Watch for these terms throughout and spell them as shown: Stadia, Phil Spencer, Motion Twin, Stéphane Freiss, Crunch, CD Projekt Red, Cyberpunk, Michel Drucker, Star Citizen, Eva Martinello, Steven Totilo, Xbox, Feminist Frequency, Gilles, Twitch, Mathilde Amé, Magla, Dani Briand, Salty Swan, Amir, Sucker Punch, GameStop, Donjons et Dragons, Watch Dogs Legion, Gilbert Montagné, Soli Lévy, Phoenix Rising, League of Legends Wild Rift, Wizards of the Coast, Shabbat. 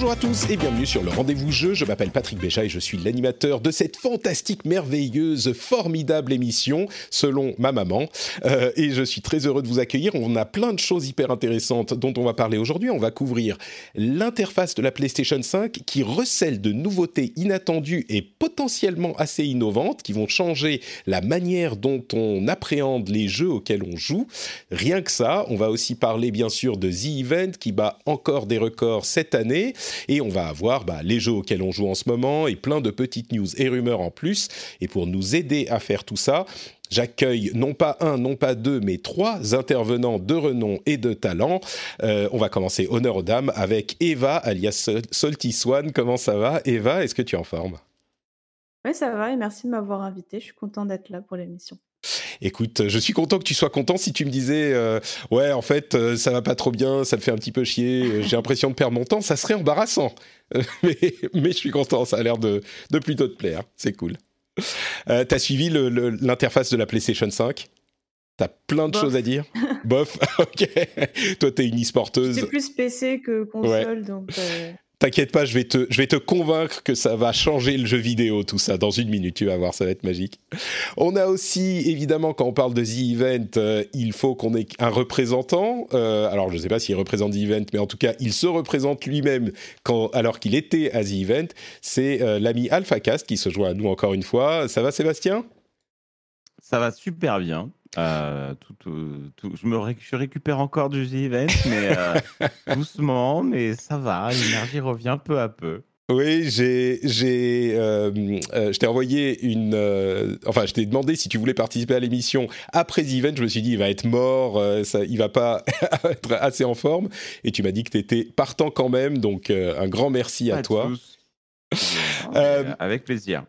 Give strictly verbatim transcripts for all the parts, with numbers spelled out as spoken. Bonjour à tous et bienvenue sur le Rendez-vous Jeu. Je m'appelle Patrick Béchat et je suis l'animateur de cette fantastique, merveilleuse, formidable émission, selon ma maman. Euh, et je suis très heureux de vous accueillir. On a plein de choses hyper intéressantes dont on va parler aujourd'hui. On va couvrir l'interface de la PlayStation cinq qui recèle de nouveautés inattendues et potentiellement assez innovantes qui vont changer la manière dont on appréhende les jeux auxquels on joue. Rien que ça, on va aussi parler bien sûr de ZEvent qui bat encore des records cette année. Et on va avoir bah, les jeux auxquels on joue en ce moment et plein de petites news et rumeurs en plus. Et pour nous aider à faire tout ça, j'accueille non pas un, non pas deux, mais trois intervenants de renom et de talent. Euh, on va commencer honneur aux dames avec Eva, alias Salty Swan. Comment ça va, Eva? Est-ce que tu es en forme? Oui, ça va et merci de m'avoir invitée. Je suis content d'être là pour l'émission. Écoute, je suis content que tu sois content. Si tu me disais euh, ouais en fait euh, ça va pas trop bien, ça me fait un petit peu chier, euh, j'ai l'impression de perdre mon temps, ça serait embarrassant, euh, mais, mais je suis content, ça a l'air de, de plutôt te plaire, c'est cool. Euh, t'as suivi le, le, l'interface de la PlayStation cinq? T'as plein de Bof. choses à dire. Bof, ok. Toi t'es une e-sporteuse. C'est plus P C que console, ouais. donc... Euh... T'inquiète pas, je vais, te, je vais te convaincre que ça va changer le jeu vidéo, tout ça. Dans une minute, tu vas voir, ça va être magique. On a aussi, évidemment, quand on parle de ZEvent, euh, il faut qu'on ait un représentant. Euh, alors, je ne sais pas s'il représente ZEvent, mais en tout cas, il se représente lui-même quand, alors qu'il était à ZEvent. C'est euh, l'ami AlphaCast qui se joint à nous encore une fois. Ça va, Sébastien ? Ça va super bien. Euh, tout, tout, tout, je, me ré- je récupère encore du ZEvent, mais euh, doucement, mais ça va, l'énergie revient peu à peu. Oui, j'ai, j'ai, euh, euh, je t'ai envoyé une... Euh, enfin, je t'ai demandé si tu voulais participer à l'émission après ZEvent. Je me suis dit, il va être mort, euh, ça, il va pas être assez en forme. Et tu m'as dit que tu étais partant quand même, donc euh, un grand merci à, à toi. euh, avec plaisir.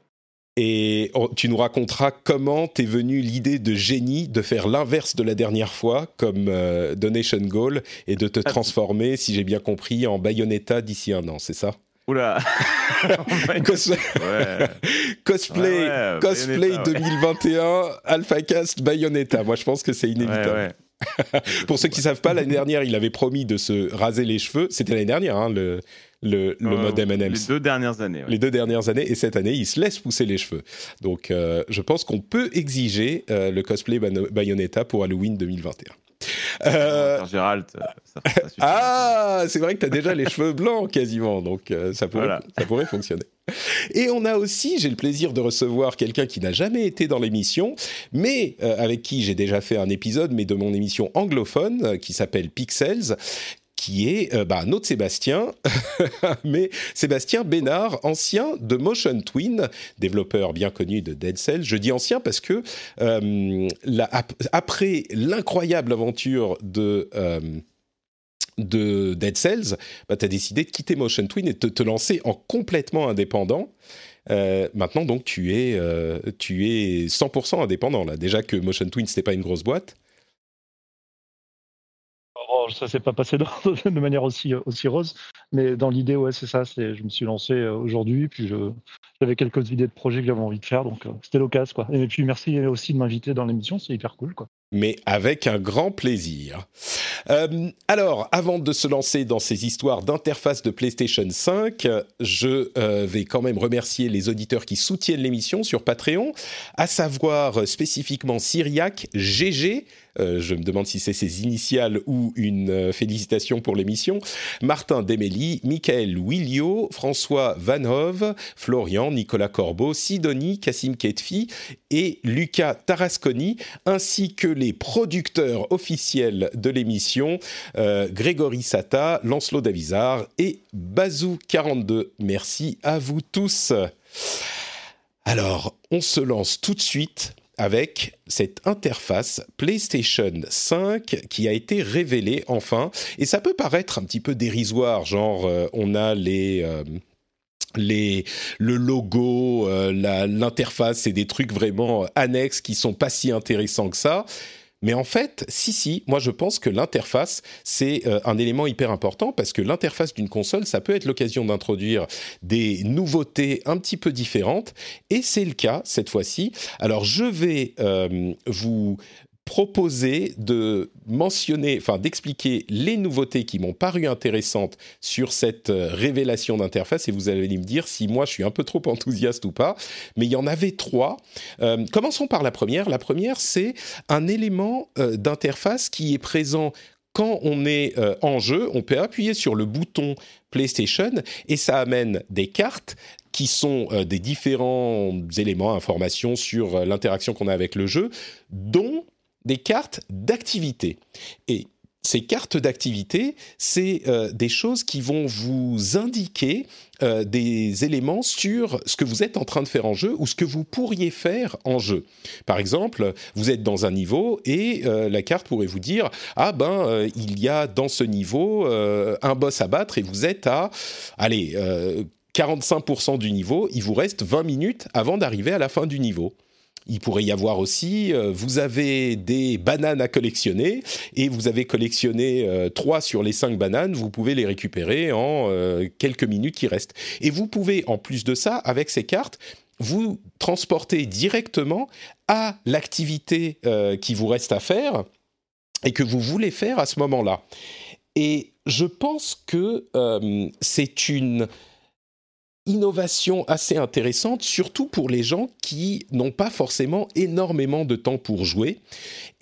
Et tu nous raconteras comment t'es venue l'idée de génie de faire l'inverse de la dernière fois, comme euh, Donation Goal, et de te transformer, si j'ai bien compris, en Bayonetta d'ici un an, c'est ça ? Oula Cos- ouais. Cosplay, ouais, ouais, cosplay deux mille vingt et un, ouais. AlphaCast, Bayonetta. Moi, je pense que c'est inévitable. Ouais, ouais. Pour ceux qui ne savent pas, l'année dernière, il avait promis de se raser les cheveux. C'était l'année dernière, hein, le... Le, le euh, mode M and M's. Les deux dernières années. Ouais. Les deux dernières années, et cette année, il se laisse pousser les cheveux. Donc, euh, je pense qu'on peut exiger euh, le cosplay Bayonetta pour Halloween deux mille vingt et un. Euh... Gérald, ça, ça ah, c'est vrai que tu as déjà les cheveux blancs quasiment, donc euh, ça, pourrait, voilà. ça pourrait fonctionner. Et on a aussi, j'ai le plaisir de recevoir quelqu'un qui n'a jamais été dans l'émission, mais euh, avec qui j'ai déjà fait un épisode, mais de mon émission anglophone euh, qui s'appelle Pixels, qui est euh, bah, un autre Sébastien, mais Sébastien Bénard, ancien de Motion Twin, développeur bien connu de Dead Cells. Je dis ancien parce que euh, la, ap, après l'incroyable aventure de, euh, de Dead Cells, bah, tu as décidé de quitter Motion Twin et de te, te lancer en complètement indépendant. Euh, maintenant, donc, tu es, euh, tu es cent pour cent indépendant, là. Déjà que Motion Twin, ce n'était pas une grosse boîte. Oh, ça s'est pas passé de, de manière aussi, aussi rose, mais dans l'idée, ouais, c'est ça. C'est, je me suis lancé aujourd'hui, puis je, j'avais quelques idées de projets que j'avais envie de faire, donc euh, c'était l'occasion, quoi. Et puis merci aussi de m'inviter dans l'émission, c'est hyper cool, quoi. Mais avec un grand plaisir. Euh, alors, avant de se lancer dans ces histoires d'interface de PlayStation cinq, je euh, vais quand même remercier les auditeurs qui soutiennent l'émission sur Patreon, à savoir euh, spécifiquement Cyriac, G G, euh, je me demande si c'est ses initiales ou une euh, félicitation pour l'émission, Martin Deméli, Michael Willio, François Vanhove, Florian, Nicolas Corbeau, Sidonie, Cassim Ketfi et Lucas Tarasconi, ainsi que les producteurs officiels de l'émission, euh, Grégory Sata, Lancelot Davizard et Bazou quarante-deux. Merci à vous tous. Alors, on se lance tout de suite avec cette interface PlayStation cinq qui a été révélée enfin. Et ça peut paraître un petit peu dérisoire, genre euh, on a les... Euh, Les, le logo, euh, la, l'interface, c'est des trucs vraiment annexes qui sont pas si intéressants que ça. Mais en fait, si, si, moi je pense que l'interface, c'est euh, un élément hyper important parce que l'interface d'une console, ça peut être l'occasion d'introduire des nouveautés un petit peu différentes. Et c'est le cas cette fois-ci. Alors je vais euh, vous... proposer de mentionner, enfin d'expliquer les nouveautés qui m'ont paru intéressantes sur cette révélation d'interface et vous allez me dire si moi je suis un peu trop enthousiaste ou pas, mais il y en avait trois. Euh, commençons par la première. La première, c'est un élément euh, d'interface qui est présent quand on est euh, en jeu. On peut appuyer sur le bouton PlayStation et ça amène des cartes qui sont euh, des différents éléments, informations sur euh, l'interaction qu'on a avec le jeu, dont des cartes d'activité. Et ces cartes d'activité, c'est euh, des choses qui vont vous indiquer euh, des éléments sur ce que vous êtes en train de faire en jeu ou ce que vous pourriez faire en jeu. Par exemple, vous êtes dans un niveau et euh, la carte pourrait vous dire « Ah ben, euh, il y a dans ce niveau euh, un boss à battre et vous êtes à... allez, euh, quarante-cinq pour cent du niveau, il vous reste vingt minutes avant d'arriver à la fin du niveau. » Il pourrait y avoir aussi, euh, vous avez des bananes à collectionner et vous avez collectionné euh, trois sur les cinq bananes, vous pouvez les récupérer en euh, quelques minutes qui restent. Et vous pouvez, en plus de ça, avec ces cartes, vous transporter directement à l'activité euh, qui vous reste à faire et que vous voulez faire à ce moment-là. Et je pense que euh, c'est une... innovation assez intéressante, surtout pour les gens qui n'ont pas forcément énormément de temps pour jouer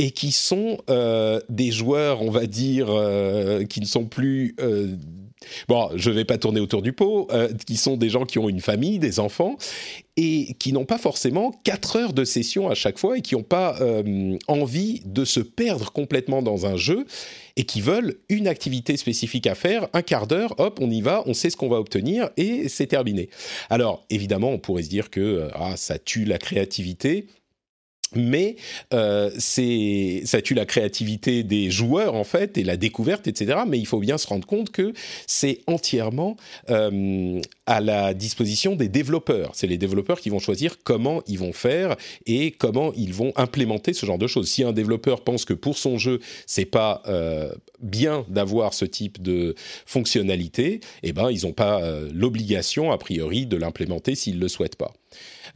et qui sont euh, des joueurs, on va dire, euh, qui ne sont plus... Euh, bon, je ne vais pas tourner autour du pot, euh, qui sont des gens qui ont une famille, des enfants, et qui n'ont pas forcément quatre heures de session à chaque fois et qui n'ont pas euh, envie de se perdre complètement dans un jeu et qui veulent une activité spécifique à faire, un quart d'heure, hop, on y va, on sait ce qu'on va obtenir et c'est terminé. Alors, évidemment, on pourrait se dire que ah, ça tue la créativité, mais euh, c'est, ça tue la créativité des joueurs, en fait, et la découverte, et cetera. Mais il faut bien se rendre compte que c'est entièrement euh, à la disposition des développeurs. C'est les développeurs qui vont choisir comment ils vont faire et comment ils vont implémenter ce genre de choses. Si un développeur pense que pour son jeu, c'est pas euh, bien d'avoir ce type de fonctionnalité, eh ben, ils n'ont pas euh, l'obligation, a priori, de l'implémenter s'ils ne le souhaitent pas.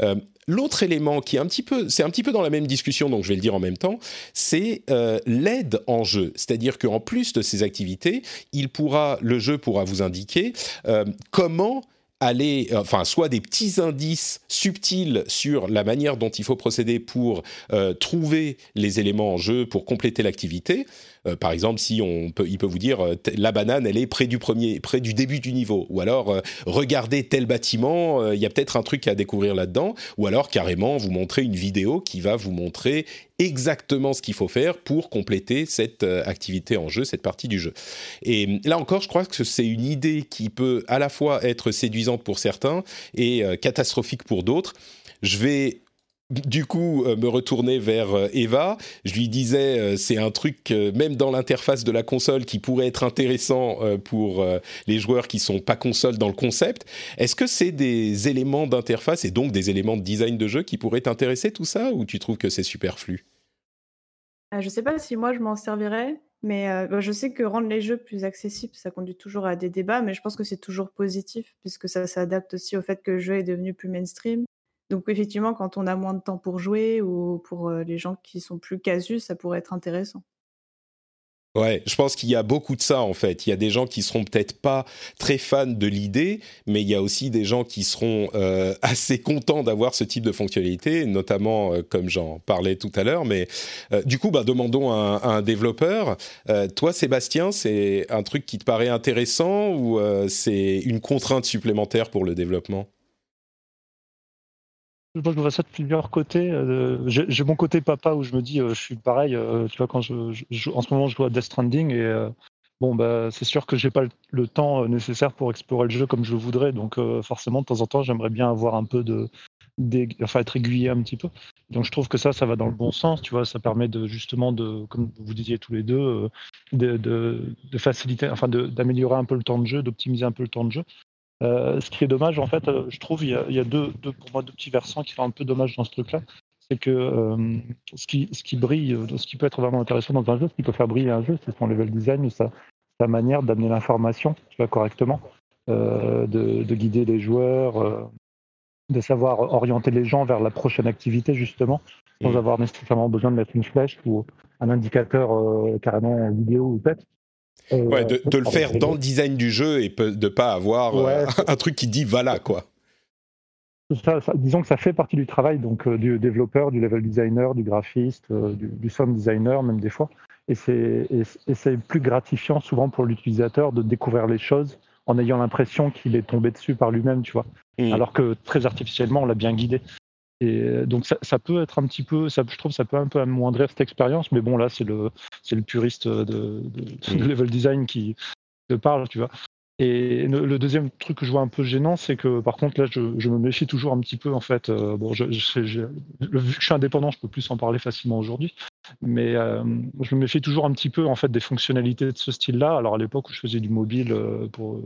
Euh, L'autre élément qui est un petit peu, c'est un petit peu dans la même discussion, donc je vais le dire en même temps, c'est euh, l'aide en jeu. C'est-à-dire qu'en plus de ces activités, il pourra, le jeu pourra vous indiquer euh, comment aller, enfin, soit des petits indices subtils sur la manière dont il faut procéder pour euh, trouver les éléments en jeu, pour compléter l'activité. Euh, par exemple, si on peut, il peut vous dire euh, t- la banane, elle est près du premier, près du début du niveau. Ou alors, euh, regardez tel bâtiment, il euh, y a peut-être un truc à découvrir là-dedans. Ou alors, carrément, vous montrer une vidéo qui va vous montrer exactement ce qu'il faut faire pour compléter cette euh, activité en jeu, cette partie du jeu. Et là encore, je crois que c'est une idée qui peut à la fois être séduisante pour certains et euh, catastrophique pour d'autres. Je vais... du coup, euh, me retourner vers euh, Eva. Je lui disais, euh, c'est un truc, euh, même dans l'interface de la console, qui pourrait être intéressant euh, pour euh, les joueurs qui ne sont pas console dans le concept. Est-ce que c'est des éléments d'interface et donc des éléments de design de jeu qui pourraient t'intéresser, tout ça, ou tu trouves que c'est superflu ? euh, Je ne sais pas si moi, je m'en servirais, mais euh, ben, je sais que rendre les jeux plus accessibles, ça conduit toujours à des débats, mais je pense que c'est toujours positif, puisque ça s'adapte aussi au fait que le jeu est devenu plus mainstream. Donc effectivement, quand on a moins de temps pour jouer ou pour les gens qui sont plus casus, ça pourrait être intéressant. Ouais, je pense qu'il y a beaucoup de ça en fait. Il y a des gens qui seront peut-être pas très fans de l'idée, mais il y a aussi des gens qui seront euh, assez contents d'avoir ce type de fonctionnalité, notamment euh, comme j'en parlais tout à l'heure. Mais euh, du coup, bah, demandons à un, à un développeur. Euh, toi, Sébastien, c'est un truc qui te paraît intéressant ou euh, c'est une contrainte supplémentaire pour le développement ? Moi, je vois ça de plusieurs côtés. Euh, j'ai, j'ai mon côté papa où je me dis, euh, je suis pareil. Euh, tu vois, quand je, je, je, en ce moment, je joue à Death Stranding et euh, bon, bah, c'est sûr que j'ai pas le, le temps nécessaire pour explorer le jeu comme je le voudrais. Donc, euh, forcément, de temps en temps, j'aimerais bien avoir un peu de, enfin, être aiguillé un petit peu. Donc je trouve que ça, ça va dans le bon sens, tu vois, ça permet de justement de, comme vous disiez tous les deux, de, de, de faciliter, enfin de, d'améliorer un peu le temps de jeu, d'optimiser un peu le temps de jeu. Euh, ce qui est dommage, en fait, je trouve, il y a, il y a deux, deux, pour moi, deux petits versants qui sont un peu dommages dans ce truc-là. C'est que euh, ce, qui, ce qui brille, ce qui peut être vraiment intéressant dans un jeu, ce qui peut faire briller un jeu, c'est son level design ou sa, sa manière d'amener l'information, tu vois, correctement, euh, de, de guider les joueurs, euh, de savoir orienter les gens vers la prochaine activité, justement, sans mmh. avoir nécessairement besoin de mettre une flèche ou un indicateur euh, carrément vidéo ou peut-être. Euh, ouais, de, de le faire dans le design du jeu et pe- de ne pas avoir ouais, euh, un truc qui dit « voilà ». Quoi. Ça, ça, disons que ça fait partie du travail donc, euh, du développeur, du level designer, du graphiste, euh, du, du sound designer même des fois. Et c'est, et, et c'est plus gratifiant souvent pour l'utilisateur de découvrir les choses en ayant l'impression qu'il est tombé dessus par lui-même, tu vois. Mmh. Alors que très artificiellement, on l'a bien guidé. Et donc ça, ça peut être un petit peu, ça, je trouve, ça peut un peu amoindrir cette expérience, mais bon là c'est le c'est le puriste de, de, de level design qui te parle, tu vois. Et le, le deuxième truc que je vois un peu gênant, c'est que par contre là je, je me méfie toujours un petit peu en fait. Euh, bon, je, je, je, le, vu que je suis indépendant, je peux plus en parler facilement aujourd'hui, mais euh, je me méfie toujours un petit peu en fait des fonctionnalités de ce style-là. Alors à l'époque où je faisais du mobile euh, pour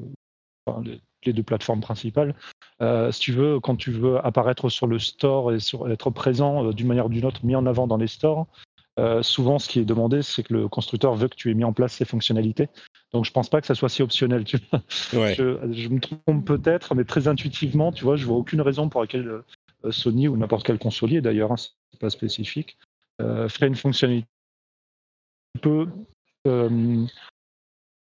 enfin, les, les deux plateformes principales. Euh, si tu veux, quand tu veux apparaître sur le store et sur, être présent euh, d'une manière ou d'une autre, mis en avant dans les stores, euh, souvent ce qui est demandé, c'est que le constructeur veut que tu aies mis en place ces fonctionnalités. Donc je pense pas que ça soit si optionnel. Tu vois. Ouais. Je, je me trompe peut-être, mais très intuitivement, tu vois, je vois aucune raison pour laquelle euh, Sony ou n'importe quel consolier, d'ailleurs, hein, c'est pas spécifique, euh, ferait une fonctionnalité peu. Euh,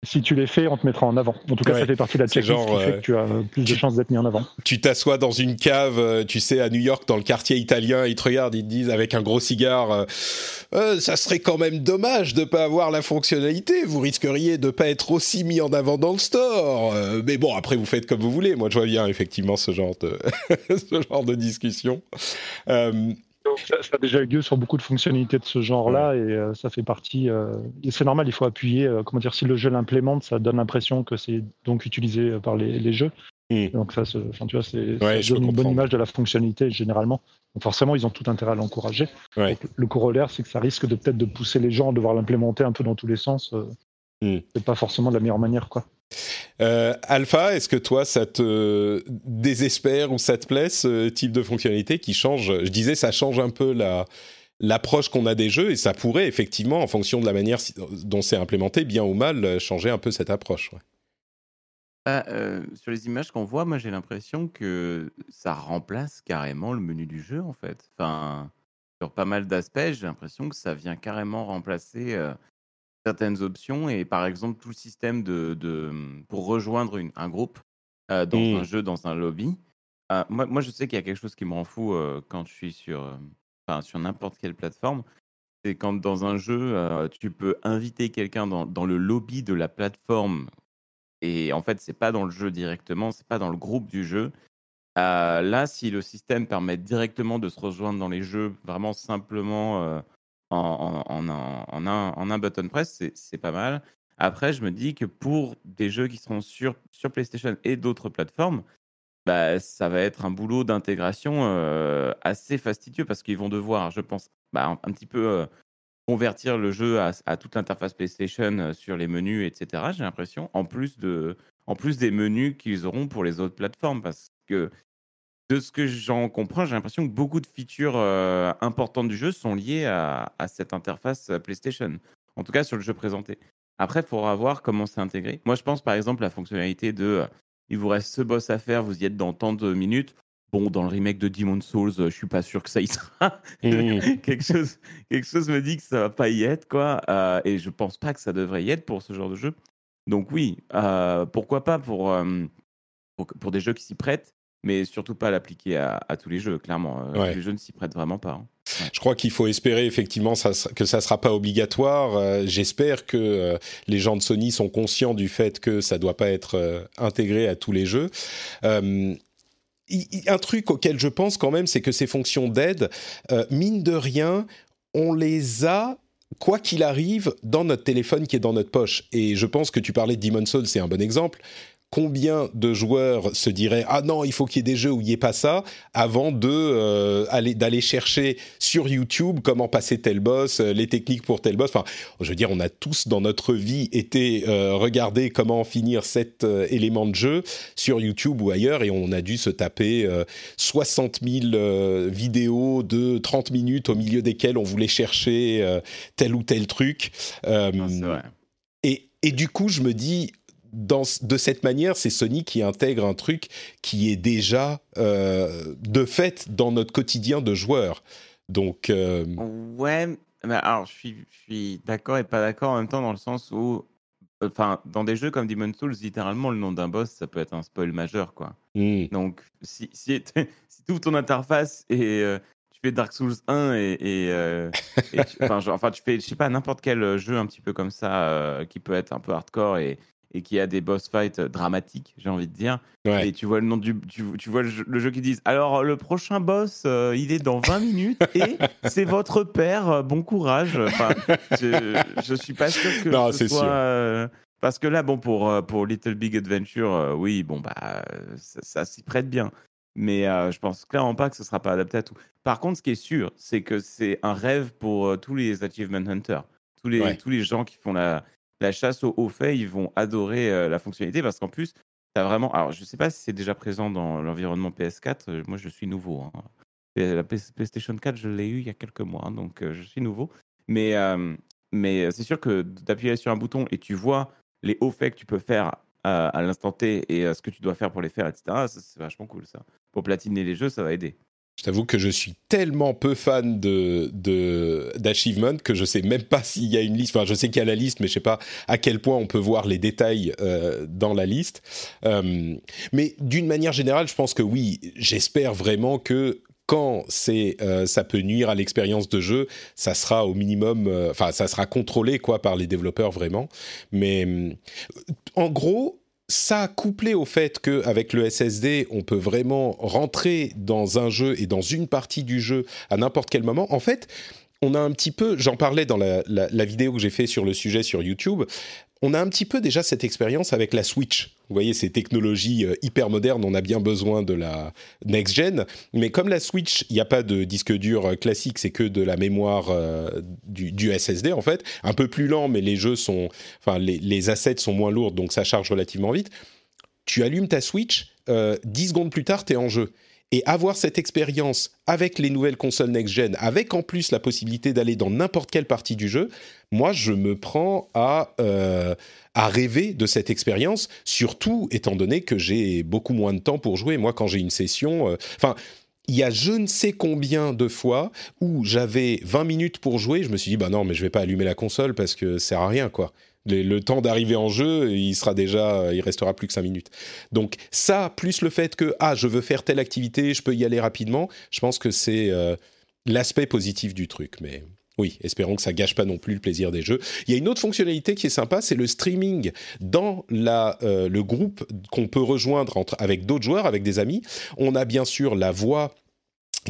Si tu les fais, on te mettra en avant. En tout cas, ouais, ça fait partie de la checklist genre, qui fait euh, que tu as plus tu, de chances d'être mis en avant. Tu t'assois dans une cave, tu sais, à New York, dans le quartier italien, ils te regardent, ils te disent avec un gros cigare, euh, ça serait quand même dommage de ne pas avoir la fonctionnalité, vous risqueriez de ne pas être aussi mis en avant dans le store. Euh, mais bon, après, vous faites comme vous voulez. Moi, je vois bien, effectivement, ce genre de, ce genre de discussion. Euh, Donc, ça, ça a déjà eu lieu sur beaucoup de fonctionnalités de ce genre-là et euh, ça fait partie. Euh, et c'est normal, il faut appuyer. Euh, comment dire, si le jeu l'implémente, ça donne l'impression que c'est donc utilisé par les, les jeux. Mmh. Donc ça, c'est, tu vois, c'est ouais, ça donne une bonne image de la fonctionnalité généralement. Donc forcément, ils ont tout intérêt à l'encourager. Ouais. Donc, le corollaire, c'est que ça risque de peut-être de pousser les gens à devoir l'implémenter un peu dans tous les sens. Euh, mmh. C'est pas forcément de la meilleure manière, quoi. Euh, Alpha, est-ce que toi ça te désespère ou ça te plaît ce type de fonctionnalité qui change? Je disais ça change un peu la, l'approche qu'on a des jeux et ça pourrait effectivement en fonction de la manière dont c'est implémenté, bien ou mal, changer un peu cette approche. Ouais. Bah, euh, sur les images qu'on voit, moi j'ai l'impression que ça remplace carrément le menu du jeu en fait. Enfin, sur pas mal d'aspects, j'ai l'impression que ça vient carrément remplacer... Euh, certaines options et par exemple tout le système de, de pour rejoindre une, un groupe euh, dans mmh. un jeu, dans un lobby. Euh, moi, moi, je sais qu'il y a quelque chose qui me rend fou euh, quand je suis sur, euh, enfin, sur n'importe quelle plateforme. C'est quand dans un jeu, euh, tu peux inviter quelqu'un dans, dans le lobby de la plateforme et en fait, c'est pas dans le jeu directement, c'est pas dans le groupe du jeu. Euh, là, si le système permet directement de se rejoindre dans les jeux, vraiment simplement... Euh, En, en, en, en, un, en un button press, c'est, c'est pas mal. Après, je me dis que pour des jeux qui seront sur, sur PlayStation et d'autres plateformes, bah, ça va être un boulot d'intégration euh, assez fastidieux parce qu'ils vont devoir, je pense, bah, un, un petit peu euh, convertir le jeu à, à toute l'interface PlayStation euh, sur les menus, et cetera. J'ai l'impression, en plus, de, en plus des menus qu'ils auront pour les autres plateformes parce que de ce que j'en comprends, j'ai l'impression que beaucoup de features euh, importantes du jeu sont liées à, à cette interface PlayStation, en tout cas sur le jeu présenté. Après, il faudra voir comment c'est intégré. Moi, je pense par exemple à la fonctionnalité de euh, « il vous reste ce boss à faire, vous y êtes dans tant de minutes ». Bon, dans le remake de Demon's Souls, euh, je ne suis pas sûr que ça y sera. Mmh. quelque, chose, quelque chose me dit que ça ne va pas y être, quoi. Euh, et je ne pense pas que ça devrait y être pour ce genre de jeu. Donc oui, euh, pourquoi pas pour, euh, pour, pour des jeux qui s'y prêtent. Mais surtout pas l'appliquer à, à tous les jeux, clairement. Euh, ouais. Les jeux ne s'y prêtent vraiment pas. Hein. Ouais. Je crois qu'il faut espérer effectivement ça, que ça ne sera pas obligatoire. Euh, j'espère que euh, les gens de Sony sont conscients du fait que ça ne doit pas être euh, intégré à tous les jeux. Euh, y, y, un truc auquel je pense quand même, c'est que ces fonctions d'aide, euh, mine de rien, on les a... quoi qu'il arrive, dans notre téléphone qui est dans notre poche. Et je pense que tu parlais de Demon's Souls, c'est un bon exemple. combien de joueurs se diraient « Ah non, il faut qu'il y ait des jeux où il n'y ait pas ça » avant de, euh, aller, d'aller chercher sur YouTube comment passer tel boss, les techniques pour tel boss. Enfin, je veux dire, on a tous dans notre vie été euh, regarder comment finir cet euh, élément de jeu sur YouTube ou ailleurs, et on a dû se taper euh, soixante mille euh, vidéos de trente minutes au milieu desquelles on voulait chercher euh, tel ou tel truc. Euh, non, c'est vrai. Et, et du coup, je me dis... Dans, de cette manière, c'est Sony qui intègre un truc qui est déjà euh, de fait dans notre quotidien de joueur. Donc, euh... ouais, bah alors je suis, je suis d'accord et pas d'accord en même temps, dans le sens où, enfin, euh, dans des jeux comme Demon's Souls, littéralement, le nom d'un boss, ça peut être un spoil majeur, quoi. Mmh. Donc, si, si, si tu ouvres ton interface et euh, tu fais Dark Souls un et, et, euh, et tu, enfin, genre, enfin, tu fais, je sais pas, n'importe quel jeu un petit peu comme ça euh, qui peut être un peu hardcore et et qui a des boss fights dramatiques, j'ai envie de dire. Ouais. Et tu vois le nom du, tu, tu vois le jeu, le jeu qui disent, alors le prochain boss, euh, il est dans vingt minutes et c'est votre père. Bon courage. Enfin, je, je suis pas sûr que non, ce soit. Euh, parce que là, bon, pour pour Little Big Adventure, euh, oui, bon bah ça, ça s'y prête bien. Mais euh, je pense clairement pas que ce sera pas adapté à tout. Par contre, ce qui est sûr, c'est que c'est un rêve pour euh, tous les achievement hunters, tous les ouais. tous les gens qui font la La chasse aux hauts faits, ils vont adorer euh, la fonctionnalité, parce qu'en plus, tu as vraiment. Alors, je ne sais pas si c'est déjà présent dans l'environnement P S quatre. Moi, je suis nouveau. Hein. La PlayStation quatre, je l'ai eu il y a quelques mois, hein, donc euh, je suis nouveau. Mais, euh, mais c'est sûr que d'appuyer sur un bouton et tu vois les hauts faits que tu peux faire euh, à l'instant T et euh, ce que tu dois faire pour les faire, et cetera. Ah, ça, c'est vachement cool, ça. Pour platiner les jeux, ça va aider. Je t'avoue que je suis tellement peu fan de, de, d'achievement que je ne sais même pas s'il y a une liste. Enfin, je sais qu'il y a la liste, mais je ne sais pas à quel point on peut voir les détails euh, dans la liste. Euh, mais d'une manière générale, je pense que oui, j'espère vraiment que quand c'est, euh, ça peut nuire à l'expérience de jeu, ça sera au minimum... Enfin, euh, ça sera contrôlé quoi, par les développeurs, vraiment. Mais euh, en gros... Ça, couplé au fait qu'avec le S S D, on peut vraiment rentrer dans un jeu et dans une partie du jeu à n'importe quel moment. En fait, on a un petit peu, j'en parlais dans la, la, la vidéo que j'ai fait sur le sujet sur YouTube, on a un petit peu déjà cette expérience avec la Switch. Vous voyez, ces technologies hyper modernes, on a bien besoin de la next-gen. Mais comme la Switch, il n'y a pas de disque dur classique, c'est que de la mémoire euh, du, du S S D, en fait. Un peu plus lent, mais les jeux sont... Enfin, les, les assets sont moins lourds, donc ça charge relativement vite. Tu allumes ta Switch, euh, dix secondes plus tard, tu es en jeu. Et avoir cette expérience avec les nouvelles consoles next-gen, avec en plus la possibilité d'aller dans n'importe quelle partie du jeu, moi, je me prends à, euh, à rêver de cette expérience, surtout étant donné que j'ai beaucoup moins de temps pour jouer. Moi, quand j'ai une session... Enfin, euh, il y a je ne sais combien de fois où j'avais vingt minutes pour jouer, je me suis dit « Bah non, mais je ne vais pas allumer la console parce que ça ne sert à rien, quoi ». Le, le temps d'arriver en jeu, il sera déjà, il restera plus que cinq minutes. Donc ça, plus le fait que ah, je veux faire telle activité, je peux y aller rapidement, je pense que c'est euh, l'aspect positif du truc. Mais oui, espérons que ça gâche pas non plus le plaisir des jeux. Il y a une autre fonctionnalité qui est sympa, c'est le streaming dans la, euh, le groupe qu'on peut rejoindre entre, avec d'autres joueurs, avec des amis. On a bien sûr la voix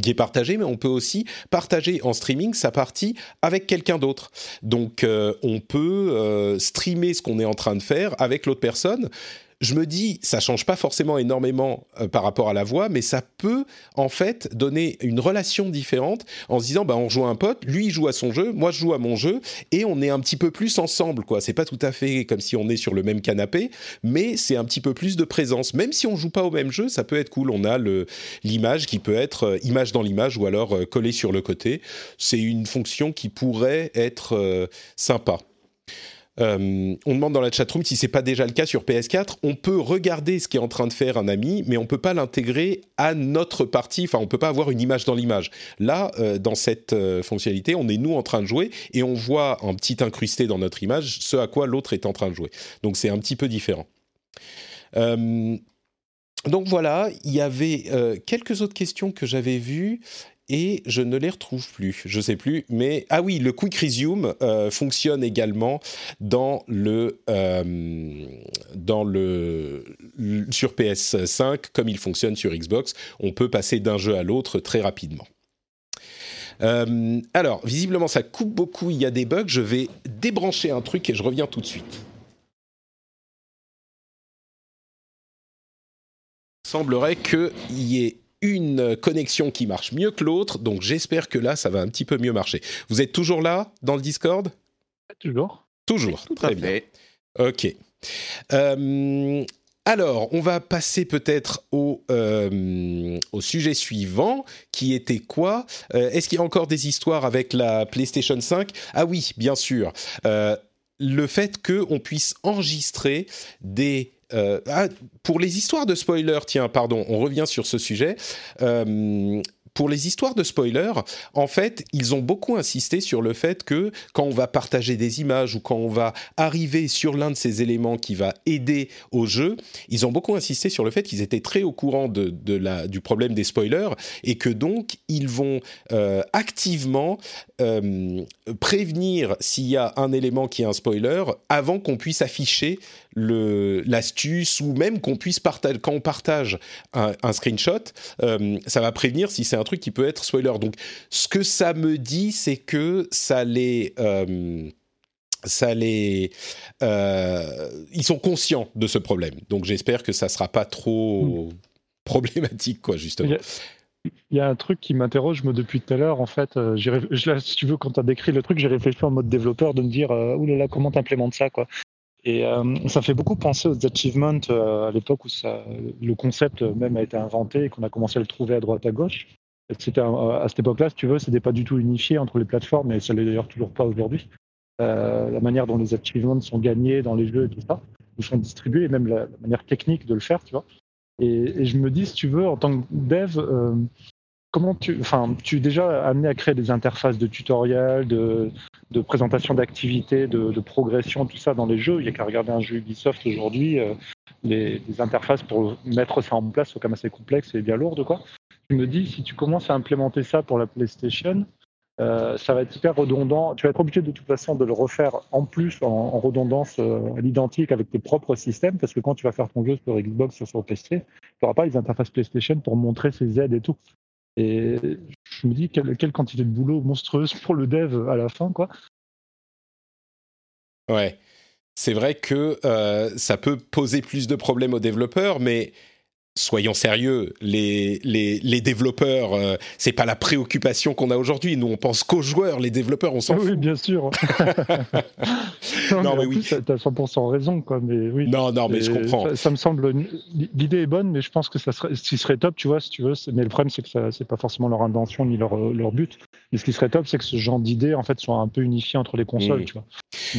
qui est partagé, mais on peut aussi partager en streaming sa partie avec quelqu'un d'autre. Donc, euh, on peut euh, streamer ce qu'on est en train de faire avec l'autre personne. Je me dis, ça ne change pas forcément énormément euh, par rapport à la voix, mais ça peut, en fait, donner une relation différente en se disant, bah, on joue à un pote, lui, il joue à son jeu, moi, je joue à mon jeu, et on est un petit peu plus ensemble, quoi. Ce n'est pas tout à fait comme si on est sur le même canapé, mais c'est un petit peu plus de présence. Même si on ne joue pas au même jeu, ça peut être cool. On a le, l'image qui peut être euh, image dans l'image ou alors euh, collée sur le côté. C'est une fonction qui pourrait être euh, sympa. Euh, on demande dans la chatroom si c'est pas déjà le cas sur P S quatre. On peut regarder ce qu'est en train de faire un ami, mais on peut pas l'intégrer à notre partie. Enfin, on peut pas avoir une image dans l'image. Là, euh, dans cette euh, fonctionnalité, on est nous en train de jouer et on voit en petit incrusté dans notre image ce à quoi l'autre est en train de jouer. Donc c'est un petit peu différent. Euh, donc voilà, il y avait euh, quelques autres questions que j'avais vues. Et je ne les retrouve plus, je ne sais plus, mais... Ah oui, le Quick Resume euh, fonctionne également dans le, euh, dans le, le, sur P S cinq, comme il fonctionne sur Xbox. On peut passer d'un jeu à l'autre très rapidement. Euh, alors, visiblement, ça coupe beaucoup, il y a des bugs. Je vais débrancher un truc et je reviens tout de suite. semblerait qu'il y ait une connexion qui marche mieux que l'autre, donc j'espère que là, ça va un petit peu mieux marcher. Vous êtes toujours là, dans le Discord ? Toujours. Toujours, tout très bien. Ok. Euh, alors, on va passer peut-être au, euh, au sujet suivant, qui était quoi ? euh, Est-ce qu'il y a encore des histoires avec la PlayStation cinq ? Ah oui, bien sûr. Euh, le fait qu'on puisse enregistrer des... Euh, ah, pour les histoires de spoilers, tiens, pardon, on revient sur ce sujet. Euh, pour les histoires de spoilers, en fait, ils ont beaucoup insisté sur le fait que quand on va partager des images ou quand on va arriver sur l'un de ces éléments qui va aider au jeu, ils ont beaucoup insisté sur le fait qu'ils étaient très au courant de, de la, du problème des spoilers et que donc, ils vont euh, activement euh, prévenir s'il y a un élément qui est un spoiler avant qu'on puisse afficher le, l'astuce ou même qu'on puisse partager, quand on partage un, un screenshot, euh, ça va prévenir si c'est un truc qui peut être spoiler. Donc, ce que ça me dit, c'est que ça les... Euh, ça les euh, ils sont conscients de ce problème. Donc, j'espère que ça ne sera pas trop mmh. problématique, quoi, justement. Il y, y a un truc qui m'interroge, moi, depuis tout à l'heure, en fait. Euh, j'ai, là, si tu veux, quand tu as décrit le truc, j'ai réfléchi en mode développeur de me dire euh, « Oulala, comment tu implémentes ça, quoi ?» Et euh, ça fait beaucoup penser aux achievements euh, à l'époque où ça, le concept même a été inventé et qu'on a commencé à le trouver à droite à gauche. C'était euh, à cette époque-là, si tu veux, c'était pas du tout unifié entre les plateformes et ça l'est d'ailleurs toujours pas aujourd'hui. Euh, la manière dont les achievements sont gagnés dans les jeux et tout ça, ou sont distribués, et même la, la manière technique de le faire, tu vois. Et, et je me dis, si tu veux, en tant que dev, euh, comment tu, enfin, tu es déjà amené à créer des interfaces de tutoriel, de, de présentation d'activités, de, de progression, tout ça dans les jeux. Il n'y a qu'à regarder un jeu Ubisoft aujourd'hui. Euh, les, les interfaces pour mettre ça en place sont quand même assez complexes et bien lourdes, quoi. Tu me dis, si tu commences à implémenter ça pour la PlayStation, euh, ça va être hyper redondant. Tu vas être obligé de toute façon de le refaire en plus en, en redondance euh, à l'identique avec tes propres systèmes, parce que quand tu vas faire ton jeu sur Xbox ou sur P C, tu n'auras pas les interfaces PlayStation pour montrer ses aides et tout. Et je me dis, quelle, quelle quantité de boulot monstrueuse pour le dev à la fin, quoi. Ouais, c'est vrai que euh, ça peut poser plus de problèmes aux développeurs, mais soyons sérieux, les, les, les développeurs, euh, c'est pas la préoccupation qu'on a aujourd'hui. Nous, on pense qu'aux joueurs, les développeurs, on s'en ah fout. Oui, bien sûr. non, non, mais, mais oui. Plus, t'as cent pour cent raison, quoi. Mais oui. Non, non, mais et je comprends. Ça, ça me semble. L'idée est bonne, mais je pense que ça serait, ce qui serait top, tu vois, si tu veux. Mais le problème, c'est que ça, c'est pas forcément leur intention ni leur, leur but. Mais ce qui serait top, c'est que ce genre d'idées, en fait, soit un peu unifiées entre les consoles, mmh. tu vois.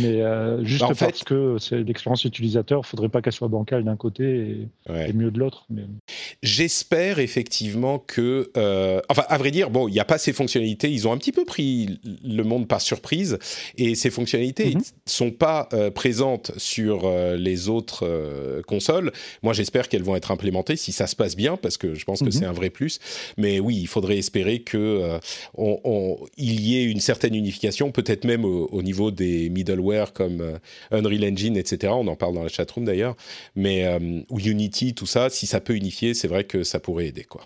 Mais euh, juste bah, parce fait... que c'est l'expérience utilisateur, faudrait pas qu'elle soit bancale d'un côté et, ouais. et mieux de l'autre. Mais... J'espère effectivement que... Euh, enfin, à vrai dire, bon, il n'y a pas ces fonctionnalités. Ils ont un petit peu pris le monde par surprise. Et ces fonctionnalités ne mm-hmm. sont pas euh, présentes sur euh, les autres euh, consoles. Moi, j'espère qu'elles vont être implémentées si ça se passe bien, parce que je pense mm-hmm. que c'est un vrai plus. Mais oui, il faudrait espérer qu'il euh, on, on, y ait une certaine unification, peut-être même au, au niveau des middleware comme euh, Unreal Engine, et cetera. On en parle dans la chatroom d'ailleurs. Mais euh, ou Unity, tout ça, si ça ça peut unifier, c'est vrai que ça pourrait aider, quoi.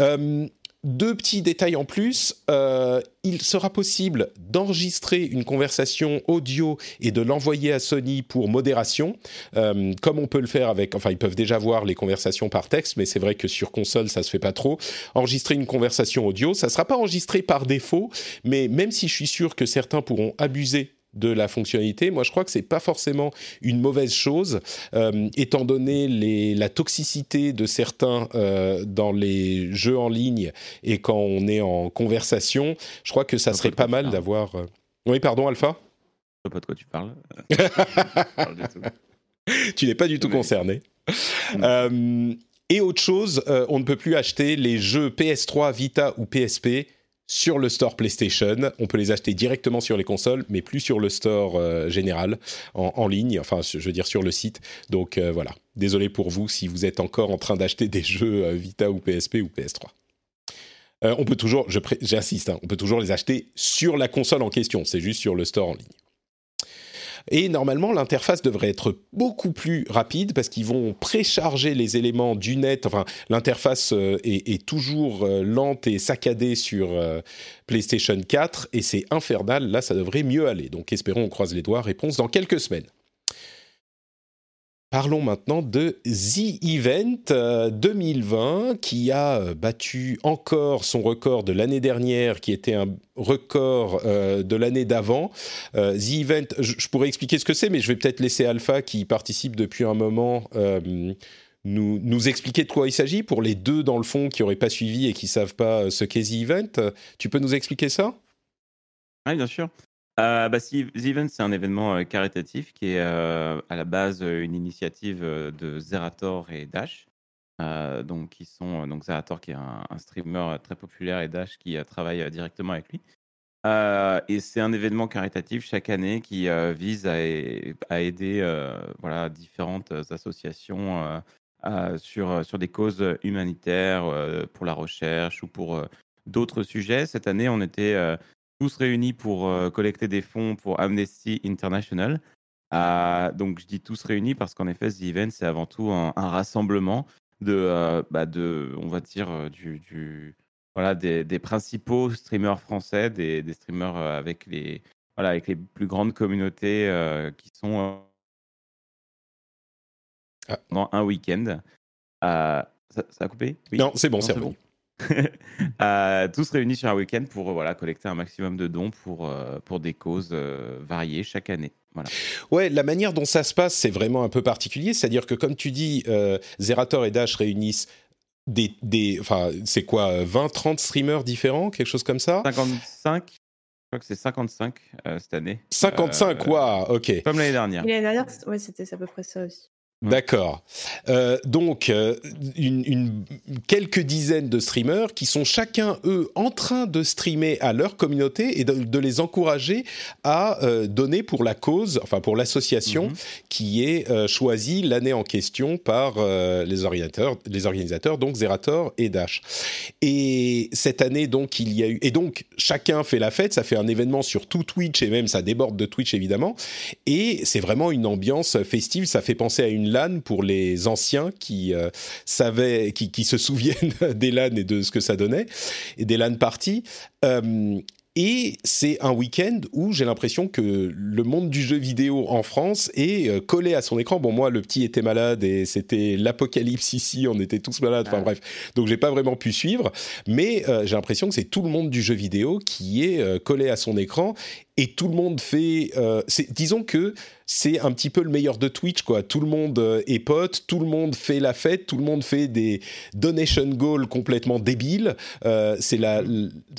Euh, deux petits détails en plus. Euh, il sera possible d'enregistrer une conversation audio et de l'envoyer à Sony pour modération, euh, comme on peut le faire avec... Enfin, ils peuvent déjà voir les conversations par texte, mais c'est vrai que sur console, ça se fait pas trop. Enregistrer une conversation audio, ça sera pas enregistré par défaut, mais même si je suis sûr que certains pourront abuser de la fonctionnalité, moi je crois que c'est pas forcément une mauvaise chose, euh, étant donné les, la toxicité de certains euh, dans les jeux en ligne et quand on est en conversation, je crois que ça serait pas mal d'avoir... Euh... Oui, pardon, Alpha ? Je sais pas de quoi tu parles. Tu n'es pas du tout Mais... concerné. Euh, et autre chose, euh, on ne peut plus acheter les jeux P S trois, Vita ou P S P sur le store PlayStation. On peut les acheter directement sur les consoles, mais plus sur le store euh, général, en, en ligne, enfin, je veux dire sur le site. Donc euh, voilà, désolé pour vous si vous êtes encore en train d'acheter des jeux euh, Vita ou P S P ou P S trois. Euh, on peut toujours, je pré- j'insiste, hein, on peut toujours les acheter sur la console en question, c'est juste sur le store en ligne. Et normalement, l'interface devrait être beaucoup plus rapide parce qu'ils vont précharger les éléments du net. Enfin, l'interface euh, est, est toujours euh, lente et saccadée sur euh, PlayStation quatre et c'est infernal. Là, ça devrait mieux aller. Donc, espérons, on croise les doigts. Réponse dans quelques semaines. Parlons maintenant de ZEvent deux mille vingt qui a battu encore son record de l'année dernière qui était un record euh, de l'année d'avant. Euh, ZEvent, je pourrais expliquer ce que c'est mais je vais peut-être laisser Alpha qui participe depuis un moment euh, nous, nous expliquer de quoi il s'agit pour les deux dans le fond qui n'auraient pas suivi et qui ne savent pas ce qu'est ZEvent. Tu peux nous expliquer ça ? Oui, bien sûr. Euh, bah, ZEvent, c'est un événement euh, caritatif qui est euh, à la base une initiative euh, de Zerator et Dash. Euh, donc, qui sont, donc Zerator qui est un, un streamer très populaire et Dash qui euh, travaille euh, directement avec lui. Euh, et c'est un événement caritatif chaque année qui euh, vise à, à aider euh, voilà, différentes associations euh, à, sur, sur des causes humanitaires, euh, pour la recherche ou pour euh, d'autres sujets. Cette année, on était... Euh, tous réunis pour euh, collecter des fonds pour Amnesty International. Euh, donc, je dis tous réunis parce qu'en effet, ZEvent, c'est avant tout un, un rassemblement de, euh, bah de, on va dire, du, du, voilà, des, des principaux streamers français, des, des streamers avec les, voilà, avec les plus grandes communautés euh, qui sont euh, pendant un week-end. Euh, ça, ça a coupé ? Oui. Non, c'est bon, non, c'est, c'est bon. bon. euh, tous réunis sur un week-end pour euh, voilà, collecter un maximum de dons pour, euh, pour des causes euh, variées chaque année. Voilà. Ouais, la manière dont ça se passe, c'est vraiment un peu particulier. C'est-à-dire que, comme tu dis, euh, Zerator et Dash réunissent des, des, enfin, c'est quoi, vingt trente streamers différents, quelque chose comme ça ? cinquante-cinq. Je crois que c'est cinquante-cinq euh, cette année. cinquante-cinq, euh, waouh, ok. Comme l'année dernière. Et l'année dernière, ouais, c'était à peu près ça aussi. D'accord. Euh, donc, euh, une, une, quelques dizaines de streamers qui sont chacun, eux, en train de streamer à leur communauté et de, de les encourager à euh, donner pour la cause, enfin pour l'association mm-hmm. qui est euh, choisie l'année en question par euh, les organisateurs, les organisateurs, donc Zerator et Dash. Et cette année, donc, il y a eu... Et donc, chacun fait la fête, ça fait un événement sur tout Twitch et même ça déborde de Twitch, évidemment. Et c'est vraiment une ambiance festive, ça fait penser à une LAN pour les anciens qui euh, savaient, qui, qui se souviennent des LAN et de ce que ça donnait, et des LAN parties. Euh, et c'est un week-end où j'ai l'impression que le monde du jeu vidéo en France est euh, collé à son écran. Bon, moi, le petit était malade et c'était l'apocalypse ici, on était tous malades, enfin ah. bref. Donc, j'ai pas vraiment pu suivre, mais euh, j'ai l'impression que c'est tout le monde du jeu vidéo qui est euh, collé à son écran. Et tout le monde fait... Euh, c'est, disons que c'est un petit peu le meilleur de Twitch, quoi. Tout le monde euh, est pote, tout le monde fait la fête, tout le monde fait des donation goals complètement débiles. Euh, c'est la,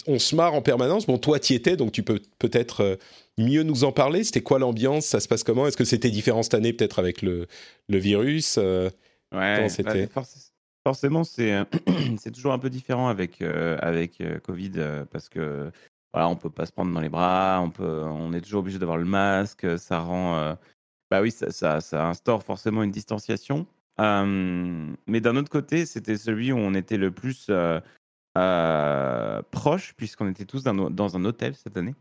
on se marre en permanence. Bon, toi, tu y étais, donc tu peux peut-être euh, mieux nous en parler. C'était quoi l'ambiance ? Ça se passe comment ? Est-ce que c'était différent cette année, peut-être, avec le, le virus ? euh, Ouais, bah, forc- forcément, c'est, euh, c'est toujours un peu différent avec, euh, avec euh, Covid, euh, parce que... Voilà, on peut pas se prendre dans les bras, on, peut, on est toujours obligé d'avoir le masque, ça rend... Euh, bah oui, ça, ça, ça instaure forcément une distanciation. Euh, mais d'un autre côté, c'était celui où on était le plus euh, euh, proche, puisqu'on était tous dans, dans un hôtel cette année.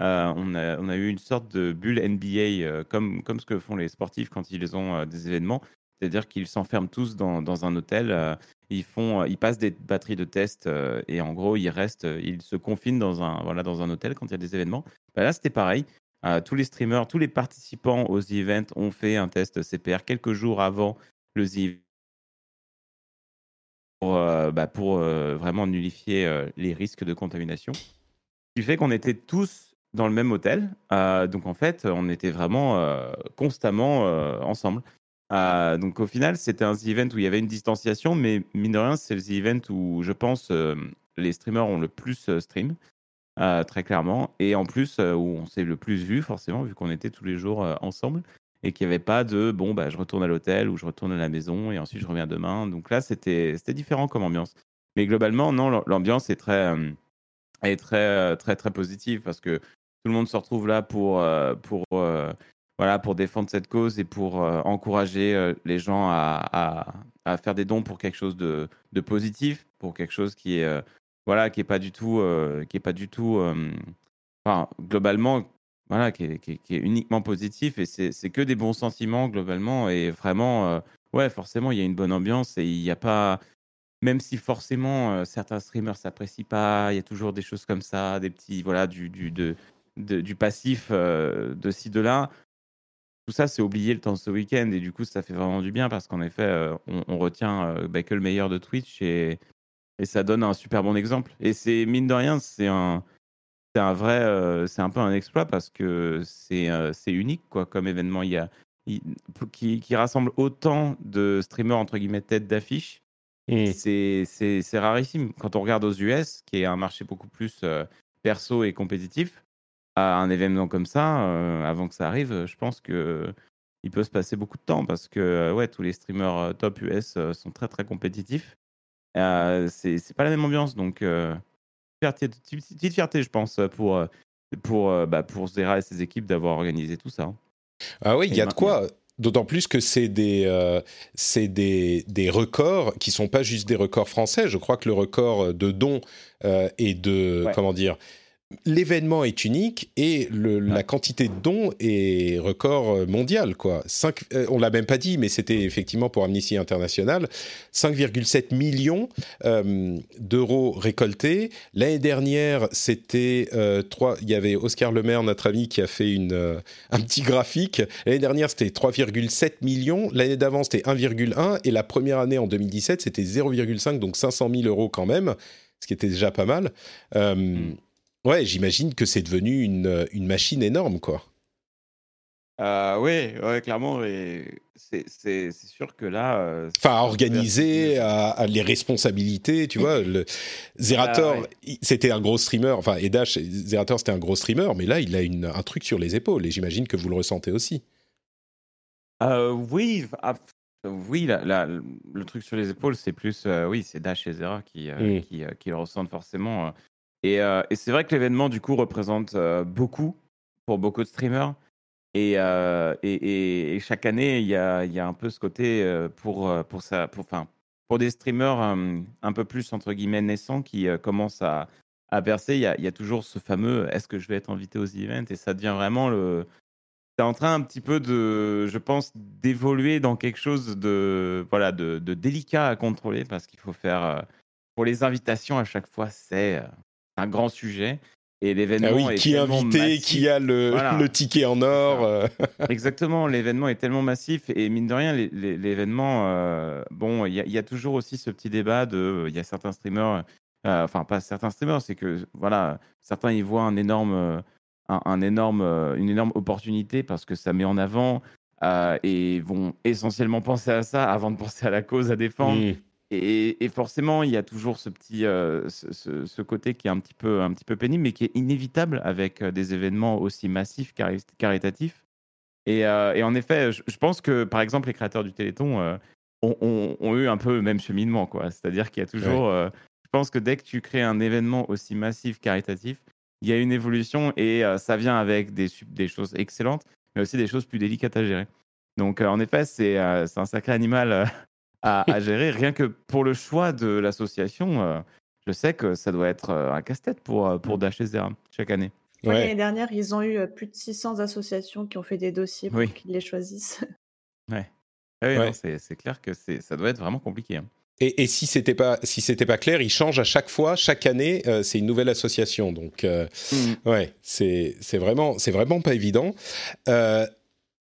Euh, on, a, on a eu une sorte de bulle N B A, euh, comme, comme ce que font les sportifs quand ils ont euh, des événements. C'est-à-dire qu'ils s'enferment tous dans, dans un hôtel, euh, ils, font, ils passent des batteries de tests euh, et en gros, ils, restent, ils se confinent dans un, voilà, dans un hôtel quand il y a des événements. Ben là, c'était pareil. Euh, tous les streamers, tous les participants aux ZEvent ont fait un test C P R quelques jours avant le ZEvent pour, euh, bah, pour euh, vraiment nullifier euh, les risques de contamination. Ce qui fait qu'on était tous dans le même hôtel. Euh, donc, en fait, on était vraiment euh, constamment euh, ensemble. Euh, donc au final, c'était un ZEvent où il y avait une distanciation, mais mine de rien, c'est le ZEvent où je pense euh, les streamers ont le plus euh, stream, euh, très clairement, et en plus euh, où on s'est le plus vu forcément, vu qu'on était tous les jours euh, ensemble et qu'il n'y avait pas de bon bah je retourne à l'hôtel ou je retourne à la maison et ensuite je reviens demain. Donc là, c'était c'était différent comme ambiance, mais globalement non, l'ambiance est très euh, est très euh, très très positive parce que tout le monde se retrouve là pour euh, pour euh, Voilà, pour défendre cette cause et pour euh, encourager euh, les gens à, à, à faire des dons pour quelque chose de, de positif, pour quelque chose qui est euh, voilà, qui est pas du tout, euh, qui est pas du tout, euh, enfin globalement, voilà, qui est, qui est, qui est uniquement positif et c'est, c'est que des bons sentiments globalement et vraiment, euh, ouais, forcément il y a une bonne ambiance et il n'y a pas, même si forcément euh, certains streamers s'apprécient pas, il y a toujours des choses comme ça, des petits, voilà, du du de, de, du passif euh, de ci de là. tout ça, c'est oublié le temps de ce week-end. Et du coup, ça fait vraiment du bien parce qu'en effet, euh, on, on retient euh, bah, que le meilleur de Twitch et, et ça donne un super bon exemple. Et c'est, mine de rien, c'est un, c'est un vrai, euh, c'est un peu un exploit parce que c'est, euh, c'est unique quoi, comme événement. Il y a, il, qui, qui rassemble autant de streamers, entre guillemets, tête d'affiche. Mmh. C'est, c'est, c'est rarissime. Quand on regarde aux U S, qui est un marché beaucoup plus euh, perso et compétitif, à un événement comme ça, euh, avant que ça arrive, je pense qu'il peut se passer beaucoup de temps parce que ouais, tous les streamers top U S sont très très compétitifs. Euh, c'est, c'est pas la même ambiance, donc euh, fierté, petite fierté, je pense, pour, pour, bah, pour Zera et ses équipes d'avoir organisé tout ça. Ah oui, il y a de quoi. D'autant plus que c'est, des, euh, c'est des, des records qui ne sont pas juste des records français. Je crois que le record de dons euh, et de... Ouais. Comment dire, l'événement est unique et le, ouais. la quantité de dons est record mondial. Quoi. Cinq, euh, on ne l'a même pas dit, mais c'était effectivement pour Amnesty International. cinq virgule sept millions euh, d'euros récoltés. L'année dernière, c'était... Euh, trois, il y avait Oscar Lemaire, notre ami, qui a fait une... Euh, un petit graphique. L'année dernière, c'était trois virgule sept millions. L'année d'avant, c'était un virgule un. Et la première année, en deux mille dix-sept, c'était zéro virgule cinq, donc cinq cent mille euros quand même, ce qui était déjà pas mal. Euh, mm. Ouais, j'imagine que c'est devenu une, une machine énorme, quoi. Euh, oui, ouais, clairement. Et c'est, c'est, c'est sûr que là... Euh, enfin, à organiser, à, à les responsabilités, tu vois. Le, Zerator, ah, ouais. c'était un gros streamer. Enfin, et Dash, Zerator, c'était un gros streamer. Mais là, il a une, un truc sur les épaules. Et j'imagine que vous le ressentez aussi. Euh, oui, ah, oui la, la, le truc sur les épaules, c'est plus... Euh, oui, c'est Dash et Zera qui, euh, mm. qui, euh, qui le ressentent forcément... Euh, Et, euh, et c'est vrai que l'événement, du coup, représente euh, beaucoup pour beaucoup de streamers. Et, euh, et, et, et chaque année, il y a, y a un peu ce côté euh, pour, pour, ça, pour, enfin, pour des streamers euh, un peu plus, entre guillemets, naissants qui euh, commencent à, à percer. Il y a, y a toujours ce fameux « est-ce que je vais être invité aux events ?» Et ça devient vraiment le... C'est en train un petit peu, de, je pense, d'évoluer dans quelque chose de, voilà, de, de délicat à contrôler parce qu'il faut faire... Euh, pour les invitations, à chaque fois, c'est... Euh, un grand sujet et l'événement ah oui, est qui est invité, massif. Qui a le, voilà. le ticket en or. Exactement, l'événement est tellement massif et mine de rien, les, les, l'événement, euh, bon, il y, y a toujours aussi ce petit débat de, il y a certains streamers, euh, enfin pas certains streamers, c'est que voilà, certains y voient un énorme, un, un énorme, une énorme opportunité parce que ça met en avant euh, et vont essentiellement penser à ça avant de penser à la cause à défendre. Mmh. Et, et forcément, il y a toujours ce petit, euh, ce, ce, ce côté qui est un petit peu, un petit peu pénible, mais qui est inévitable avec des événements aussi massifs, cari- caritatifs. Et, euh, et en effet, je, je pense que, par exemple, les créateurs du Téléthon euh, ont, ont, ont eu un peu le même cheminement, quoi. C'est-à-dire qu'il y a toujours, ouais. euh, je pense que dès que tu crées un événement aussi massif, caritatif, il y a une évolution et euh, ça vient avec des, des choses excellentes, mais aussi des choses plus délicates à gérer. Donc, euh, en effet, c'est, euh, c'est un sacré animal. Euh, À, à gérer, rien que pour le choix de l'association, euh, je sais que ça doit être euh, un casse-tête pour, pour Dash et Zera chaque année. Ouais. L'année dernière, ils ont eu plus de six cents associations qui ont fait des dossiers pour oui. qu'ils les choisissent. Ouais. Ah oui, ouais. Non, c'est, c'est clair que c'est, ça doit être vraiment compliqué. Hein. Et, et si c'était pas, si c'était pas clair, ils changent à chaque fois, chaque année, euh, c'est une nouvelle association. Donc, euh, mmh. ouais, c'est, c'est, vraiment, c'est vraiment pas évident. Euh,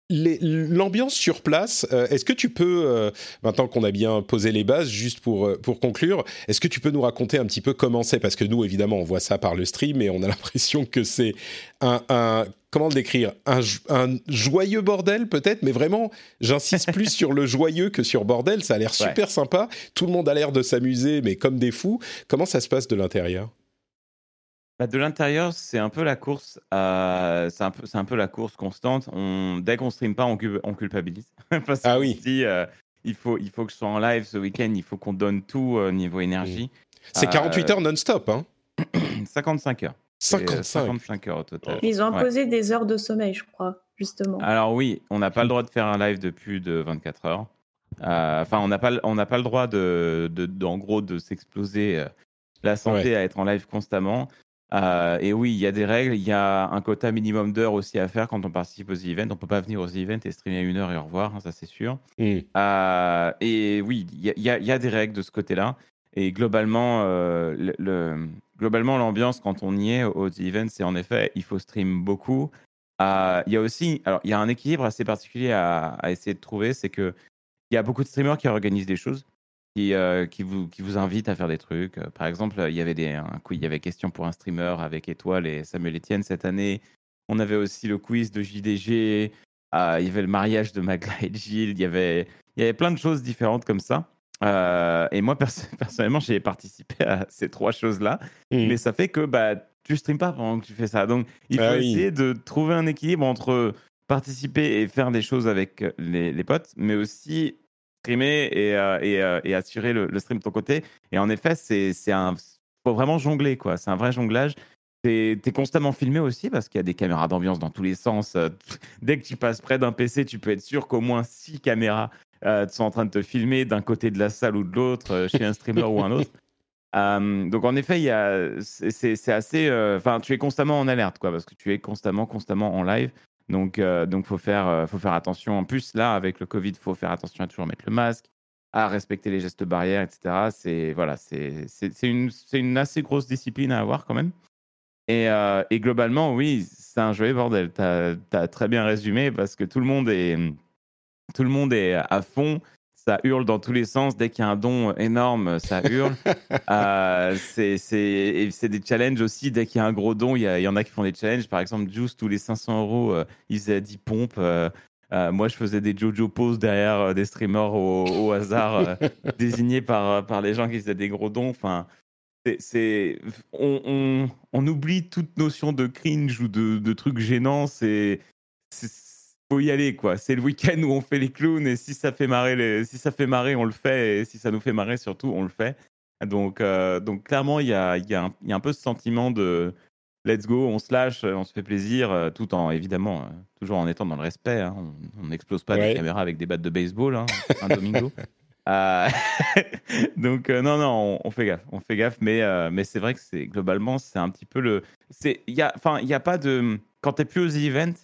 Les, l'ambiance sur place, euh, est-ce que tu peux, euh, maintenant qu'on a bien posé les bases, juste pour, euh, pour conclure, est-ce que tu peux nous raconter un petit peu comment c'est ? Parce que nous, évidemment, on voit ça par le stream et on a l'impression que c'est un, un comment le décrire ? un, un joyeux bordel peut-être, mais vraiment, j'insiste plus sur le joyeux que sur bordel, ça a l'air super ouais. sympa, tout le monde a l'air de s'amuser, mais comme des fous. Comment ça se passe de l'intérieur ? Bah de l'intérieur, c'est un peu la course, à... c'est, un peu, c'est un peu la course constante. On... Dès qu'on ne stream pas, on, cu- on culpabilise. Parce ah qu'on oui. se dit, euh, il, faut, il faut que je sois en live ce week-end, il faut qu'on donne tout euh, niveau énergie. C'est euh, quarante-huit heures non-stop, hein. cinquante-cinq heures. cinquante-cinq. cinquante-cinq heures au total. Ils ont imposé ouais. des heures de sommeil, je crois, justement. Alors oui, on n'a pas le droit de faire un live de plus de vingt-quatre heures. Enfin, euh, on n'a pas, on n'a pas le droit, de, de, de, en gros, de s'exploser euh, la santé ouais. à être en live constamment. Euh, et oui, il y a des règles, il y a un quota minimum d'heures aussi à faire quand on participe aux events. On peut pas venir aux events et streamer une heure et au revoir, hein, ça c'est sûr. Mmh. Euh, et oui, il y, y, y a des règles de ce côté-là. Et globalement, euh, le, le, globalement l'ambiance quand on y est aux events, c'est en effet, il faut stream beaucoup. Euh, il y a aussi, alors il y a un équilibre assez particulier à, à essayer de trouver, c'est que il y a beaucoup de streamers qui organisent des choses, qui euh, qui vous qui vous invitent à faire des trucs. Par exemple, il y avait des un quiz, il y avait question pour un streamer avec Étoile et Samuel Etienne cette année. On avait aussi le quiz de J D G. Euh, il y avait le mariage de Magla et Gilles. Il y avait il y avait plein de choses différentes comme ça. Euh, et moi perso- personnellement, j'ai participé à ces trois choses là, mmh. mais ça fait que bah tu streames pas pendant que tu fais ça. Donc, il faut ah oui. essayer de trouver un équilibre entre participer et faire des choses avec les, les potes, mais aussi streamer et, euh, et, euh, et assurer le, le stream de ton côté. Et en effet, c'est, c'est un, faut vraiment jongler, quoi. C'est un vrai jonglage. T'es, t'es constamment filmé aussi parce qu'il y a des caméras d'ambiance dans tous les sens. Dès que tu passes près d'un P C, tu peux être sûr qu'au moins six caméras euh, sont en train de te filmer d'un côté de la salle ou de l'autre, chez un streamer ou un autre. Euh, donc en effet, il y a, c'est, c'est assez. Enfin, euh, tu es constamment en alerte, quoi, parce que tu es constamment, constamment en live. Donc, euh, donc faut faire, euh, faut faire attention. En plus, là, avec le Covid, faut faire attention à toujours mettre le masque, à respecter les gestes barrières, et cetera. C'est voilà, c'est, c'est, c'est une, c'est une assez grosse discipline à avoir quand même. Et, euh, et globalement, oui, c'est un joyeux bordel. T'as, t'as très bien résumé parce que tout le monde est, tout le monde est à fond. Ça hurle dans tous les sens. Dès qu'il y a un don énorme, ça hurle. euh, c'est, c'est, et c'est des challenges aussi. Dès qu'il y a un gros don, il y, y en a qui font des challenges. Par exemple, Juice, tous les cinq cents euros, euh, ils faisaient dix pompes. Euh, euh, moi, je faisais des Jojo poses derrière euh, des streamers au, au hasard, euh, désignés par, par les gens qui faisaient des gros dons. Enfin, c'est, c'est, on, on, on oublie toute notion de cringe ou de, de trucs gênants. C'est... c'est faut y aller, quoi. C'est le week-end où on fait les clowns et si ça fait marrer, les... si ça fait marrer, on le fait et si ça nous fait marrer, surtout, on le fait. Donc, euh, donc clairement, il y a, y, a y a un peu ce sentiment de let's go, on se lâche, on se fait plaisir, tout en évidemment euh, toujours en étant dans le respect. Hein. On n'explose pas ouais. des caméras avec des battes de baseball, hein, un domingo. Euh... donc euh, non, non, on, on fait gaffe, on fait gaffe, mais euh, mais c'est vrai que c'est globalement, c'est un petit peu le, c'est, il y a, enfin, il y a pas de, quand t'es plus aux events.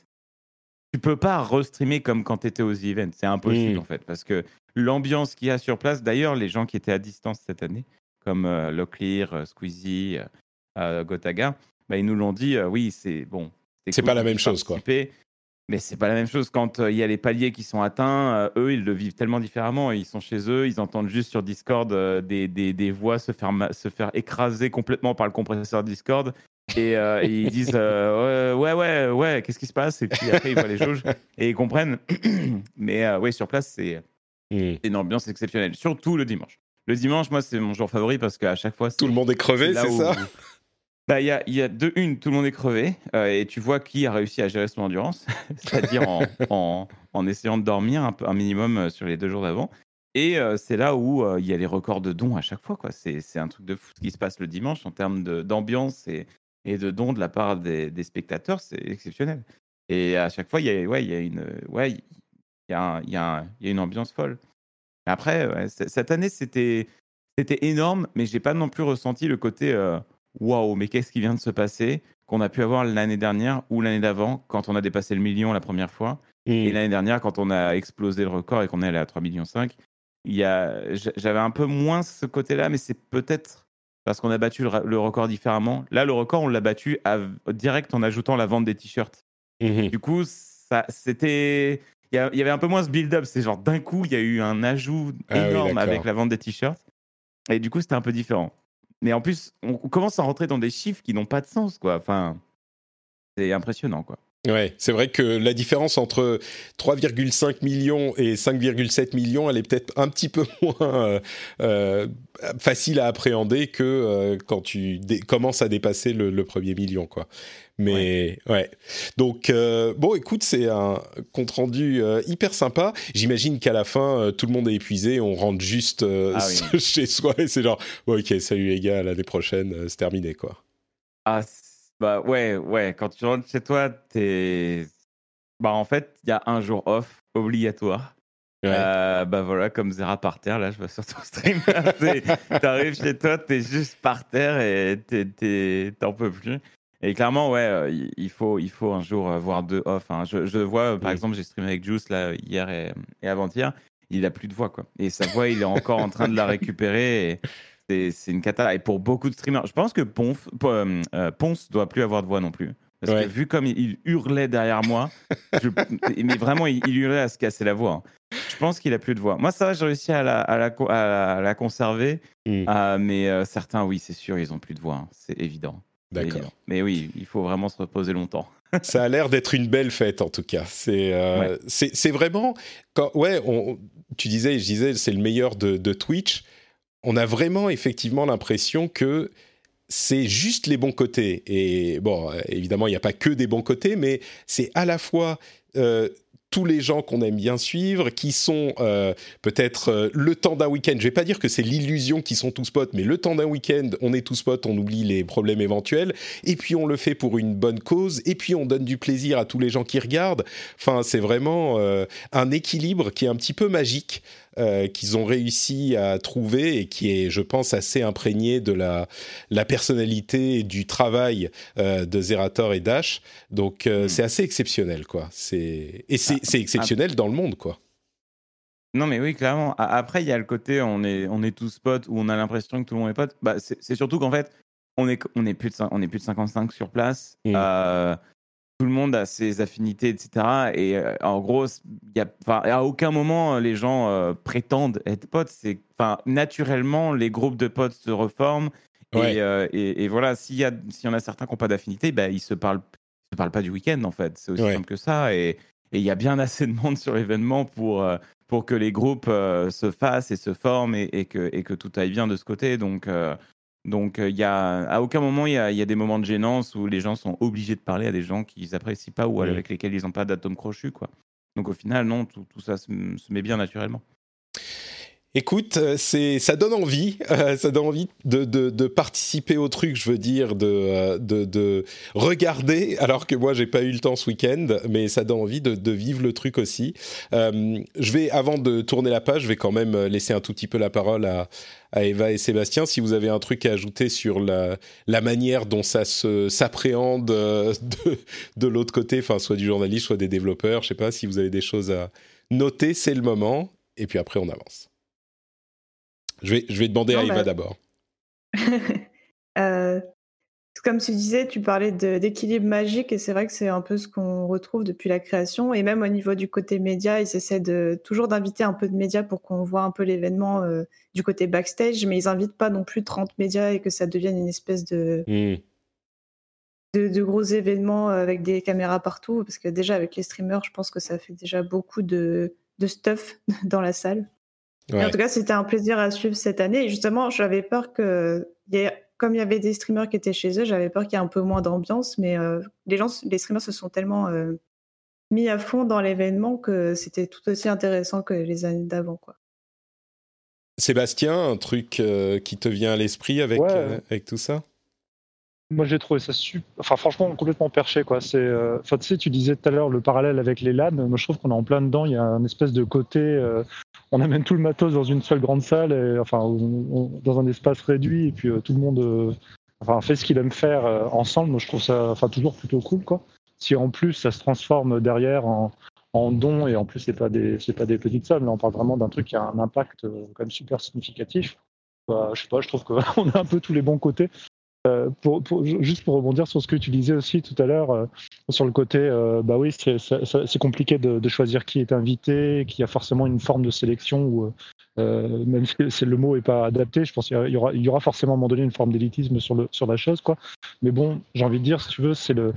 Tu peux pas restreamer comme quand tu étais aux events. C'est impossible, mmh. en fait, parce que l'ambiance qu'il y a sur place, d'ailleurs, les gens qui étaient à distance cette année, comme euh, Locklear, euh, Squeezie, euh, Gotaga, bah, ils nous l'ont dit, euh, oui, c'est bon. C'est, c'est cool, pas la même chose, quoi. Mais c'est pas la même chose. Quand il euh, y a les paliers qui sont atteints, euh, eux, ils le vivent tellement différemment. Ils sont chez eux, ils entendent juste sur Discord euh, des, des, des voix se faire, ma- se faire écraser complètement par le compresseur Discord. Et, euh, et ils disent euh, ouais, ouais, ouais, ouais, qu'est-ce qui se passe? Et puis après, ils voient les jauges et ils comprennent. Mais euh, oui, sur place, c'est, mm. c'est une ambiance exceptionnelle, surtout le dimanche. Le dimanche, moi, c'est mon jour favori parce qu'à chaque fois. Tout le monde est crevé, c'est, c'est ça où... Bah, il y a, y a deux, une, tout le monde est crevé euh, et tu vois qui a réussi à gérer son endurance, c'est-à-dire en, en, en essayant de dormir un, un minimum sur les deux jours d'avant. Et euh, c'est là où il euh, y a les records de dons à chaque fois, quoi. C'est, c'est un truc de fou ce qui se passe le dimanche en termes de, d'ambiance et. et de dons de la part des, des spectateurs, c'est exceptionnel. Et à chaque fois, il y a, ouais, il y a une, ouais, il y a, un, il y a, un, il y a une ambiance folle. Après, ouais, cette année, c'était, c'était énorme, mais j'ai pas non plus ressenti le côté waouh, wow, mais qu'est-ce qui vient de se passer qu'on a pu avoir l'année dernière ou l'année d'avant quand on a dépassé le million la première fois mmh. et l'année dernière quand on a explosé le record et qu'on est allé à trois virgule cinq millions. Il y a, j'avais un peu moins ce côté-là, mais c'est peut-être parce qu'on a battu le record différemment. Là, le record, on l'a battu à, direct en ajoutant la vente des t-shirts. Mmh. Du coup, ça, c'était, il y, y avait un peu moins ce build-up. C'est genre, d'un coup, il y a eu un ajout énorme ah oui, avec la vente des t-shirts. Et du coup, c'était un peu différent. Mais en plus, on commence à rentrer dans des chiffres qui n'ont pas de sens, quoi. Enfin, c'est impressionnant, quoi. Ouais, c'est vrai que la différence entre trois virgule cinq millions et cinq virgule sept millions, elle est peut-être un petit peu moins euh, euh, facile à appréhender que euh, quand tu dé- commences à dépasser le, le premier million, quoi. Mais ouais. ouais. Donc euh, bon, écoute, c'est un compte rendu euh, hyper sympa. J'imagine qu'à la fin, euh, tout le monde est épuisé, on rentre juste euh, ah oui. chez soi et c'est genre, oh, ok, salut les gars, à l'année prochaine, euh, c'est terminé, quoi. Ah. C'est... Bah ouais, ouais, quand tu rentres chez toi, t'es. Bah en fait, il y a un jour off obligatoire. Ouais. Euh, bah voilà, comme Zera par terre, là, je vais sur ton stream. T'arrives chez toi, t'es juste par terre et t'es, t'es, t'en peux plus. Et clairement, ouais, il faut, il faut un jour voir deux off. Hein. Je, je vois, par oui. exemple, j'ai streamé avec Juice là, hier et, et avant-hier. Il a plus de voix, quoi. Et sa voix, il est encore en train de la récupérer. Et... C'est, c'est une cata. Et pour beaucoup de streamers, je pense que Ponf, Ponce doit plus avoir de voix non plus. Parce ouais. que vu comme il hurlait derrière moi, je, mais vraiment, il, il hurlait à se casser la voix. Je pense qu'il a plus de voix. Moi, ça va, j'ai réussi à la, à la, à la, à la conserver. Mmh. Euh, mais euh, certains, oui, c'est sûr, ils ont plus de voix. Hein, c'est évident. D'accord. Évident. Mais oui, il faut vraiment se reposer longtemps. Ça a l'air d'être une belle fête, en tout cas. C'est, euh, ouais. c'est, c'est vraiment... Quand, ouais, on, tu disais, je disais, c'est le meilleur de, de Twitch. On a vraiment, effectivement, l'impression que c'est juste les bons côtés. Et bon, évidemment, il n'y a pas que des bons côtés, mais c'est à la fois... Euh, tous les gens qu'on aime bien suivre, qui sont euh, peut-être euh, le temps d'un week-end. Je ne vais pas dire que c'est l'illusion qu'ils sont tous potes, mais le temps d'un week-end, on est tous potes, on oublie les problèmes éventuels, et puis on le fait pour une bonne cause, et puis on donne du plaisir à tous les gens qui regardent. Enfin, c'est vraiment euh, un équilibre qui est un petit peu magique, euh, qu'ils ont réussi à trouver et qui est, je pense, assez imprégné de la, la personnalité et du travail euh, de Zerator et Dash. Donc, euh, mmh. c'est assez exceptionnel, quoi. C'est... Et c'est C'est exceptionnel Après, dans le monde, quoi. Non, mais oui, clairement. Après, il y a le côté, on est, on est tous potes, où on a l'impression que tout le monde est pote. Bah, c'est, c'est surtout qu'en fait, on est, on est, plus, de, on est plus de cinquante-cinq sur place. Mmh. Euh, tout le monde a ses affinités, et cetera. Et euh, en gros, y a, à aucun moment, les gens euh, prétendent être potes. C'est, naturellement, les groupes de potes se reforment. Ouais. Et, euh, et, et voilà, s'il y, si y en a certains qui n'ont pas d'affinité, bah, ils ne se parlent, se parlent pas du week-end, en fait. C'est aussi ouais. simple que ça. Et... Et il y a bien assez de monde sur l'événement pour, euh, pour que les groupes euh, se fassent et se forment et, et, que, et que tout aille bien de ce côté. Donc, euh, donc y a, à aucun moment, il y a, y a des moments de gênance où les gens sont obligés de parler à des gens qu'ils n'apprécient pas ou oui. avec lesquels ils n'ont pas d'atome crochu, quoi. Donc au final, non, tout, tout ça se, se met bien naturellement. Écoute, c'est, ça donne envie, euh, ça donne envie de, de, de participer au truc, je veux dire, de, de, de regarder, alors que moi, j'ai pas eu le temps ce week-end, mais ça donne envie de, de vivre le truc aussi. Euh, je vais, avant de tourner la page, je vais quand même laisser un tout petit peu la parole à, à Eva et Sébastien, si vous avez un truc à ajouter sur la, la manière dont ça se, s'appréhende de, de l'autre côté, enfin, soit du journaliste, soit des développeurs, je sais pas, si vous avez des choses à noter, c'est le moment, et puis après, on avance. Je vais, je vais demander non, à Eva bah... d'abord. euh, comme tu disais, tu parlais de, d'équilibre magique et c'est vrai que c'est un peu ce qu'on retrouve depuis la création. Et même au niveau du côté média, ils essaient de, toujours d'inviter un peu de médias pour qu'on voit un peu l'événement euh, du côté backstage, mais ils n'invitent pas non plus trente médias et que ça devienne une espèce de, mmh. de, de gros événements avec des caméras partout. Parce que déjà, avec les streamers, je pense que ça fait déjà beaucoup de, de stuff dans la salle. Ouais. En tout cas, c'était un plaisir à suivre cette année. Et justement, j'avais peur que, y a, comme il y avait des streamers qui étaient chez eux, j'avais peur qu'il y ait un peu moins d'ambiance. Mais euh, les gens, les streamers se sont tellement euh, mis à fond dans l'événement que c'était tout aussi intéressant que les années d'avant, quoi. Sébastien, un truc euh, qui te vient à l'esprit avec, ouais. euh, avec tout ça ? Moi, j'ai trouvé ça super. Enfin, franchement, complètement perché, quoi. C'est, euh... enfin, tu sais, tu disais tout à l'heure le parallèle avec les LAN. Moi, je trouve qu'on est en plein dedans. Il y a un espèce de côté. Euh... On amène tout le matos dans une seule grande salle, et, enfin, on, on, dans un espace réduit, et puis euh, tout le monde, euh, enfin, fait ce qu'il aime faire euh, ensemble. Moi, je trouve ça, enfin, toujours plutôt cool, quoi. Si en plus ça se transforme derrière en, en don, et en plus c'est pas des, c'est pas des petites sommes. Là, on parle vraiment d'un truc qui a un impact euh, quand même super significatif. Bah, je sais pas, je trouve qu'on a un peu tous les bons côtés. Euh, pour, pour, juste pour rebondir sur ce que tu disais aussi tout à l'heure, euh, sur le côté, euh, bah oui, c'est, ça, ça, c'est compliqué de, de choisir qui est invité, qu'il y a forcément une forme de sélection, où, euh, même si c'est, le mot n'est pas adapté, je pense qu'il y aura, il y aura forcément à un moment donné une forme d'élitisme sur, le, sur la chose, quoi. Mais bon, j'ai envie de dire, si tu veux, c'est le,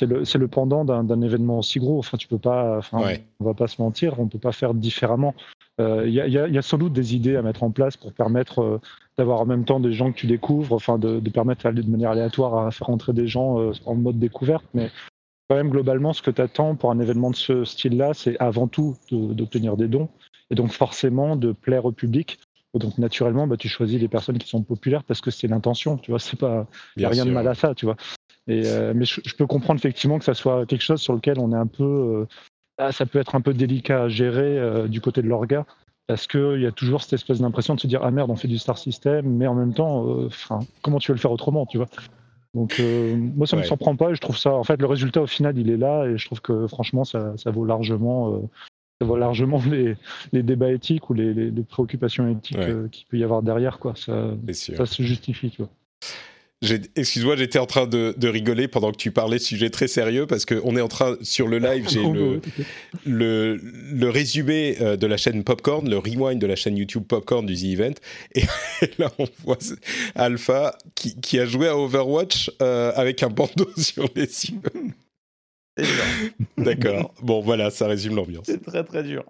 c'est le, c'est le pendant d'un, d'un événement aussi gros. Enfin, tu peux pas, enfin, ouais. on va pas se mentir, on peut pas faire différemment. Il euh, y, y, y a sans doute des idées à mettre en place pour permettre euh, d'avoir en même temps des gens que tu découvres, enfin de, de permettre de manière aléatoire à faire entrer des gens euh, en mode découverte, mais quand même globalement ce que tu attends pour un événement de ce style-là, c'est avant tout de, d'obtenir des dons, et donc forcément de plaire au public, et donc naturellement bah, tu choisis les personnes qui sont populaires parce que c'est l'intention, tu vois, c'est pas, y a rien sûr. De mal à ça, tu vois. Et, euh, mais je, je peux comprendre effectivement que ça soit quelque chose sur lequel on est un peu... Euh, ça peut être un peu délicat à gérer euh, du côté de l'orga, parce qu'il y a toujours cette espèce d'impression de se dire « Ah merde, on fait du star system », mais en même temps, euh, comment tu veux le faire autrement, tu vois ? Donc euh, moi, ça ne ouais. me surprend pas, et je trouve ça... En fait, le résultat, au final, il est là, et je trouve que franchement, ça, ça vaut largement, euh, ça vaut largement les, les débats éthiques ou les, les, les préoccupations éthiques ouais. euh, qu'il peut y avoir derrière, quoi. Ça, ça se justifie, tu vois. Excuse-moi, j'étais en train de, de rigoler pendant que tu parlais de sujets très sérieux parce qu'on est en train, sur le live, j'ai le, le, le résumé de la chaîne Popcorn, le rewind de la chaîne YouTube Popcorn du ZEvent, et là on voit Alpha qui, qui a joué à Overwatch euh, avec un bandeau sur les yeux. D'accord. Bon, voilà, ça résume l'ambiance. C'est très, très dur.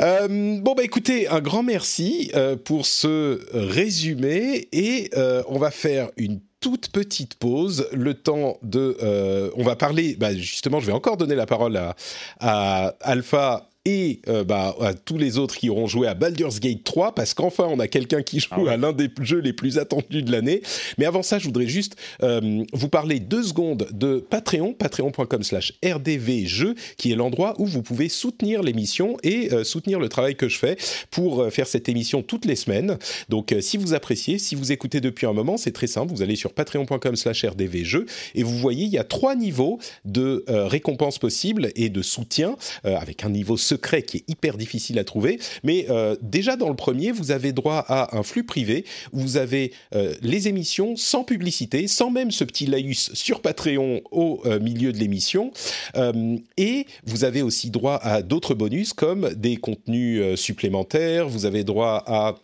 Euh, bon, bah écoutez, un grand merci euh, pour ce résumé et euh, on va faire une toute petite pause. Le temps de... Euh, on va parler... Bah, justement, je vais encore donner la parole à, à Alpha et euh, bah, à tous les autres qui auront joué à Baldur's Gate trois, parce qu'enfin, on a quelqu'un qui joue ah ouais. à l'un des jeux les plus attendus de l'année. Mais avant ça, je voudrais juste euh, vous parler deux secondes de Patreon, patreon point com slash r d v jeux, qui est l'endroit où vous pouvez soutenir l'émission et euh, soutenir le travail que je fais pour euh, faire cette émission toutes les semaines. Donc, euh, si vous appréciez, si vous écoutez depuis un moment, c'est très simple, vous allez sur patreon point com slash r d v jeux, et vous voyez, il y a trois niveaux de euh, récompenses possibles et de soutien, euh, avec un niveau secret qui est hyper difficile à trouver, mais euh, déjà dans le premier, vous avez droit à un flux privé, où vous avez euh, les émissions sans publicité, sans même ce petit laïus sur Patreon au euh, milieu de l'émission, euh, et vous avez aussi droit à d'autres bonus comme des contenus euh, supplémentaires, vous avez droit à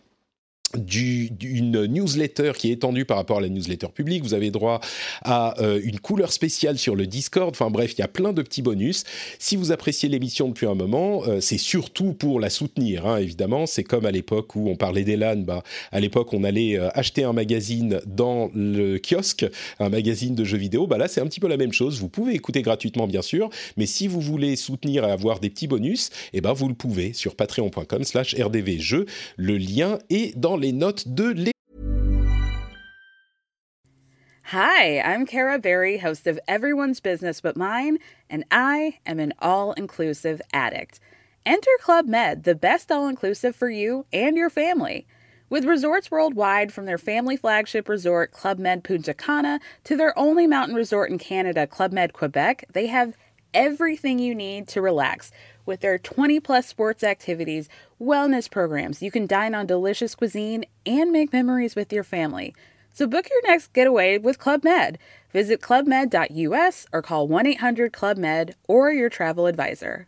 Du, d'une newsletter qui est étendue par rapport à la newsletter publique, vous avez droit à euh, une couleur spéciale sur le Discord, enfin bref, il y a plein de petits bonus. Si vous appréciez l'émission depuis un moment, euh, c'est surtout pour la soutenir, hein, évidemment, c'est comme à l'époque où on parlait des LAN, bah, à l'époque on allait euh, acheter un magazine dans le kiosque, un magazine de jeux vidéo, bah là c'est un petit peu la même chose, vous pouvez écouter gratuitement bien sûr, mais si vous voulez soutenir et avoir des petits bonus, eh ben, vous le pouvez sur patreon point com slash r d v jeux, le lien est dans les notes de l'émission. Hi, I'm Kara Berry, host of Everyone's Business But Mine, and I am an all-inclusive addict. Enter Club Med, the best all-inclusive for you and your family. With resorts worldwide, from their family flagship resort, Club Med Punta Cana, to their only mountain resort in Canada, Club Med Quebec, they have everything you need to relax. With their twenty plus sports activities, wellness programs, you can dine on delicious cuisine and make memories with your family. So book your next getaway with Club Med. Visit club med dot u s or call one eight hundred club med or your travel advisor.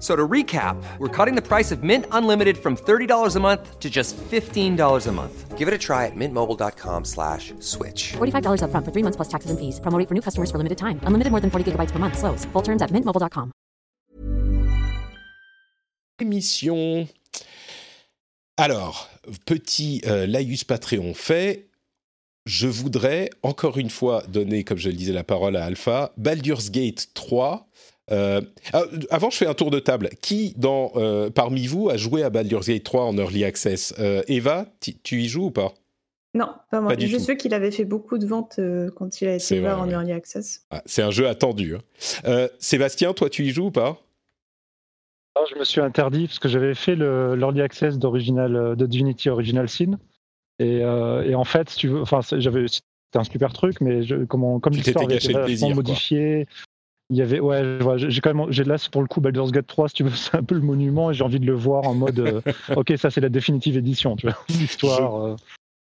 So to recap, we're cutting the price of Mint Unlimited from thirty dollars a month to just fifteen dollars a month. Give it a try at mint mobile dot com slash switch. forty-five dollars up front for three months plus taxes and fees. Promo rate for new customers for limited time. Unlimited more than forty gigabytes per month. Slows full terms at mint mobile dot com. Émission. Alors, petit euh, laïus Patreon fait. Je voudrais encore une fois donner, comme je le disais, la parole à Alpha. Baldur's Gate trois... Euh, avant, je fais un tour de table. Qui, dans, euh, parmi vous, a joué à Baldur's Gate trois en Early Access ? euh, Eva, t- tu y joues ou pas ? Non, pas moi. Pas je sais qu'il avait fait beaucoup de ventes euh, quand il a été ouvert en ouais. Early Access. Ah, c'est un jeu attendu. Hein. Euh, Sébastien, toi, tu y joues ou pas ? Non, je me suis interdit parce que j'avais fait le, l'Early Access d'original, de Divinity Original Sin. Et, euh, et en fait, si tu veux, j'avais, c'était un super truc, mais je, comment, comme tu l'histoire avait été vraiment modifiée... Il y avait, ouais, j'ai quand même, j'ai là, pour le coup, Baldur's Gate trois, si tu veux, c'est un peu le monument et j'ai envie de le voir en mode, euh, ok, ça c'est la définitive édition, tu vois, l'histoire. Euh...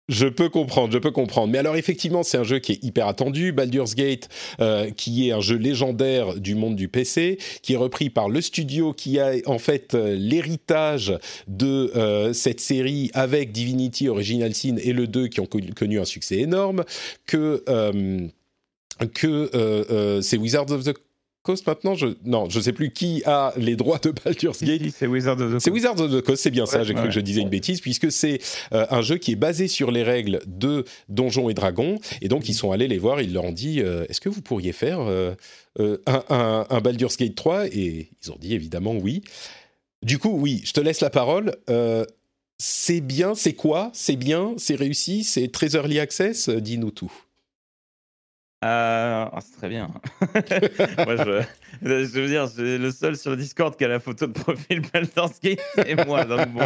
Je peux comprendre, je peux comprendre. Mais alors effectivement, c'est un jeu qui est hyper attendu. Baldur's Gate, euh, qui est un jeu légendaire du monde du P C, qui est repris par le studio qui a en fait euh, l'héritage de euh, cette série avec Divinity Original Sin et le deux qui ont connu, connu un succès énorme, que... Euh, que euh, euh, c'est Wizards of the Coast maintenant je... Non, je ne sais plus qui a les droits de Baldur's Gate. Si, si, c'est Wizards of the Coast. C'est Wizards of the Coast, c'est bien ouais, ça, j'ai ouais. cru que je disais une bêtise, puisque c'est euh, un jeu qui est basé sur les règles de Donjons et Dragons, et donc ils sont allés les voir, ils leur ont dit euh, « Est-ce que vous pourriez faire euh, euh, un, un, un Baldur's Gate trois ?» Et ils ont dit évidemment oui. Du coup, oui, je te laisse la parole. Euh, c'est bien, c'est quoi ? C'est bien, c'est réussi, c'est très early access ? Dis-nous tout. Euh... Oh, c'est très bien. Moi, je... je veux dire, c'est le seul sur le Discord qui a la photo de profil Baldur's Gate et moi. Donc, bon.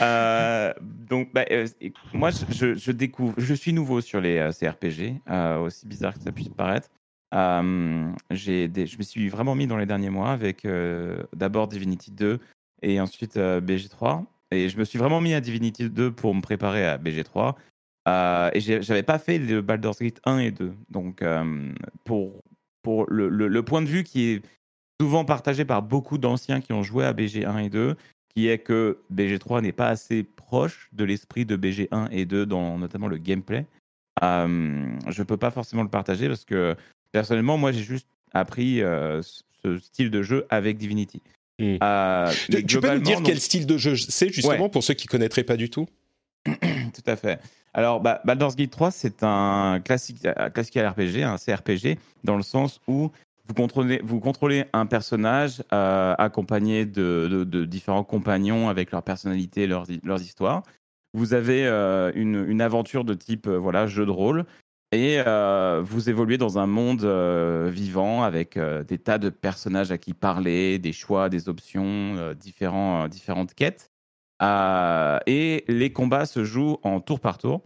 euh... donc bah, euh, moi, je, je découvre, je suis nouveau sur les euh, C R P G, euh, aussi bizarre que ça puisse paraître. Euh, j'ai des... Je me suis vraiment mis dans les derniers mois avec euh, d'abord Divinity deux et ensuite euh, B G trois. Et je me suis vraiment mis à Divinity deux pour me préparer à B G trois. Euh, et j'avais pas fait le Baldur's Gate un et deux. Donc, euh, pour, pour le, le, le point de vue qui est souvent partagé par beaucoup d'anciens qui ont joué à B G un et deux, qui est que B G trois n'est pas assez proche de l'esprit de B G un et deux, dans notamment le gameplay. Euh, je peux pas forcément le partager parce que, personnellement, moi, j'ai juste appris euh, ce style de jeu avec Divinity. Mmh. Euh, tu, tu peux nous dire donc... quel style de jeu c'est, justement, ouais. pour ceux qui ne connaîtraient pas du tout? Tout à fait. Alors, bah, Baldur's Gate trois, c'est un classique, classique R P G, un C R P G, dans le sens où vous contrôlez, vous contrôlez un personnage euh, accompagné de, de, de différents compagnons avec leur personnalité, leurs, leurs histoires. Vous avez euh, une, une aventure de type euh, voilà, jeu de rôle. Et euh, vous évoluez dans un monde euh, vivant avec euh, des tas de personnages à qui parler, des choix, des options, euh, différents, euh, différentes quêtes. Euh, et les combats se jouent en tour par tour.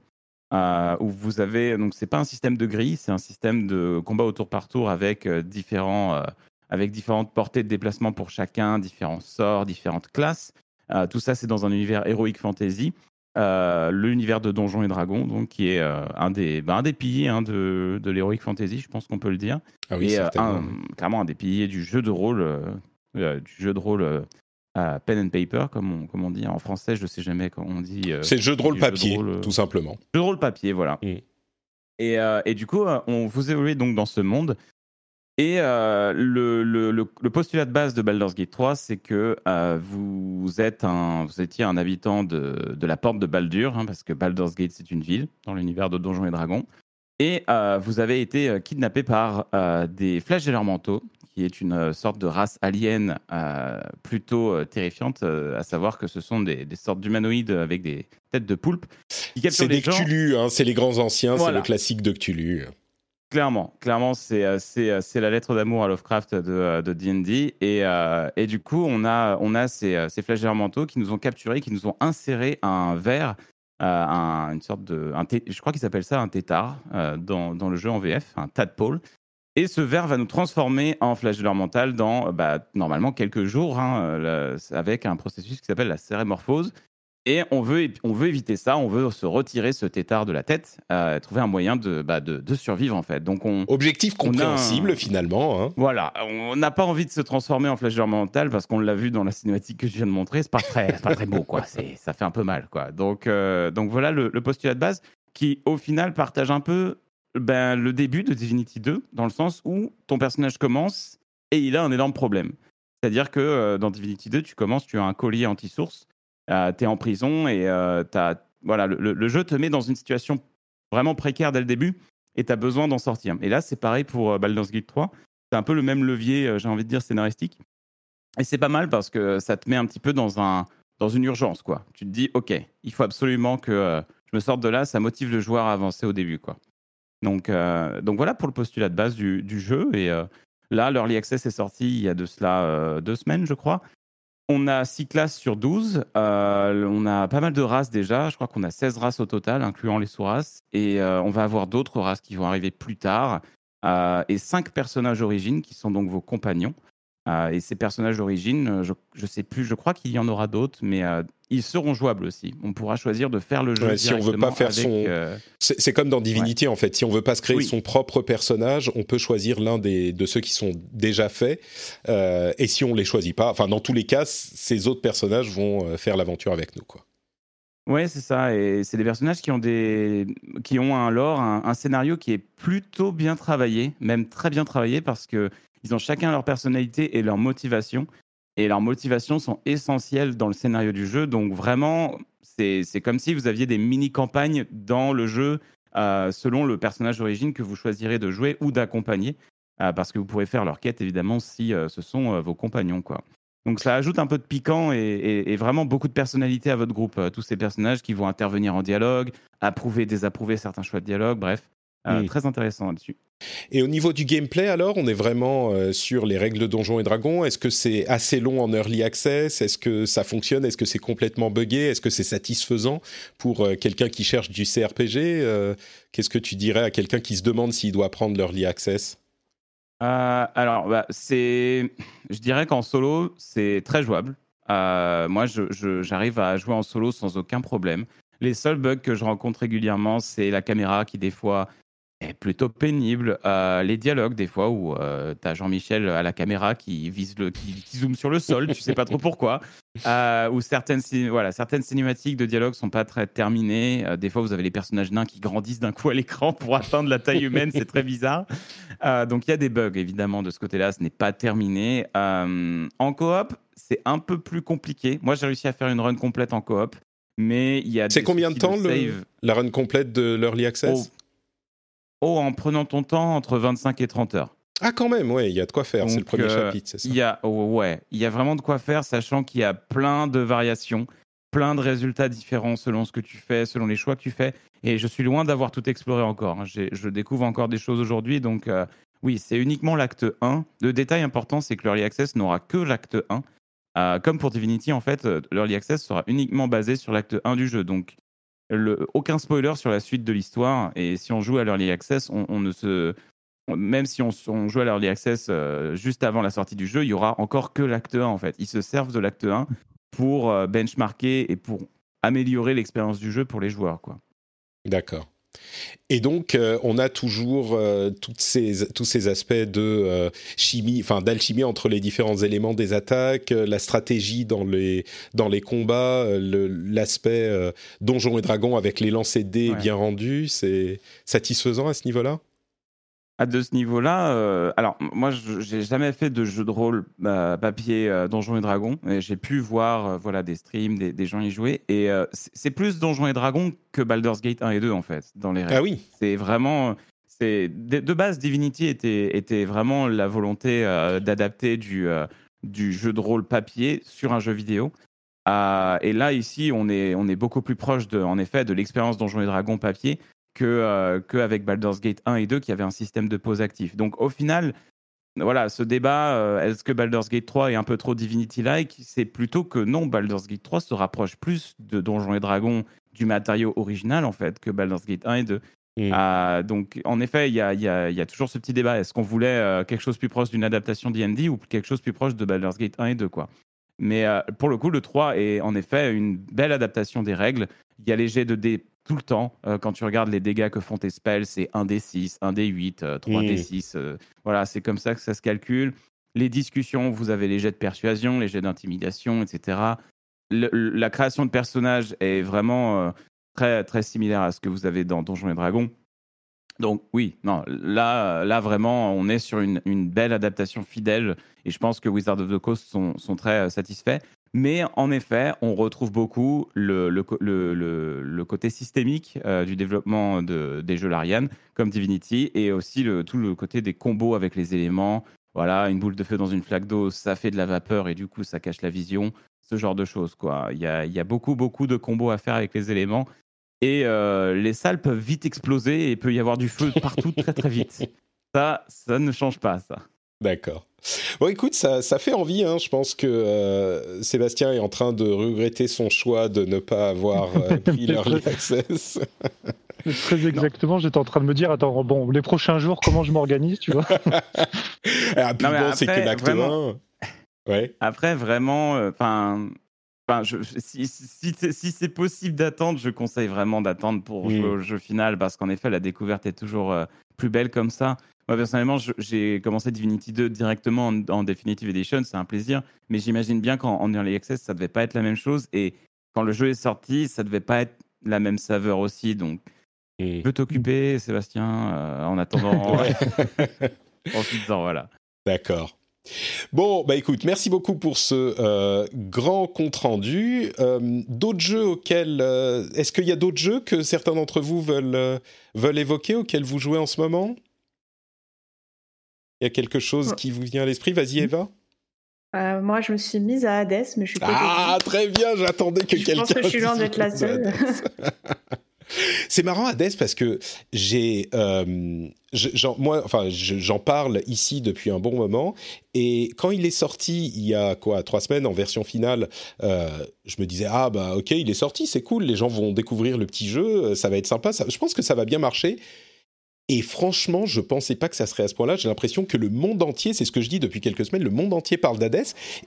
Euh, où vous avez, donc c'est pas un système de grille, c'est un système de combat au tour par tour avec, euh, différents, euh, avec différentes portées de déplacement pour chacun, différents sorts, différentes classes. Euh, tout ça, c'est dans un univers héroïque fantasy. Euh, l'univers de Donjons et Dragons, donc, qui est euh, un des, bah, un des piliers hein, de, de l'heroic fantasy, je pense qu'on peut le dire. Ah oui, et euh, un, clairement un des piliers du jeu de rôle, euh, du jeu de rôle euh, euh, pen and paper, comme on, comme on dit en français, je ne sais jamais quand on dit. Euh, C'est le jeu de rôle papier, jeu de rôle, euh, tout simplement. Jeu de rôle papier, voilà. Mm. Et, euh, et du coup, on vous évoluez donc dans ce monde. Et euh, le, le, le, le postulat de base de Baldur's Gate trois, c'est que euh, vous, êtes un, vous étiez un habitant de, de la porte de Baldur, hein, parce que Baldur's Gate, c'est une ville dans l'univers de Donjons et Dragons. Et euh, vous avez été kidnappé par euh, des flagelleurs manteaux, qui est une sorte de race alien euh, plutôt euh, terrifiante, euh, à savoir que ce sont des, des sortes d'humanoïdes avec des têtes de poulpe. C'est des gens. Cthulhu, hein, c'est les grands anciens, voilà. C'est le classique de Cthulhu. Clairement, clairement, c'est, c'est, c'est la lettre d'amour à Lovecraft de, de D and D. Et, euh, et du coup, on a, on a ces, ces flagelleurs mentaux qui nous ont capturés, qui nous ont inséré un verre, euh, un, une sorte de... Un té, je crois qu'ils appellent ça un tétard euh, dans, dans le jeu en V F, un tadpole. Et ce verre va nous transformer en flagelleur mental dans, bah, normalement, quelques jours, hein, le, avec un processus qui s'appelle la cérémorphose. Et on veut, on veut éviter ça, on veut se retirer ce tétard de la tête, euh, trouver un moyen de, bah, de, de survivre en fait. Donc on, Objectif compréhensible on a un, finalement. Hein. Voilà, on n'a pas envie de se transformer en flagelleur mental parce qu'on l'a vu dans la cinématique que je viens de montrer, c'est pas très, c'est pas très beau quoi, c'est, ça fait un peu mal quoi. Donc, euh, donc voilà le, le postulat de base qui au final partage un peu ben, le début de Divinity deux dans le sens où ton personnage commence et il a un énorme problème. C'est-à-dire que euh, dans Divinity deux, tu commences, tu as un collier anti-source. Euh, t'es en prison et euh, t'as, voilà, le, le jeu te met dans une situation vraiment précaire dès le début et t'as besoin d'en sortir. Et là, c'est pareil pour euh, Baldur's Gate trois. C'est un peu le même levier, euh, j'ai envie de dire, scénaristique. Et c'est pas mal parce que ça te met un petit peu dans, un, dans une urgence, quoi. Tu te dis, OK, il faut absolument que euh, je me sorte de là. Ça motive le joueur à avancer au début, quoi. Donc, euh, donc voilà pour le postulat de base du, du jeu. Et euh, là, l'Early Access est sorti il y a de cela euh, deux semaines, je crois. On a six classes sur douze, euh, on a pas mal de races déjà, je crois qu'on a seize races au total, incluant les sous-races, et euh, on va avoir d'autres races qui vont arriver plus tard, euh, et cinq personnages origines qui sont donc vos compagnons. Euh, et ces personnages origines, je ne sais plus, je crois qu'il y en aura d'autres, mais euh, ils seront jouables aussi. On pourra choisir de faire le jeu ouais, directement. Si on veut pas faire avec, son... euh... c'est, c'est comme dans Divinity, ouais. en fait. Si on ne veut pas se créer oui. son propre personnage, on peut choisir l'un des, de ceux qui sont déjà faits. Euh, et si on ne les choisit pas, enfin, dans tous les cas, ces autres personnages vont faire l'aventure avec nous, quoi. Ouais, c'est ça. Et c'est des personnages qui ont des, qui ont un lore, un, un scénario qui est plutôt bien travaillé, même très bien travaillé, parce que ils ont chacun leur personnalité et leur motivation. Et leurs motivations sont essentielles dans le scénario du jeu. Donc vraiment, c'est, c'est comme si vous aviez des mini-campagnes dans le jeu euh, selon le personnage d'origine que vous choisirez de jouer ou d'accompagner, euh, parce que vous pourrez faire leur quête évidemment si euh, ce sont euh, vos compagnons, quoi. Donc ça ajoute un peu de piquant et, et, et vraiment beaucoup de personnalité à votre groupe. Tous ces personnages qui vont intervenir en dialogue, approuver, désapprouver certains choix de dialogue, bref. Euh, oui. Très intéressant là-dessus. Et au niveau du gameplay, alors, on est vraiment euh, sur les règles de Donjons et Dragons. Est-ce que c'est assez long en early access? Est-ce que ça fonctionne? Est-ce que c'est complètement buggé? Est-ce que c'est satisfaisant pour euh, quelqu'un qui cherche du C R P G? euh, Qu'est-ce que tu dirais à quelqu'un qui se demande s'il doit prendre l'early access? euh, Alors, bah, c'est... je dirais qu'en solo, c'est très jouable. Euh, moi, je, je, j'arrive à jouer en solo sans aucun problème. Les seuls bugs que je rencontre régulièrement, c'est la caméra qui, des fois... est plutôt pénible. Euh, les dialogues, des fois, où euh, t'as Jean-Michel à la caméra qui, vise le, qui, qui zoome sur le sol, tu sais pas trop pourquoi. Euh, où certaines, voilà, certaines cinématiques de dialogue sont pas très terminées. Euh, des fois, vous avez les personnages nains qui grandissent d'un coup à l'écran pour atteindre la taille humaine, c'est très bizarre. Euh, donc, il y a des bugs, évidemment, de ce côté-là, ce n'est pas terminé. Euh, en coop, c'est un peu plus compliqué. Moi, j'ai réussi à faire une run complète en coop, mais il y a... C'est combien de temps, de le, la run complète de l'Early Access? oh, Oh, en prenant ton temps, entre vingt-cinq et trente heures. Ah, quand même, ouais, il y a de quoi faire. Donc, c'est le premier euh, chapitre, c'est ça? y a, oh, Ouais, il y a vraiment de quoi faire, sachant qu'il y a plein de variations, plein de résultats différents selon ce que tu fais, selon les choix que tu fais. Et je suis loin d'avoir tout exploré encore. Hein. J'ai, je découvre encore des choses aujourd'hui. Donc, euh, oui, c'est uniquement l'acte un. Le détail important, c'est que l'Early Access n'aura que l'acte un. Euh, comme pour Divinity, en fait, l'Early Access sera uniquement basé sur l'acte un du jeu. Donc, Le, aucun spoiler sur la suite de l'histoire, et si on joue à l'Early Access, on, on ne se, on, même si on, on joue à l'Early Access euh, juste avant la sortie du jeu, il y aura encore que l'acte un en fait. Ils se servent de l'acte un pour euh, benchmarker et pour améliorer l'expérience du jeu pour les joueurs, quoi. D'accord. Et donc, euh, on a toujours euh, toutes ces, tous ces aspects de, euh, chimie, enfin, d'alchimie entre les différents éléments des attaques, euh, la stratégie dans les, dans les combats, euh, le, l'aspect euh, Donjons et Dragons avec les lancers de dés ouais. bien rendus. C'est satisfaisant à ce niveau-là ? À de ce niveau-là, euh, alors moi, je n'ai jamais fait de jeu de rôle euh, papier euh, Donjons et Dragons. Et j'ai pu voir euh, voilà, des streams, des, des gens y jouer. Et euh, c'est plus Donjons et Dragons que Baldur's Gate un et deux, en fait, dans les règles. Ah oui. C'est vraiment... C'est, de, de base, Divinity était, était vraiment la volonté euh, d'adapter du, euh, du jeu de rôle papier sur un jeu vidéo. Euh, et là, ici, on est, on est beaucoup plus proche, de, en effet, de l'expérience Donjons et Dragons papier. Que, euh, qu'avec Baldur's Gate un et deux qui avait un système de pause actif. Donc au final, voilà, ce débat, euh, est-ce que Baldur's Gate trois est un peu trop Divinity-like? C'est plutôt que non, Baldur's Gate trois se rapproche plus de Donjons et Dragons, du matériau original en fait, que Baldur's Gate un et deux. Mmh. Euh, donc en effet, il y a, y a, y a toujours ce petit débat. Est-ce qu'on voulait euh, quelque chose plus proche d'une adaptation D and D ou quelque chose plus proche de Baldur's Gate un et deux, quoi. Mais euh, pour le coup, le trois est en effet une belle adaptation des règles. Il y a les jets de dés tout le temps. Euh, quand tu regardes les dégâts que font tes spells, c'est un dé six, un dé huit, euh, trois dé six. Euh, voilà, c'est comme ça que ça se calcule. Les discussions, vous avez les jets de persuasion, les jets d'intimidation, et cetera. Le, le, la création de personnages est vraiment euh, très, très similaire à ce que vous avez dans Donjons et Dragons. Donc oui, non, là, là vraiment, on est sur une, une belle adaptation fidèle et je pense que Wizards of the Coast sont, sont très satisfaits. Mais en effet, on retrouve beaucoup le, le, le, le, le côté systémique euh, du développement de, des jeux Larian, comme Divinity, et aussi le, tout le côté des combos avec les éléments. Voilà, une boule de feu dans une flaque d'eau, ça fait de la vapeur et du coup, ça cache la vision. Ce genre de choses, quoi. Il y a, il y a beaucoup, beaucoup de combos à faire avec les éléments. Et euh, les salles peuvent vite exploser et peut y avoir du feu partout très très vite. Ça, ça ne change pas, ça. D'accord. Bon, écoute, ça, ça fait envie. Hein. Je pense que euh, Sébastien est en train de regretter son choix de ne pas avoir euh, pris l'Early Access. Très exactement, non. J'étais en train de me dire, attends, bon, les prochains jours, comment je m'organise, tu vois. Alors, plus non, bon, après, c'est que l'acte vraiment... un. Ouais. Après, vraiment, enfin... Euh, Enfin, je, si, si, si c'est possible d'attendre, je conseille vraiment d'attendre pour mmh. jouer au jeu final, parce qu'en effet, la découverte est toujours euh, plus belle comme ça. Moi, personnellement, je, j'ai commencé Divinity deux directement en, en Definitive Edition, c'est un plaisir, mais j'imagine bien qu'en en Early Access, ça ne devait pas être la même chose, et quand le jeu est sorti, ça ne devait pas être la même saveur aussi, donc tu peux t'occuper, Sébastien, euh, en attendant, en se disant, voilà. D'accord. Bon, bah écoute, merci beaucoup pour ce euh, grand compte-rendu. Euh, d'autres jeux auxquels... Euh, est-ce qu'il y a d'autres jeux que certains d'entre vous veulent, euh, veulent évoquer, auxquels vous jouez en ce moment? Il y a quelque chose qui vous vient à l'esprit? Vas-y, Eva. Euh, moi, je me suis mise à Hades, mais je suis pas... Ah, très bien, j'attendais que je quelqu'un... Je pense que je suis loin d'être la seule. C'est marrant, Hades, parce que j'ai, euh, j'en, moi, enfin, j'en parle ici depuis un bon moment. Et quand il est sorti, il y a quoi, trois semaines, en version finale, euh, je me disais, ah bah ok, il est sorti, c'est cool, les gens vont découvrir le petit jeu, ça va être sympa. Ça, je pense que ça va bien marcher. Et franchement, je pensais pas que ça serait à ce point-là. J'ai l'impression que le monde entier, c'est ce que je dis depuis quelques semaines, le monde entier parle d'Hades.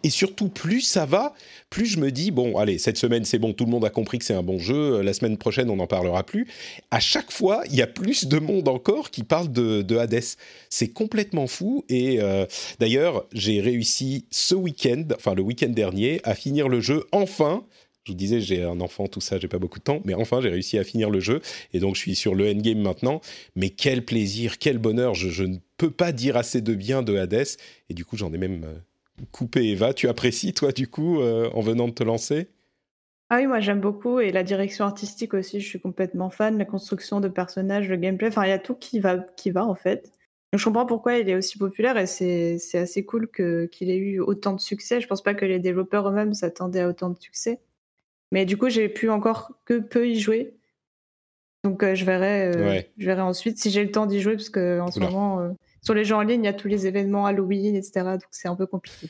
Et surtout, plus ça va, plus je me dis, bon, allez, cette semaine, c'est bon, tout le monde a compris que c'est un bon jeu. La semaine prochaine, on n'en parlera plus. À chaque fois, il y a plus de monde encore qui parle de, de Hades. C'est complètement fou. Et euh, d'ailleurs, j'ai réussi ce week-end, enfin le week-end dernier, à finir le jeu enfin. Je vous disais, j'ai un enfant, tout ça, j'ai pas beaucoup de temps. Mais enfin, j'ai réussi à finir le jeu. Et donc, je suis sur le endgame maintenant. Mais quel plaisir, quel bonheur. Je, je ne peux pas dire assez de bien de Hades. Et du coup, j'en ai même coupé Eva. Tu apprécies, toi, du coup, euh, en venant de te lancer ? Ah oui, moi, j'aime beaucoup. Et la direction artistique aussi, je suis complètement fan. La construction de personnages, le gameplay. Enfin, il y a tout qui va, qui va en fait. Donc, je comprends pourquoi il est aussi populaire. Et c'est, c'est assez cool que, qu'il ait eu autant de succès. Je pense pas que les développeurs eux-mêmes s'attendaient à autant de succès. Mais du coup, j'ai pu encore que peu y jouer. Donc, euh, je, verrai, euh, ouais. je verrai ensuite si j'ai le temps d'y jouer, parce qu'en ce moment, euh, sur les jeux en ligne, il y a tous les événements Halloween, et cetera. Donc, c'est un peu compliqué.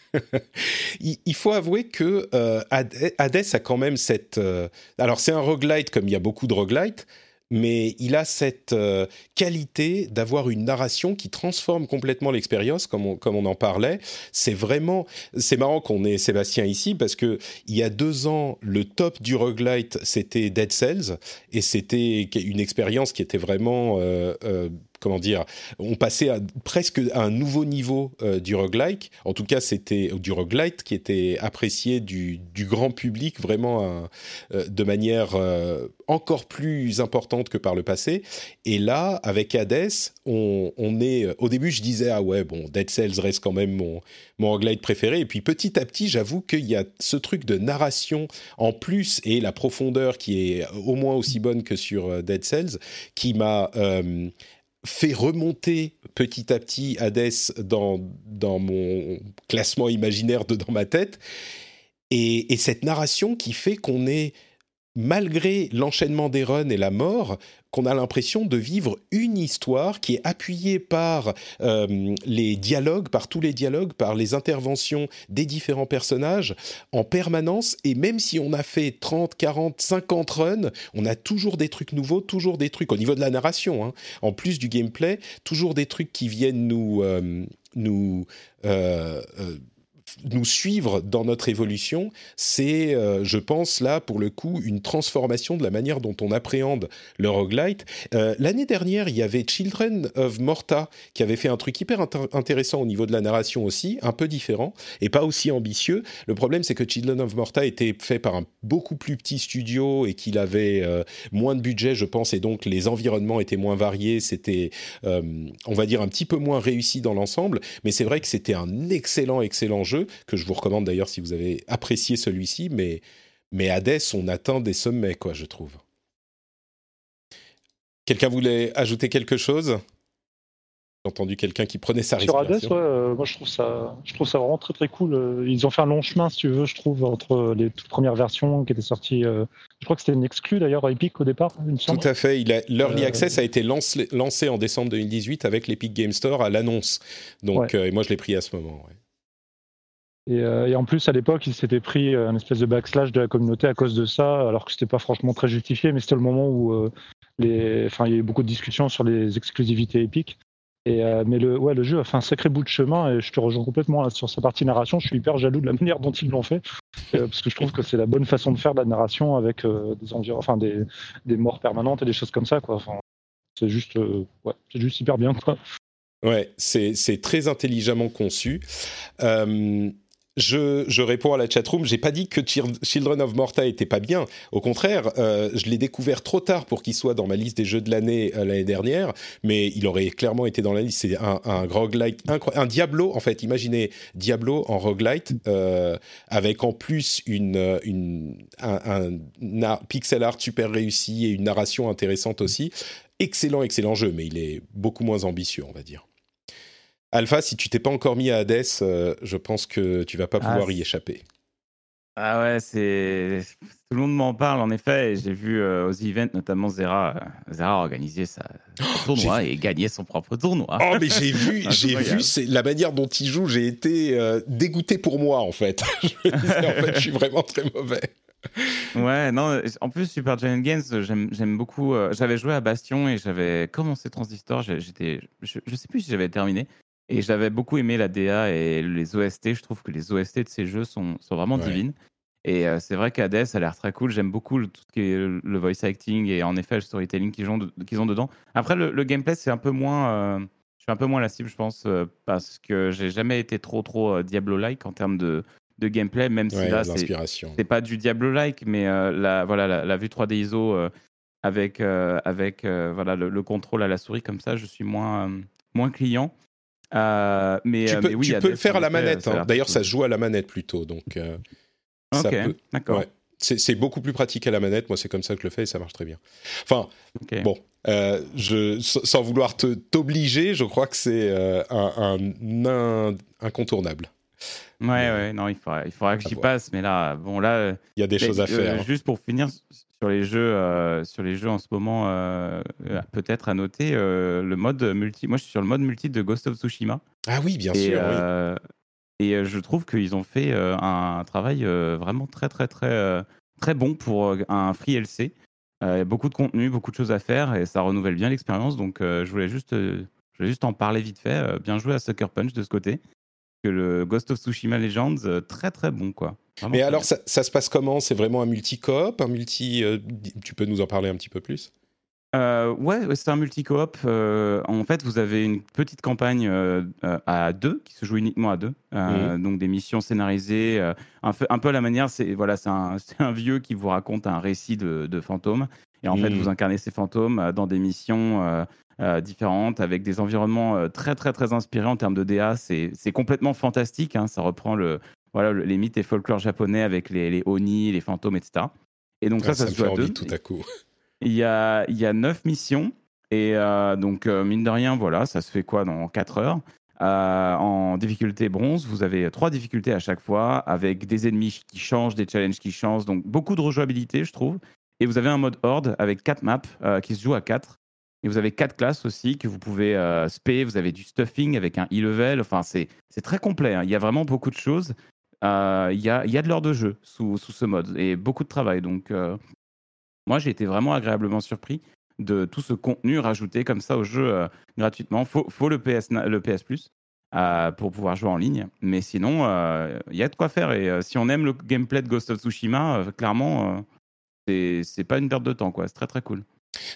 Il faut avouer que euh, Hades a quand même cette... Euh... Alors, c'est un roguelite, comme il y a beaucoup de roguelites, mais il a cette euh, qualité d'avoir une narration qui transforme complètement l'expérience, comme on, comme on en parlait. C'est vraiment... C'est marrant qu'on ait Sébastien ici, parce qu'il y a deux ans, le top du roguelite, c'était Dead Cells, et c'était une expérience qui était vraiment... Euh, euh, comment dire, on passait à, presque à un nouveau niveau euh, du roguelike. En tout cas, c'était du roguelite qui était apprécié du, du grand public vraiment un, euh, de manière euh, encore plus importante que par le passé. Et là, avec Hades, on, on est... Au début, je disais, ah ouais, bon, Dead Cells reste quand même mon, mon roguelite préféré. Et puis, petit à petit, j'avoue qu'il y a ce truc de narration en plus et la profondeur qui est au moins aussi bonne que sur Dead Cells qui m'a... Euh, fait remonter petit à petit Hades dans, dans mon classement imaginaire de dans ma tête. Et, et cette narration qui fait qu'on est, malgré l'enchaînement des runs et la mort, qu'on a l'impression de vivre une histoire qui est appuyée par euh, les dialogues, par tous les dialogues, par les interventions des différents personnages en permanence. Et même si on a fait trente, quarante, cinquante runs, on a toujours des trucs nouveaux, toujours des trucs, au niveau de la narration, hein, en plus du gameplay, toujours des trucs qui viennent nous... Euh, nous euh, euh, nous suivre dans notre évolution. C'est, euh, je pense, là, pour le coup, une transformation de la manière dont on appréhende le roguelite. Euh, l'année dernière, il y avait Children of Morta, qui avait fait un truc hyper int- intéressant au niveau de la narration aussi, un peu différent, et pas aussi ambitieux. Le problème, c'est que Children of Morta était fait par un beaucoup plus petit studio et qu'il avait euh, moins de budget, je pense, et donc les environnements étaient moins variés. C'était, euh, on va dire, un petit peu moins réussi dans l'ensemble, mais c'est vrai que c'était un excellent, excellent jeu, que je vous recommande d'ailleurs si vous avez apprécié celui-ci, mais, mais Hades, on atteint des sommets, quoi, je trouve. Quelqu'un voulait ajouter quelque chose ? J'ai entendu quelqu'un qui prenait sa respiration. Sur Hades, ouais, euh, moi je trouve, ça, je trouve ça vraiment très très cool. Ils ont fait un long chemin, si tu veux, je trouve, entre les toutes premières versions qui étaient sorties. Euh, je crois que c'était une exclue d'ailleurs à Epic au départ. Une Tout à fait. Il a, l'Early euh... Access a été lancé, lancé en décembre deux mille dix-huit avec l'Epic Game Store à l'annonce. Donc, ouais. euh, et moi je l'ai pris à ce moment, ouais. Et, euh, et en plus, à l'époque, il s'était pris un espèce de backslash de la communauté à cause de ça, alors que c'était pas franchement très justifié, mais c'était le moment où euh, les, enfin, il y a eu beaucoup de discussions sur les exclusivités Epic. Et, euh, mais le, ouais, le jeu a fait un sacré bout de chemin, et je te rejoins complètement là, sur sa partie narration. Je suis hyper jaloux de la manière dont ils l'ont fait, euh, parce que je trouve que c'est la bonne façon de faire de la narration avec euh, des, envir- enfin, des, des morts permanentes et des choses comme ça, quoi. Enfin, c'est juste, euh, ouais, c'est juste hyper bien, quoi. Ouais, c'est, c'est très intelligemment conçu. Euh... Je, je réponds à la chatroom, j'ai pas dit que Children of Morta était pas bien, au contraire, euh, je l'ai découvert trop tard pour qu'il soit dans ma liste des jeux de l'année euh, l'année dernière, mais il aurait clairement été dans la liste. C'est un, un roguelite, incro- un Diablo en fait, imaginez Diablo en roguelite, euh, avec en plus une, une, un, un, un, un pixel art super réussi et une narration intéressante aussi, excellent, excellent jeu, mais il est beaucoup moins ambitieux, on va dire. Alpha, si tu t'es pas encore mis à Hades, euh, je pense que tu vas pas pouvoir ah, y échapper. Ah ouais, c'est... tout le monde m'en parle, en effet. Et j'ai vu euh, aux events, notamment Zera, euh, Zera organiser sa oh, tournoi et gagner son propre tournoi. Oh, mais j'ai vu, j'ai vu c'est la manière dont il joue, j'ai été euh, dégoûté pour moi, en fait. Je me disais, en fait, je suis vraiment très mauvais. Ouais, non, en plus, Supergiant Games, j'aime, j'aime beaucoup. Euh, j'avais joué à Bastion et j'avais commencé Transistor, j'étais, je, je sais plus si j'avais terminé. Et j'avais beaucoup aimé la D A et les O S T. Je trouve que les O S T de ces jeux sont, sont vraiment ouais. divines. Et euh, c'est vrai qu'Hades, ça a l'air très cool. J'aime beaucoup le, tout ce qui est le, le voice acting et en effet le storytelling qu'ils ont, de, qu'ils ont dedans. Après, le, le gameplay, c'est un peu moins... Euh, je suis un peu moins la cible, je pense, euh, parce que j'ai jamais été trop, trop euh, Diablo-like en termes de, de gameplay, même ouais, si là, c'est, c'est pas du Diablo-like, mais euh, la, voilà, la, la vue trois D I S O euh, avec, euh, avec euh, voilà, le, le contrôle à la souris, comme ça, je suis moins, euh, moins client. Euh, mais, tu peux, mais oui, tu peux le faire à la manette. Hein. D'ailleurs, ça se joue à la manette plutôt. Donc, euh, okay, ça peut... d'accord. Ouais. C'est, c'est beaucoup plus pratique à la manette. Moi, c'est comme ça que je le fais et ça marche très bien. Enfin, okay. bon, euh, je, sans vouloir te, t'obliger, je crois que c'est euh, un, un, un incontournable. Ouais, mais, ouais, non, il faudra, il faudra que j'y voir. passe. Mais là, bon, là, il y a des choses à euh, faire. Juste pour finir sur les jeux, euh, sur les jeux en ce moment, euh, euh, peut-être à noter euh, le mode multi. Moi, je suis sur le mode multi de Ghost of Tsushima. Ah oui, bien et, sûr. Euh, oui. Et je trouve qu'ils ont fait euh, un travail euh, vraiment très, très, très, euh, très bon pour euh, un free L C. Euh, beaucoup de contenu, beaucoup de choses à faire, et ça renouvelle bien l'expérience. Donc, euh, je voulais juste, euh, je voulais juste en parler vite fait. Euh, bien joué à Sucker Punch de ce côté. Que le Ghost of Tsushima Legends, très très bon quoi. Vraiment. Mais alors ça, ça se passe comment ? C'est vraiment un multi-coop, un multi. Euh, tu peux nous en parler un petit peu plus ? euh, ouais, ouais, c'est un multi-coop. Euh, en fait, vous avez une petite campagne euh, à deux qui se joue uniquement à deux, euh, mmh. donc des missions scénarisées, euh, un, un peu à la manière, c'est voilà, c'est un, c'est un vieux qui vous raconte un récit de, de fantômes. Et en mmh. fait, vous incarnez ces fantômes dans des missions euh, euh, différentes, avec des environnements euh, très, très, très inspirés en termes de D A. C'est, c'est complètement fantastique. Hein. Ça reprend le, voilà, le, les mythes et folklore japonais avec les, les oni, les fantômes, et cetera. Et donc, ah, ça, ça, ça se joue à deux. Tout à coup. Il y a, il y a neuf missions. Et euh, donc, euh, mine de rien, voilà, ça se fait quoi dans quatre heures ? Euh, en difficulté bronze, vous avez trois difficultés à chaque fois, avec des ennemis qui changent, des challenges qui changent. Donc, beaucoup de rejouabilité, je trouve. Et vous avez un mode horde avec quatre maps euh, qui se jouent à quatre. Et vous avez quatre classes aussi que vous pouvez euh, spé. Vous avez du stuffing avec un e-level. Enfin, c'est, c'est très complet. Hein. Il y a vraiment beaucoup de choses. Euh, il, y a, il y a de l'heure de jeu sous, sous ce mode et beaucoup de travail. Donc, euh, moi, j'ai été vraiment agréablement surpris de tout ce contenu rajouté comme ça au jeu euh, gratuitement. Il faut, faut le P S, le P S Plus euh, pour pouvoir jouer en ligne. Mais sinon, euh, il y a de quoi faire. Et euh, si on aime le gameplay de Ghost of Tsushima, euh, clairement... Euh, C'est, c'est pas une perte de temps, quoi. C'est très très cool.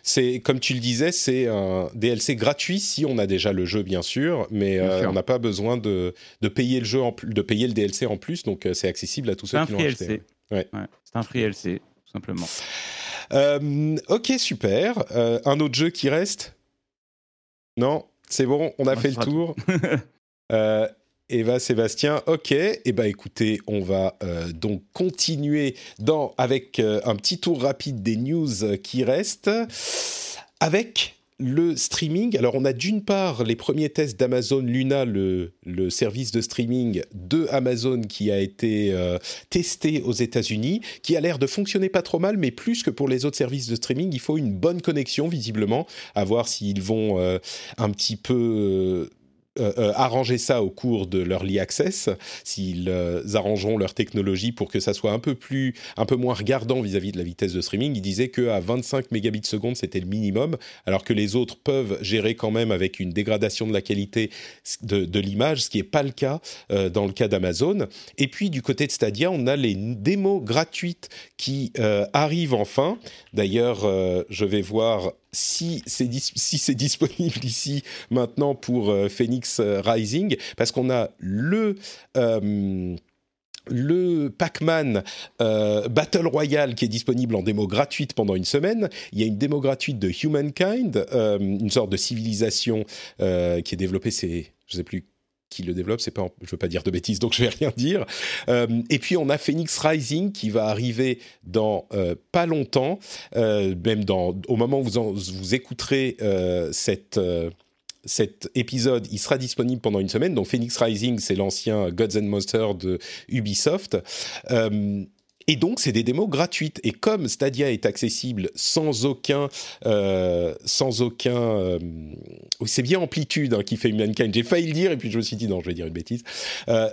C'est, comme tu le disais, c'est un D L C gratuit si on a déjà le jeu, bien sûr, mais bien euh, sûr. on n'a pas besoin de, de payer le jeu, en, de payer le D L C en plus, donc c'est accessible à tous c'est ceux qui l'ont acheté. L C. Ouais. Ouais, c'est un free L C, tout simplement. Euh, ok, super. Euh, un autre jeu qui reste ? Non, c'est bon, on a ouais, fait le tour. euh, Eva, Sébastien, ok. Eh bien, écoutez, on va euh, donc continuer dans, avec euh, un petit tour rapide des news euh, qui restent. Avec le streaming, alors on a d'une part les premiers tests d'Amazon Luna, le, le service de streaming de Amazon qui a été euh, testé aux États-Unis, qui a l'air de fonctionner pas trop mal, mais plus que pour les autres services de streaming, il faut une bonne connexion, visiblement, à voir s'ils vont euh, un petit peu... Euh, Euh, euh, arranger ça au cours de l'Early Access, s'ils euh, arrangeront leur technologie pour que ça soit un peu, plus, un peu moins regardant vis-à-vis de la vitesse de streaming. Ils disaient qu'à vingt-cinq mégabits seconde, c'était le minimum, alors que les autres peuvent gérer quand même avec une dégradation de la qualité de, de l'image, ce qui n'est pas le cas euh, dans le cas d'Amazon. Et puis, du côté de Stadia, on a les démos gratuites qui euh, arrivent enfin. D'ailleurs, euh, je vais voir... Si c'est, dis- si c'est disponible ici maintenant pour euh, Phoenix Rising, parce qu'on a le, euh, le Pac-Man euh, Battle Royale qui est disponible en démo gratuite pendant une semaine. Il y a une démo gratuite de Humankind, euh, une sorte de civilisation euh, qui est développée, c'est, je ne sais plus qui le développe, c'est pas, en... je veux pas dire de bêtises, donc je vais rien dire. Euh, et puis on a Phoenix Rising qui va arriver dans euh, pas longtemps, euh, même dans, au moment où vous, en, vous écouterez euh, cette, euh, cet épisode, il sera disponible pendant une semaine. Donc Phoenix Rising, c'est l'ancien Gods and Monsters de Ubisoft. Euh, et donc, c'est des démos gratuites. Et comme Stadia est accessible sans aucun... Euh, sans aucun euh, c'est bien Amplitude hein, qui fait Humankind. J'ai failli le dire et puis je me suis dit, non, je vais dire une bêtise. Euh,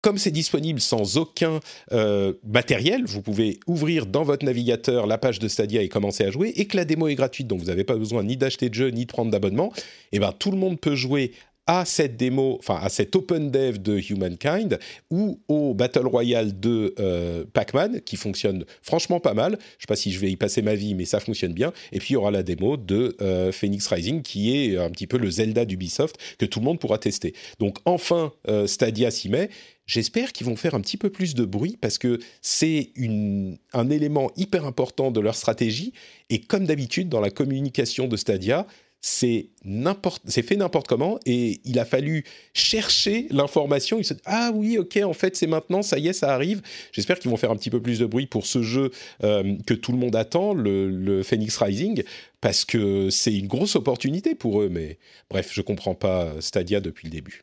Comme c'est disponible sans aucun euh, matériel, vous pouvez ouvrir dans votre navigateur la page de Stadia et commencer à jouer, et que la démo est gratuite, donc vous n'avez pas besoin ni d'acheter de jeu, ni de prendre d'abonnement, et ben tout le monde peut jouer à cette démo, enfin à cet Open Dev de Humankind, ou au Battle Royale de euh, Pac-Man, qui fonctionne franchement pas mal. Je ne sais pas si je vais y passer ma vie, mais ça fonctionne bien. Et puis il y aura la démo de euh, Phoenix Rising, qui est un petit peu le Zelda d'Ubisoft, que tout le monde pourra tester. Donc enfin, euh, Stadia s'y met. J'espère qu'ils vont faire un petit peu plus de bruit parce que c'est une, un élément hyper important de leur stratégie. Et comme d'habitude, dans la communication de Stadia, c'est, n'importe, c'est fait n'importe comment. Et il a fallu chercher l'information. Ils se disent « Ah oui, ok, en fait, c'est maintenant, ça y est, ça arrive. » J'espère qu'ils vont faire un petit peu plus de bruit pour ce jeu euh, que tout le monde attend, le, le Phoenix Rising, parce que c'est une grosse opportunité pour eux. Mais bref, je ne comprends pas Stadia depuis le début.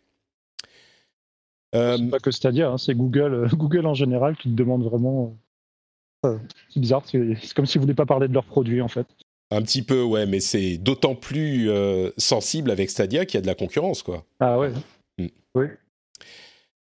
Euh, c'est pas que Stadia, hein, c'est Google, euh, Google en général qui te demande vraiment. Euh, c'est bizarre, c'est, c'est comme s'ils voulaient pas parler de leurs produits en fait. Un petit peu, ouais, mais c'est d'autant plus euh, sensible avec Stadia qu'il y a de la concurrence, quoi. Ah ouais. Mmh. Oui.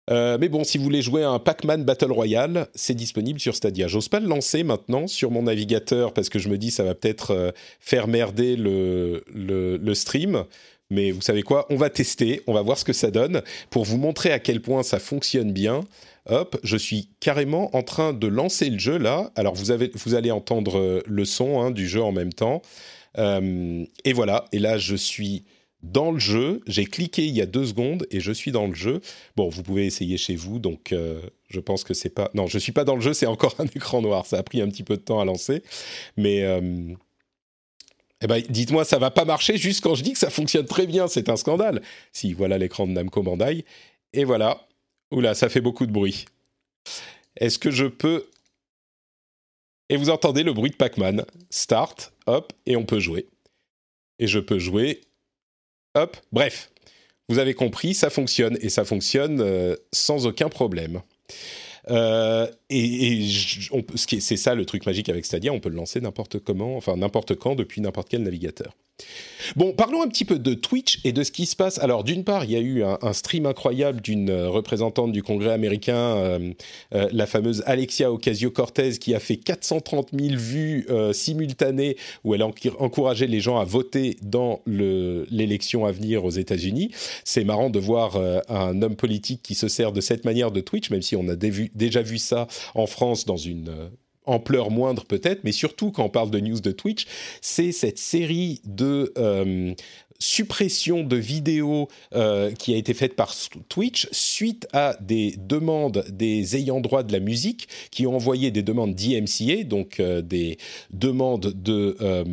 Euh, mais bon, si vous voulez jouer à un Pac-Man Battle Royale, c'est disponible sur Stadia. J'ose pas le lancer maintenant sur mon navigateur parce que je me dis ça va peut-être euh, faire merder le, le, le stream. Mais vous savez quoi, on va tester, on va voir ce que ça donne pour vous montrer à quel point ça fonctionne bien. Hop, je suis carrément en train de lancer le jeu là. Alors vous, avez, vous allez entendre le son hein, du jeu en même temps. Euh, et voilà, et là je suis dans le jeu. J'ai cliqué il y a deux secondes et je suis dans le jeu. Bon, vous pouvez essayer chez vous, donc euh, je pense que c'est pas... Non, je suis pas dans le jeu, c'est encore un écran noir. Ça a pris un petit peu de temps à lancer, mais... Euh... Eh ben, dites-moi, ça va pas marcher juste quand je dis que ça fonctionne très bien, c'est un scandale. Si, voilà l'écran de Namco Bandai. Et voilà. Oula, ça fait beaucoup de bruit. Est-ce que je peux... Et vous entendez le bruit de Pac-Man. Start, hop, et on peut jouer. Et je peux jouer... Hop, bref. Vous avez compris, ça fonctionne. Et ça fonctionne euh, sans aucun problème. Euh, et et je, on, c'est ça le truc magique avec Stadia, on peut le lancer n'importe comment, enfin n'importe quand, depuis n'importe quel navigateur. Bon, parlons un petit peu de Twitch et de ce qui se passe. Alors d'une part, il y a eu un, un stream incroyable d'une représentante du Congrès américain, euh, euh, la fameuse Alexia Ocasio-Cortez, qui a fait quatre cent trente mille vues euh, simultanées, où elle a encouragé les gens à voter dans le, l'élection à venir aux États-Unis. C'est marrant de voir euh, un homme politique qui se sert de cette manière de Twitch, même si on a dévu, déjà vu ça en France dans une... Euh, ampleur moindre peut-être, mais surtout quand on parle de news de Twitch, c'est cette série de euh, suppression de vidéos euh, qui a été faite par Twitch suite à des demandes des ayants droit de la musique qui ont envoyé des demandes D M C A, donc euh, des demandes de, euh,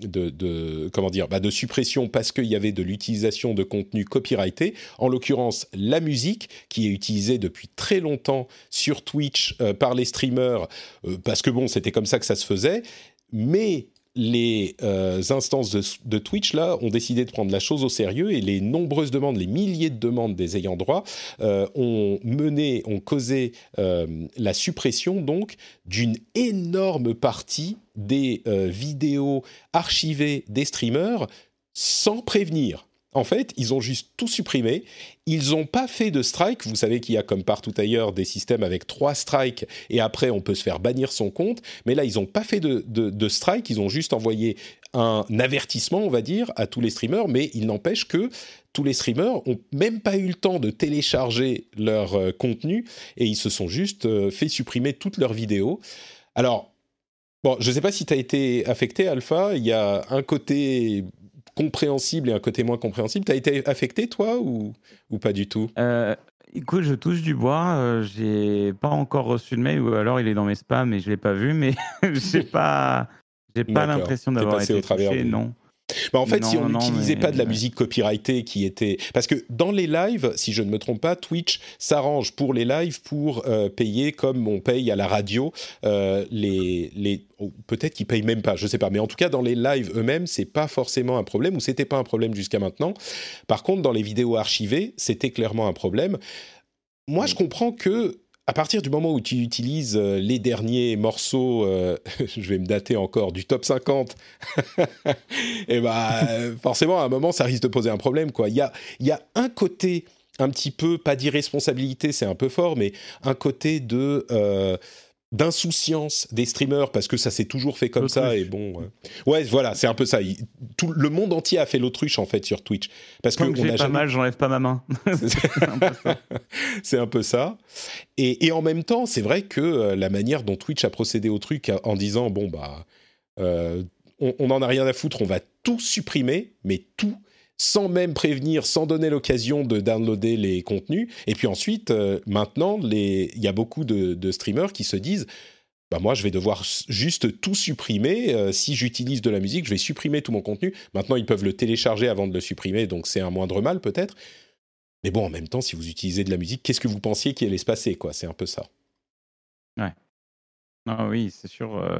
de, de, comment dire, bah de suppression parce qu'il y avait de l'utilisation de contenu copyrighté, en l'occurrence la musique qui est utilisée depuis très longtemps sur Twitch euh, par les streamers, euh, parce que bon, c'était comme ça que ça se faisait, mais... Les euh, instances de, de Twitch là, ont décidé de prendre la chose au sérieux et les nombreuses demandes, les milliers de demandes des ayants droit euh, ont mené, ont causé euh, la suppression donc d'une énorme partie des euh, vidéos archivées des streamers sans prévenir. En fait, ils ont juste tout supprimé. Ils n'ont pas fait de strike. Vous savez qu'il y a, comme partout ailleurs, des systèmes avec trois strikes et après, on peut se faire bannir son compte. Mais là, ils n'ont pas fait de, de, de strike. Ils ont juste envoyé un avertissement, on va dire, à tous les streamers. Mais il n'empêche que tous les streamers n'ont même pas eu le temps de télécharger leur euh, contenu et ils se sont juste euh, fait supprimer toutes leurs vidéos. Alors, bon, je ne sais pas si tu as été affecté, Alpha. Il y a un côté... compréhensible et un côté moins compréhensible. T'as été affecté, toi, ou, ou pas du tout ? euh, Écoute, je touche du bois. Euh, j'ai pas encore reçu le mail, ou alors il est dans mes spams et je l'ai pas vu, mais j'ai pas, j'ai pas l'impression d'avoir été touché, non. Bah en fait, non, si on n'utilisait mais... pas de la musique copyrightée qui était... Parce que dans les lives, si je ne me trompe pas, Twitch s'arrange pour les lives pour euh, payer comme on paye à la radio. Euh, les, les... Oh, peut-être qu'ils ne payent même pas, je ne sais pas. Mais en tout cas, dans les lives eux-mêmes, ce n'est pas forcément un problème, ou ce n'était pas un problème jusqu'à maintenant. Par contre, dans les vidéos archivées, c'était clairement un problème. Moi, je comprends que... À partir du moment où tu utilises les derniers morceaux, euh, je vais me dater encore, du top cinquante, et bah, forcément, à un moment, ça risque de poser un problème, quoi. Il y a, y a un côté un petit peu, pas d'irresponsabilité, c'est un peu fort, mais un côté de, euh, d'insouciance des streamers, parce que ça s'est toujours fait comme l'autruche. Ça. Et bon, euh... Ouais, voilà, c'est un peu ça. Il, tout, le monde entier a fait l'autruche, en fait, sur Twitch. Parce Tant que, que on j'ai a pas jamais... mal, j'enlève pas ma main. C'est un peu ça. C'est un peu ça. Et, et en même temps, c'est vrai que euh, la manière dont Twitch a procédé au truc en disant, bon, bah, euh, on n'en a rien à foutre, on va tout supprimer, mais tout, sans même prévenir, sans donner l'occasion de downloader les contenus. Et puis ensuite, euh, maintenant, il y a beaucoup de, de streamers qui se disent bah « Moi, je vais devoir juste tout supprimer. Euh, si j'utilise de la musique, je vais supprimer tout mon contenu. » Maintenant, ils peuvent le télécharger avant de le supprimer, donc c'est un moindre mal peut-être. Mais bon, en même temps, si vous utilisez de la musique, qu'est-ce que vous pensiez qu'il allait se passer, quoi ? C'est un peu ça. Ouais. Ah oui, c'est sûr, euh,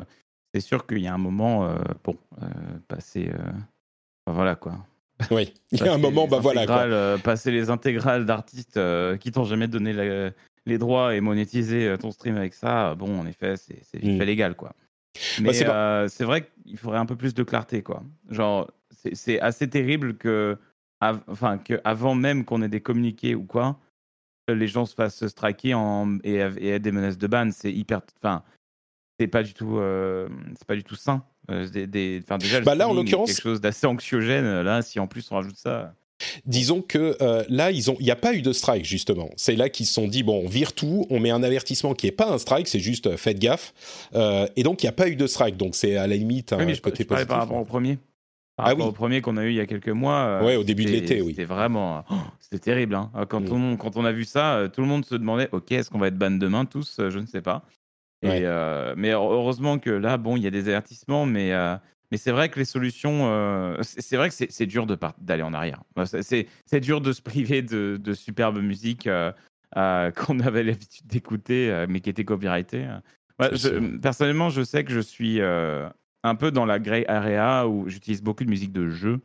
c'est sûr qu'il y a un moment, euh, bon, euh, passer... Euh, ben voilà, quoi. Oui, il y a un moment, bah voilà quoi. Euh, passer les intégrales d'artistes euh, qui t'ont jamais donné la, les droits et monétiser ton stream avec ça, bon, en effet, c'est, c'est vite fait légal, quoi. Mais bah, c'est, euh, pas... c'est vrai qu'il faudrait un peu plus de clarté, quoi. Genre, c'est, c'est assez terrible que, av- enfin, que avant même qu'on ait des communiqués ou quoi, les gens se fassent striker en, et, et aient des menaces de ban. C'est hyper, enfin, c'est pas du tout, euh, c'est pas du tout sain. Des, des, enfin déjà, bah là, en l'occurrence, quelque chose d'assez anxiogène. Là, si en plus on rajoute ça. Disons que euh, là, il n'y a pas eu de strike, justement. C'est là qu'ils se sont dit, bon, on vire tout, on met un avertissement qui n'est pas un strike, c'est juste euh, faites gaffe. Euh, et donc, il n'y a pas eu de strike. Donc, c'est à la limite un oui, je, côté je positif. Par rapport hein. au premier. Par ah rapport oui. au premier qu'on a eu il y a quelques mois. Ouais, au début de l'été, oui. C'était vraiment... Oh, c'était terrible. Hein. Quand, mmh. on, quand on a vu ça, tout le monde se demandait, OK, est-ce qu'on va être ban demain tous ? Je ne sais pas. Et ouais. euh, mais heureusement que là, bon, il y a des avertissements, mais, euh, mais c'est vrai que les solutions, euh, c'est, c'est vrai que c'est, c'est dur de part, d'aller en arrière. C'est, c'est, c'est dur de se priver de, de superbe musique euh, euh, qu'on avait l'habitude d'écouter, euh, mais qui était copyrightée. Ouais, je, personnellement, je sais que je suis euh, un peu dans la grey area où j'utilise beaucoup de musiques de jeu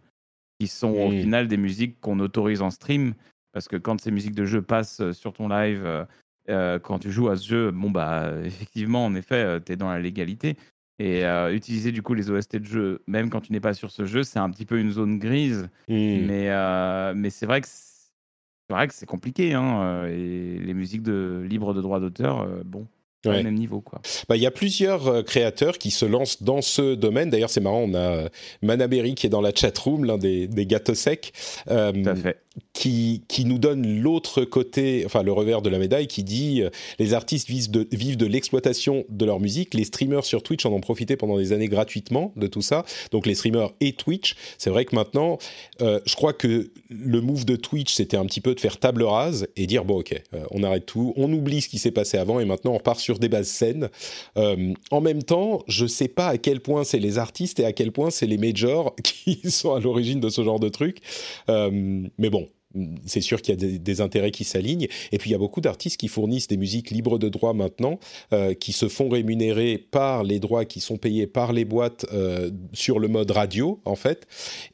qui sont mmh. au final des musiques qu'on autorise en stream, parce que quand ces musiques de jeu passent sur ton live... Euh, Euh, quand tu joues à ce jeu, bon bah effectivement, en effet, euh, t'es dans la légalité. Et euh, utiliser du coup les O S T de jeu, même quand tu n'es pas sur ce jeu, c'est un petit peu une zone grise. Mmh. Mais euh, mais c'est vrai que c'est, c'est vrai que c'est compliqué. Hein, et les musiques de libres de droit d'auteur, euh, bon. Ouais. Au même niveau, quoi. Bah, y a plusieurs euh, créateurs qui se lancent dans ce domaine. D'ailleurs, c'est marrant, on a euh, Manaberi qui est dans la chatroom, l'un des, des gâteaux secs, euh, qui, qui nous donne l'autre côté, enfin le revers de la médaille, qui dit euh, « Les artistes vivent de, vivent de l'exploitation de leur musique. Les streamers sur Twitch en ont profité pendant des années gratuitement de tout ça. » Donc les streamers et Twitch, c'est vrai que maintenant, euh, je crois que le move de Twitch, c'était un petit peu de faire table rase et dire « Bon, ok, euh, on arrête tout, on oublie ce qui s'est passé avant et maintenant on repart sur des bases saines. Euh, en même temps, je ne sais pas à quel point c'est les artistes et à quel point c'est les majors qui sont à l'origine de ce genre de truc. Euh, mais bon, c'est sûr qu'il y a des, des intérêts qui s'alignent. Et puis, il y a beaucoup d'artistes qui fournissent des musiques libres de droit maintenant, euh, qui se font rémunérer par les droits qui sont payés par les boîtes euh, sur le mode radio, en fait.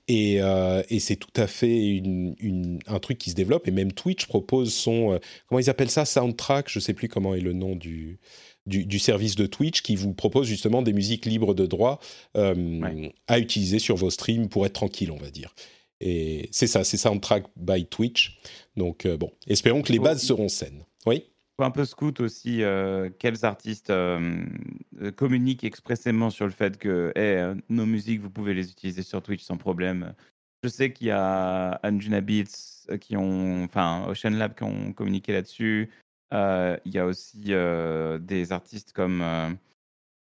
Et, euh, et c'est tout à fait une, une, un truc qui se développe. Et même Twitch propose son... Euh, comment ils appellent ça ? Soundtrack ? Je ne sais plus comment est le nom du, du, du service de Twitch qui vous propose justement des musiques libres de droit euh, ouais. à utiliser sur vos streams pour être tranquille, on va dire. Et c'est ça, c'est Soundtrack by Twitch. Donc euh, bon, espérons que les bases seront saines. Oui. Un peu scout aussi, euh, quels artistes euh, communiquent expressément sur le fait que hey, nos musiques, vous pouvez les utiliser sur Twitch sans problème. Je sais qu'il y a Anjuna Beats, qui ont, enfin Ocean Lab qui ont communiqué là-dessus. Euh, il y a aussi euh, des artistes comme... Euh,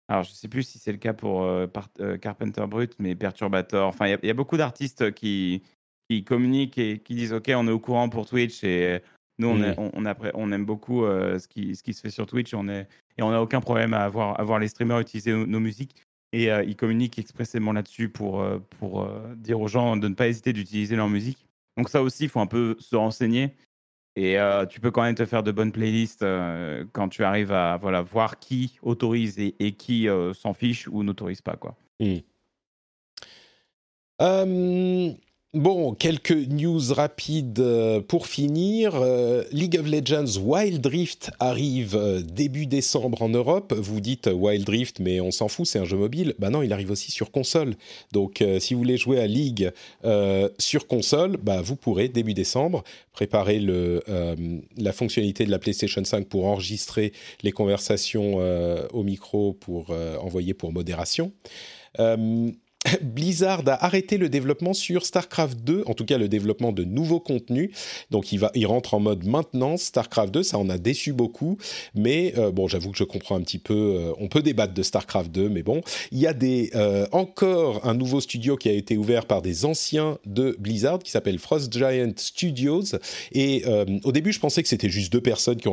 Alors, je ne sais plus si c'est le cas pour euh, par- euh, Carpenter Brut, mais Perturbator. Enfin, il y, y a beaucoup d'artistes qui, qui communiquent et qui disent « Ok, on est au courant pour Twitch. » Et nous, on, mmh. est, on, on, appré- on aime beaucoup euh, ce, qui, ce qui se fait sur Twitch. Et on n'a aucun problème à avoir, à voir les streamers utiliser nos, nos musiques. Et euh, ils communiquent expressément là-dessus pour, euh, pour euh, dire aux gens de ne pas hésiter d'utiliser leur musique. Donc ça aussi, il faut un peu se renseigner. Et euh, tu peux quand même te faire de bonnes playlists euh, quand tu arrives à voilà, voir qui autorise et, et qui euh, s'en fiche ou n'autorise pas, quoi. Mmh. Euh, bon, quelques news rapides pour finir. Euh, League of Legends Wild Rift arrive début décembre en Europe. Vous dites Wild Rift, mais on s'en fout, c'est un jeu mobile. Ben non, il arrive aussi sur console. Donc, euh, si vous voulez jouer à League euh, sur console, bah, vous pourrez début décembre préparer le, euh, la fonctionnalité de la PlayStation cinq pour enregistrer les conversations euh, au micro pour euh, envoyer pour modération. Euh, Blizzard a arrêté le développement sur Starcraft deux, en tout cas le développement de nouveaux contenus. Donc il, va, il rentre en mode maintenance. Starcraft deux, ça en a déçu beaucoup, mais euh, bon, j'avoue que je comprends un petit peu. Euh, on peut débattre de Starcraft deux, mais bon, il y a des euh, encore un nouveau studio qui a été ouvert par des anciens de Blizzard qui s'appelle Frost Giant Studios. Et euh, au début, je pensais que c'était juste deux personnes qui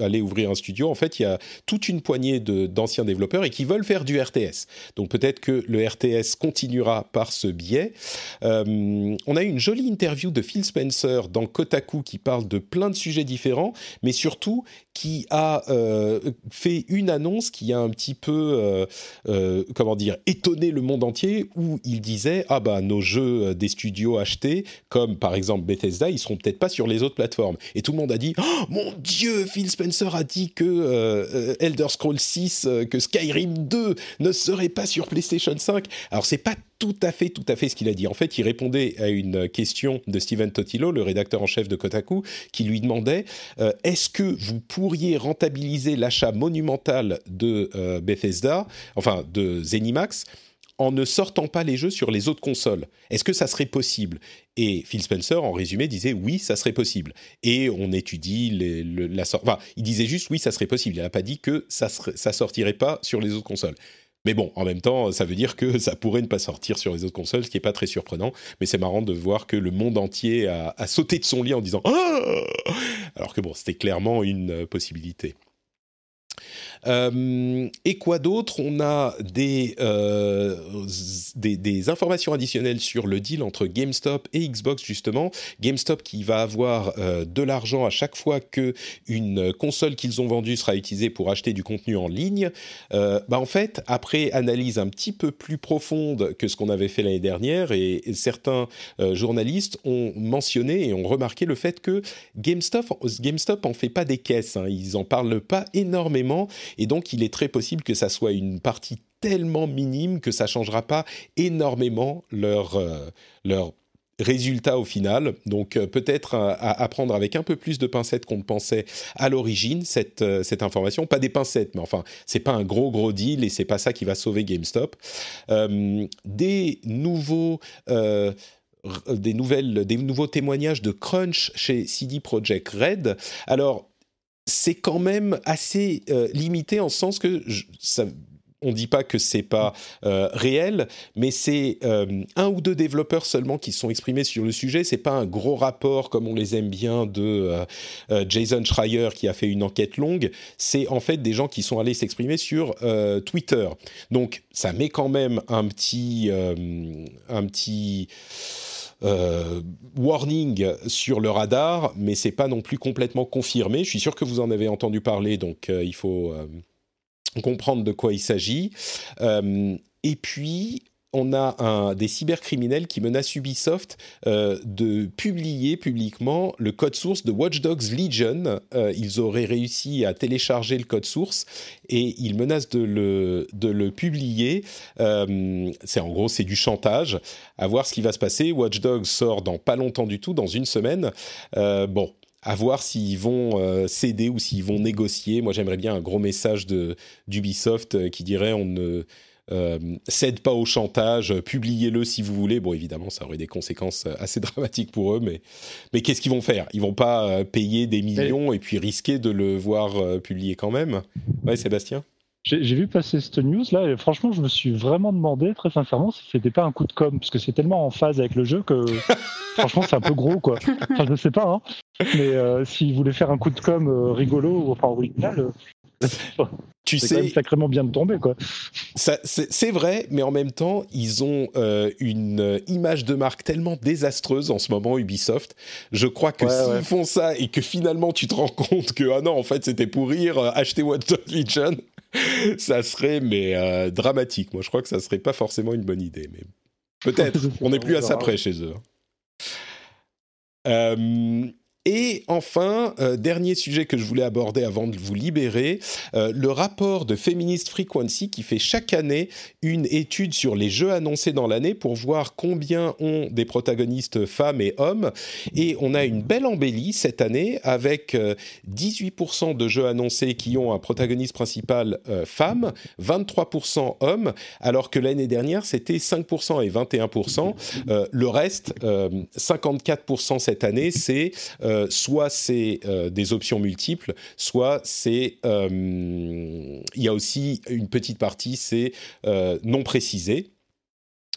allaient ouvrir un studio. En fait, il y a toute une poignée de, d'anciens développeurs et qui veulent faire du R T S. Donc peut-être que le R T S continue. continuera par ce biais. Euh, on a eu une jolie interview de Phil Spencer dans Kotaku qui parle de plein de sujets différents, mais surtout qui a euh, fait une annonce qui a un petit peu, euh, euh, comment dire, étonné le monde entier, où il disait « Ah bah, nos jeux des studios achetés, comme par exemple Bethesda, ils seront peut-être pas sur les autres plateformes. » Et tout le monde a dit « Oh mon Dieu, Phil Spencer a dit que euh, Elder Scrolls six, euh, que Skyrim deux ne serait pas sur PlayStation cinq. » Alors, c'est pas tout à fait, tout à fait ce qu'il a dit. En fait, il répondait à une question de Steven Totilo, le rédacteur en chef de Kotaku, qui lui demandait euh, « Est-ce que vous pourriez rentabiliser l'achat monumental de euh, Bethesda, enfin de ZeniMax, en ne sortant pas les jeux sur les autres consoles? Est-ce que ça serait possible ?» Et Phil Spencer, en résumé, disait « Oui, ça serait possible. » Et on étudie les, le, la sortie... Enfin, il disait juste « Oui, ça serait possible. » Il n'a pas dit que ça ser- ça sortirait pas sur les autres consoles. Mais bon, en même temps, ça veut dire que ça pourrait ne pas sortir sur les autres consoles, ce qui n'est pas très surprenant. Mais c'est marrant de voir que le monde entier a, a sauté de son lit en disant « Ah !» Alors que bon, c'était clairement une possibilité. Euh, et quoi d'autre? On a des, euh, des, des informations additionnelles sur le deal entre GameStop et Xbox, justement. GameStop qui va avoir euh, de l'argent à chaque fois qu'une console qu'ils ont vendue sera utilisée pour acheter du contenu en ligne. Euh, bah en fait, après analyse un petit peu plus profonde que ce qu'on avait fait l'année dernière, et, et certains euh, journalistes ont mentionné et ont remarqué le fait que GameStop, GameStop en fait pas des caisses, hein, ils en parlent pas énormément. Et donc, il est très possible que ça soit une partie tellement minime que ça ne changera pas énormément leur, euh, leur résultat au final. Donc, euh, peut-être à, à prendre avec un peu plus de pincettes qu'on ne pensait à l'origine, cette, euh, cette information. Pas des pincettes, mais enfin, ce n'est pas un gros, gros deal et ce n'est pas ça qui va sauver GameStop. Euh, des nouveaux... Euh, des, nouvelles, des nouveaux témoignages de Crunch chez C D Projekt Red. Alors... c'est quand même assez euh, limité en ce sens que je, ça, on ne dit pas que ce n'est pas euh, réel, mais c'est euh, un ou deux développeurs seulement qui se sont exprimés sur le sujet. Ce n'est pas un gros rapport comme on les aime bien de euh, euh, Jason Schreier qui a fait une enquête longue. C'est en fait des gens qui sont allés s'exprimer sur euh, Twitter. Donc ça met quand même un petit... Euh, un petit Euh, warning sur le radar, mais c'est pas non plus complètement confirmé. Je suis sûr que vous en avez entendu parler, donc euh, il faut euh, comprendre de quoi il s'agit. Euh, et puis on a un, des cybercriminels qui menacent Ubisoft euh, de publier publiquement le code source de Watch Dogs Legion. Euh, ils auraient réussi à télécharger le code source et ils menacent de le, de le publier. Euh, c'est, en gros, c'est du chantage. À voir ce qui va se passer. Watch Dogs sort dans pas longtemps du tout, dans une semaine. Euh, bon... à voir s'ils vont euh, céder ou s'ils vont négocier. Moi, j'aimerais bien un gros message de, d'Ubisoft euh, qui dirait « on ne euh, cède pas au chantage, euh, publiez-le si vous voulez ». Bon, évidemment, ça aurait des conséquences assez dramatiques pour eux, mais, mais qu'est-ce qu'ils vont faire? Ils ne vont pas euh, payer des millions et puis risquer de le voir euh, publier quand même. Ouais, Sébastien? J'ai, j'ai vu passer cette news-là et franchement, je me suis vraiment demandé, très sincèrement, si c'était pas un coup de com', parce que c'est tellement en phase avec le jeu que franchement, c'est un peu gros, quoi. Enfin, je ne sais pas, hein. Mais euh, s'ils voulaient faire un coup de com' euh, rigolo, enfin original, euh, Tu sais, quand même sacrément bien de tomber, quoi. Ça, c'est, c'est vrai, mais en même temps, ils ont euh, une image de marque tellement désastreuse en ce moment, Ubisoft. Je crois que ouais, s'ils ouais. font ça et que finalement tu te rends compte que ah non, en fait, c'était pour rire, euh, acheter Watch Dogs Legion, ça serait mais euh, dramatique. Moi, je crois que ça serait pas forcément une bonne idée, mais peut-être. On n'est plus à ça près chez eux. Euh... Et enfin, euh, dernier sujet que je voulais aborder avant de vous libérer, euh, le rapport de Feminist Frequency qui fait chaque année une étude sur les jeux annoncés dans l'année pour voir combien ont des protagonistes femmes et hommes. Et on a une belle embellie cette année avec euh, dix-huit pour cent de jeux annoncés qui ont un protagoniste principal euh, femme, vingt-trois pour cent hommes, alors que l'année dernière, c'était cinq pour cent et vingt et un pour cent. Euh, le reste, euh, cinquante-quatre pour cent cette année, c'est... Euh, soit c'est euh, des options multiples, soit c'est... Il euh, y a aussi une petite partie, c'est euh, non précisé.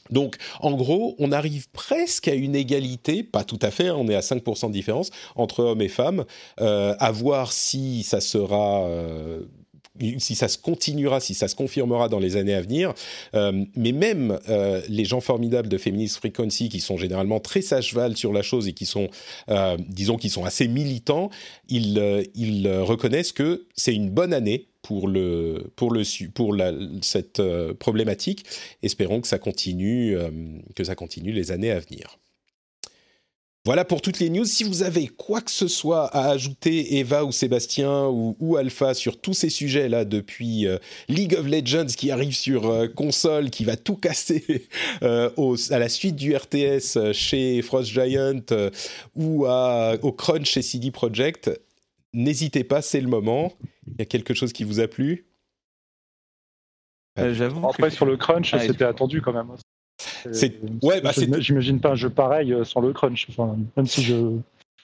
Donc, en gros, on arrive presque à une égalité, pas tout à fait, hein, on est à cinq pour cent de différence, entre hommes et femmes, euh, à voir si ça sera... Euh, si ça se continuera, si ça se confirmera dans les années à venir. Euh, mais même euh, les gens formidables de Feminist Frequency, qui sont généralement très à cheval sur la chose et qui sont, euh, disons, qui sont assez militants, ils, euh, ils reconnaissent que c'est une bonne année pour, le, pour, le, pour la, cette euh, problématique. Espérons que ça continue, euh, que ça continue les années à venir. Voilà pour toutes les news. Si vous avez quoi que ce soit à ajouter, Eva ou Sébastien ou, ou Alpha, sur tous ces sujets-là, depuis euh, League of Legends qui arrive sur euh, console, qui va tout casser euh, au, à la suite du R T S chez Frost Giant euh, ou à, au Crunch chez C D Projekt, n'hésitez pas, c'est le moment. Il y a quelque chose qui vous a plu ? euh, J'avoue. Après, que... sur le Crunch, ah, c'était attendu quand même. C'est... Ouais, bah je c'est... J'imagine pas un jeu pareil sans le crunch, enfin, même si je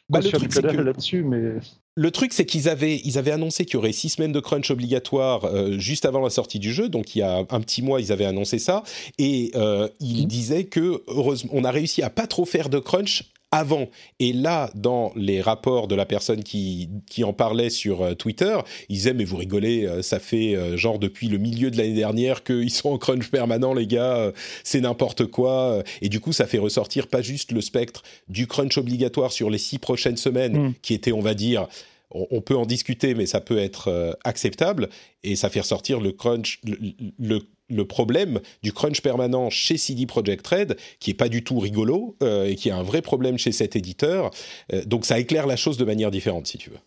bah, le truc, que... là-dessus, mais... Le truc, c'est qu'ils avaient, ils avaient annoncé qu'il y aurait six semaines de crunch obligatoire euh, juste avant la sortie du jeu, donc il y a un petit mois, ils avaient annoncé ça, et euh, ils mmh. disaient que heureusement, on a réussi à pas trop faire de crunch avant. Et là, dans les rapports de la personne qui, qui en parlait sur Twitter, ils disaient « Mais vous rigolez, ça fait genre depuis le milieu de l'année dernière qu'ils sont en crunch permanent, les gars, c'est n'importe quoi. » Et du coup, ça fait ressortir pas juste le spectre du crunch obligatoire sur les six prochaines semaines, mmh. qui était, on va dire... On peut en discuter, mais ça peut être euh, acceptable. Et ça fait ressortir le, crunch, le, le, le problème du crunch permanent chez C D Projekt Red, qui n'est pas du tout rigolo euh, et qui est un vrai problème chez cet éditeur. Euh, donc ça éclaire la chose de manière différente, si tu veux.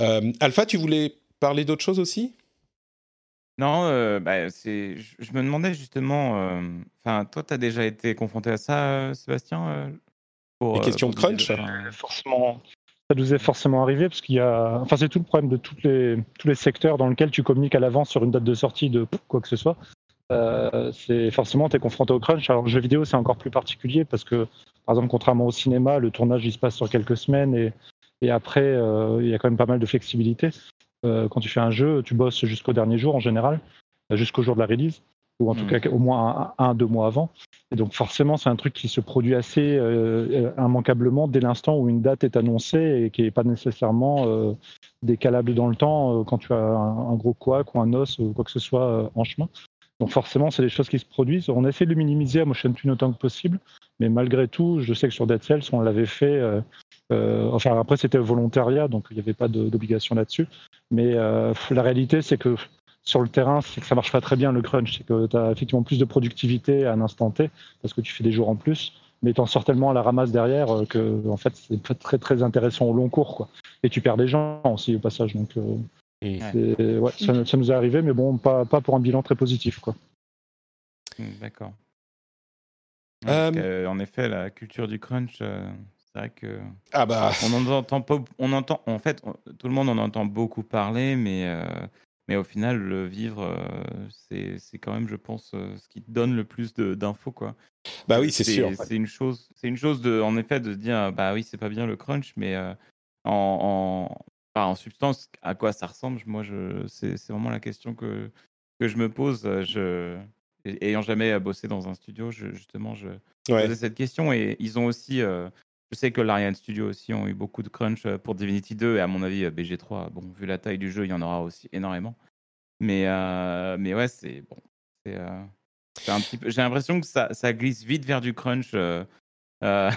Euh, Alpha, tu voulais parler d'autre chose aussi ? Non, euh, bah, c'est... je me demandais justement... Euh... Enfin, toi, tu as déjà été confronté à ça, euh, Sébastien euh... pour, Les questions euh, pour de crunch euh, forcément... Ça nous est forcément arrivé parce qu'il y a, enfin c'est tout le problème de toutes les tous les secteurs dans lesquels tu communiques à l'avance sur une date de sortie de quoi que ce soit. Euh, c'est forcément t'es confronté au crunch. Alors jeux vidéo c'est encore plus particulier parce que par exemple contrairement au cinéma le tournage il se passe sur quelques semaines et et après euh, il y a quand même pas mal de flexibilité. Euh, quand tu fais un jeu tu bosses jusqu'au dernier jour en général, jusqu'au jour de la release ou en mmh. tout cas au moins un, un deux mois avant. Et donc forcément, c'est un truc qui se produit assez euh, immanquablement dès l'instant où une date est annoncée et qui n'est pas nécessairement euh, décalable dans le temps euh, quand tu as un, un gros couac ou un os ou quoi que ce soit euh, en chemin. Donc forcément, c'est des choses qui se produisent. On essaie de le minimiser à Motion Twin autant que possible, mais malgré tout, je sais que sur Dead Cells, on l'avait fait... Euh, euh, enfin, après, c'était volontariat, donc il n'y avait pas de, d'obligation là-dessus. Mais euh, la réalité, c'est que... sur le terrain, c'est que ça marche pas très bien le crunch, c'est que tu as effectivement plus de productivité à un instant T parce que tu fais des jours en plus, mais t'en sors tellement à la ramasse derrière que en fait c'est pas très très intéressant au long cours quoi. Et tu perds des gens aussi au passage donc euh, mmh. c'est, ouais, ça, ça nous est arrivé mais bon pas pas pour un bilan très positif quoi. D'accord. Ouais, um... euh, en effet la culture du crunch. Euh... C'est vrai que ah bah. on en entend pas, on entend en fait on, tout le monde en entend beaucoup parler mais euh... mais au final, le vivre, euh, c'est, c'est quand même, je pense, euh, ce qui te donne le plus de, d'infos, quoi. Bah oui, c'est, c'est sûr. C'est une chose, c'est une chose de, en effet, de se dire, bah oui, c'est pas bien le crunch, mais euh, en, en, bah, en substance, à quoi ça ressemble ? Moi, je, c'est, c'est vraiment la question que que je me pose. Je, ayant jamais bossé dans un studio, je, justement, je, je ouais. posais cette question. Et ils ont aussi, euh, Je sais que l'Ariane Studio aussi ont eu beaucoup de crunch pour Divinity deux et à mon avis B G trois, bon, vu la taille du jeu, il y en aura aussi énormément. Mais, euh, mais ouais, c'est bon. C'est, euh, c'est un petit peu, j'ai l'impression que ça, ça glisse vite vers du crunch euh, euh,